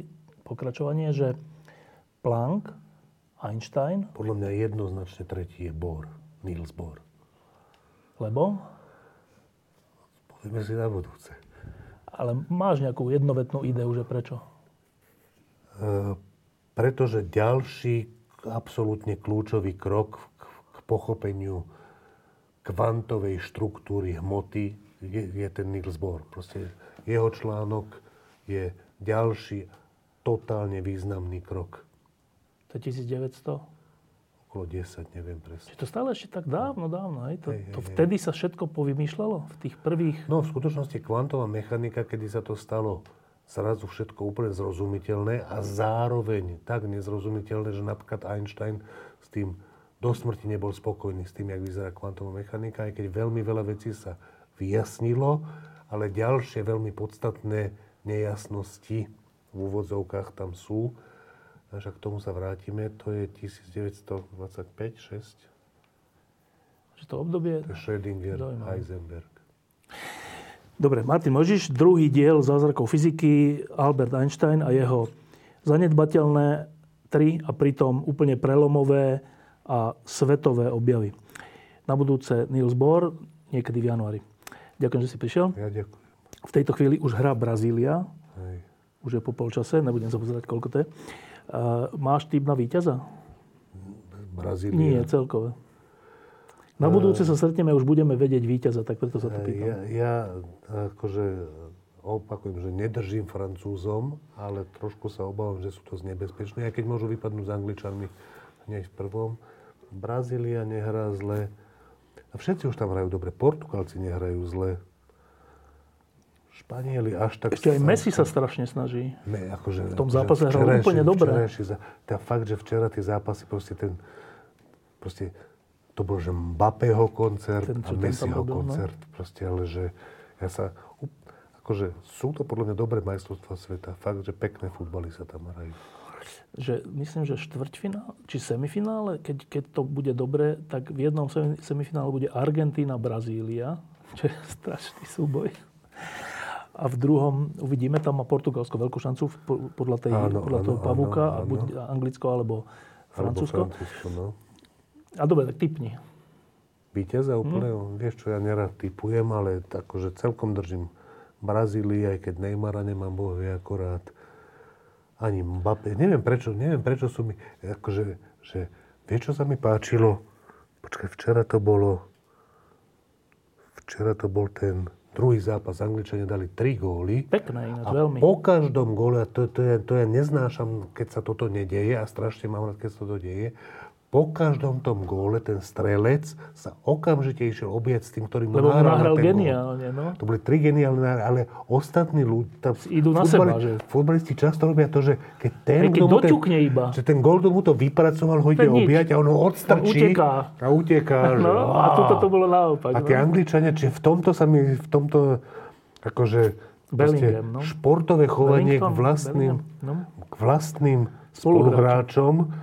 pokračovanie, že Planck, Einstein... Podľa mňa jednoznačne tretí je Bohr, Niels Bohr. Lebo? Povieme si na budúce. Ale máš nejakú jednovetnú ideu, že prečo? E, pretože ďalší absolútne kľúčový krok k, k pochopeniu kvantovej štruktúry hmoty je, je ten Niels Bohr. Proste jeho článok je ďalší totálne významný krok. To je tisíc deväťsto? Okolo desať, neviem presne. Je to stále ešte tak dávno, dávno. Hej? To, hej, to hej, vtedy hej. sa všetko povymýšľalo? V tých prvých... No, v skutočnosti kvantová mechanika, kedy sa to stalo zrazu všetko úplne zrozumiteľné a zároveň tak nezrozumiteľné, že napríklad Einstein s tým do smrti nebol spokojný s tým, jak vyzerá kvantová mechanika, aj keď veľmi veľa vecí sa vyjasnilo, ale ďalšie veľmi podstatné nejasnosti v úvodzovkách tam sú. Až k tomu sa vrátime, to je devätnásť dvadsaťpäť šesť. Že to obdobie... To je Schrödinger, Heisenberg. Dobre, Martin, môžeš druhý diel Zázrakov fyziky, Albert Einstein a jeho zanedbateľné tri a pritom úplne prelomové a svetové objavy. Na budúce Niels Bohr, niekedy v januári. Ďakujem, že si prišiel. Ja ďakujem. V tejto chvíli už hrá Brazília. Hej. Už je po polčase, nebudem sa pozerať, koľko to je. Uh, máš tip na víťaza? Brazília? Nie, celkové. Na budúce sa stretneme, už budeme vedieť víťaza, tak preto sa to pýtam. Ja, ja akože opakujem, že nedržím Francúzom, ale trošku sa obávam, že sú to nebezpečné. Aj keď môžu vypadnúť s Angličanmi hneď v prvom. Brazília nehrá zle. A všetci už tam hrajú dobre. Portugalci nehrajú zle. Španieli až tak... Ešte aj Messi sa strašne snaží. Ne, akože, v tom zápase hral úplne dobre. Tá fakt, že včera tie zápasy, proste ten proste to bol, že Mbappého koncert ten, a Messiho koncert. Proste, ale že ja sa... Akože sú to podľa mňa dobré majstrovstvá sveta. Fakt, že pekné futbaly sa tam hrajú. Že myslím, že štvrťfinále, či semifinále, keď, keď to bude dobre, tak v jednom semifinále bude Argentína-Brazília, čo je strašný súboj. A v druhom uvidíme, tam má Portugalsko veľkú šancu podľa, tej, áno, podľa áno, toho pavúka, áno, áno. A buď Anglicko alebo Francúzsko. Alebo Francúzsko, no. A dobre, tak tipni. Víťaza úplného, hm? Vieš čo, ja nerad tipujem, ale akože celkom držím Brazílii, aj keď Neymara nemám bohvie akorát. Ani Mbappé. Neviem prečo, neviem prečo sú mi, akože, že, vieš čo sa mi páčilo? Počkaj, včera to bolo, včera to bol ten druhý zápas, Angličania dali tri góly. Pekné ináč, veľmi. A po každom góle, a to, to, ja, to ja neznášam, keď sa toto nedieje, a strašne mám rád, keď sa toto deje, po každom tom góle ten strelec sa okamžite išiel objať s tým, ktorým nahral na ten geniálne, gól. No? To boli tri geniálne, ale ostatní ľudia... Idú na seba, že? Futbalisti často robia to, že keď ten, Ej, keď doťukne ten, iba. Že ten gól tomu to vypracoval, ho ide objať a on ho odstrčí. On a uteká. No, a toto to bolo naopak. A tie no? Angličania, čiže v tomto sa mi, v tomto, akože... Bellingham, no? Športové chovanie k vlastným, no? k vlastným spoluhráčom.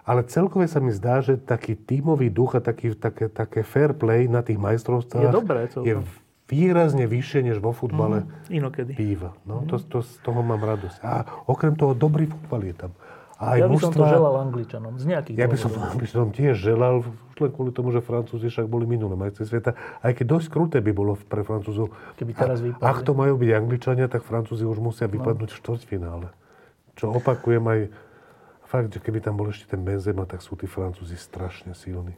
Ale celkové sa mi zdá, že taký tímový duch a taký, také, také fair play na tých majstrovstvách je, dobré, je výrazne vyššie, než vo futbale mm, inokedy. Býva. No, mm. to, to, z toho mám radosť. A okrem toho, dobrý futbal je tam. A ja by mužstva, som to želal Angličanom. Z nejakých ja by som Angličanom tiež želal, už len kvôli tomu, že Francúzi však boli minulé majstrovstvá sveta. Aj keď dosť kruté by bolo pre Francúzov. Keby teraz vypadli. Ak to majú byť Angličania, tak Francúzi už musia vypadnúť no. v štvrťfinále. Čo opakujem aj... Fakt, že keby tam bol ešte ten Benzema, tak sú tí Francúzi strašne silní.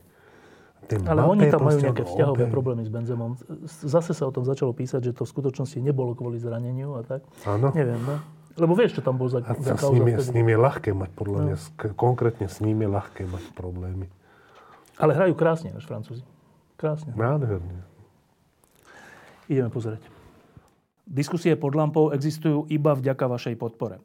Ten ale oni tam majú nejaké vzťahové open. problémy s Benzemom. Zase sa o tom začalo písať, že to v skutočnosti nebolo kvôli zraneniu a tak. Áno. Neviem, no. Lebo vieš, čo tam bol za, a za kauza. S ním, je, s ním je ľahké mať, podľa no. mňa. Konkrétne s ním je ľahké mať problémy. Ale hrajú krásne, než Francúzi. Krásne. Nádherne. Ideme pozrieť. Diskusie pod lampou existujú iba vďaka vašej podpore.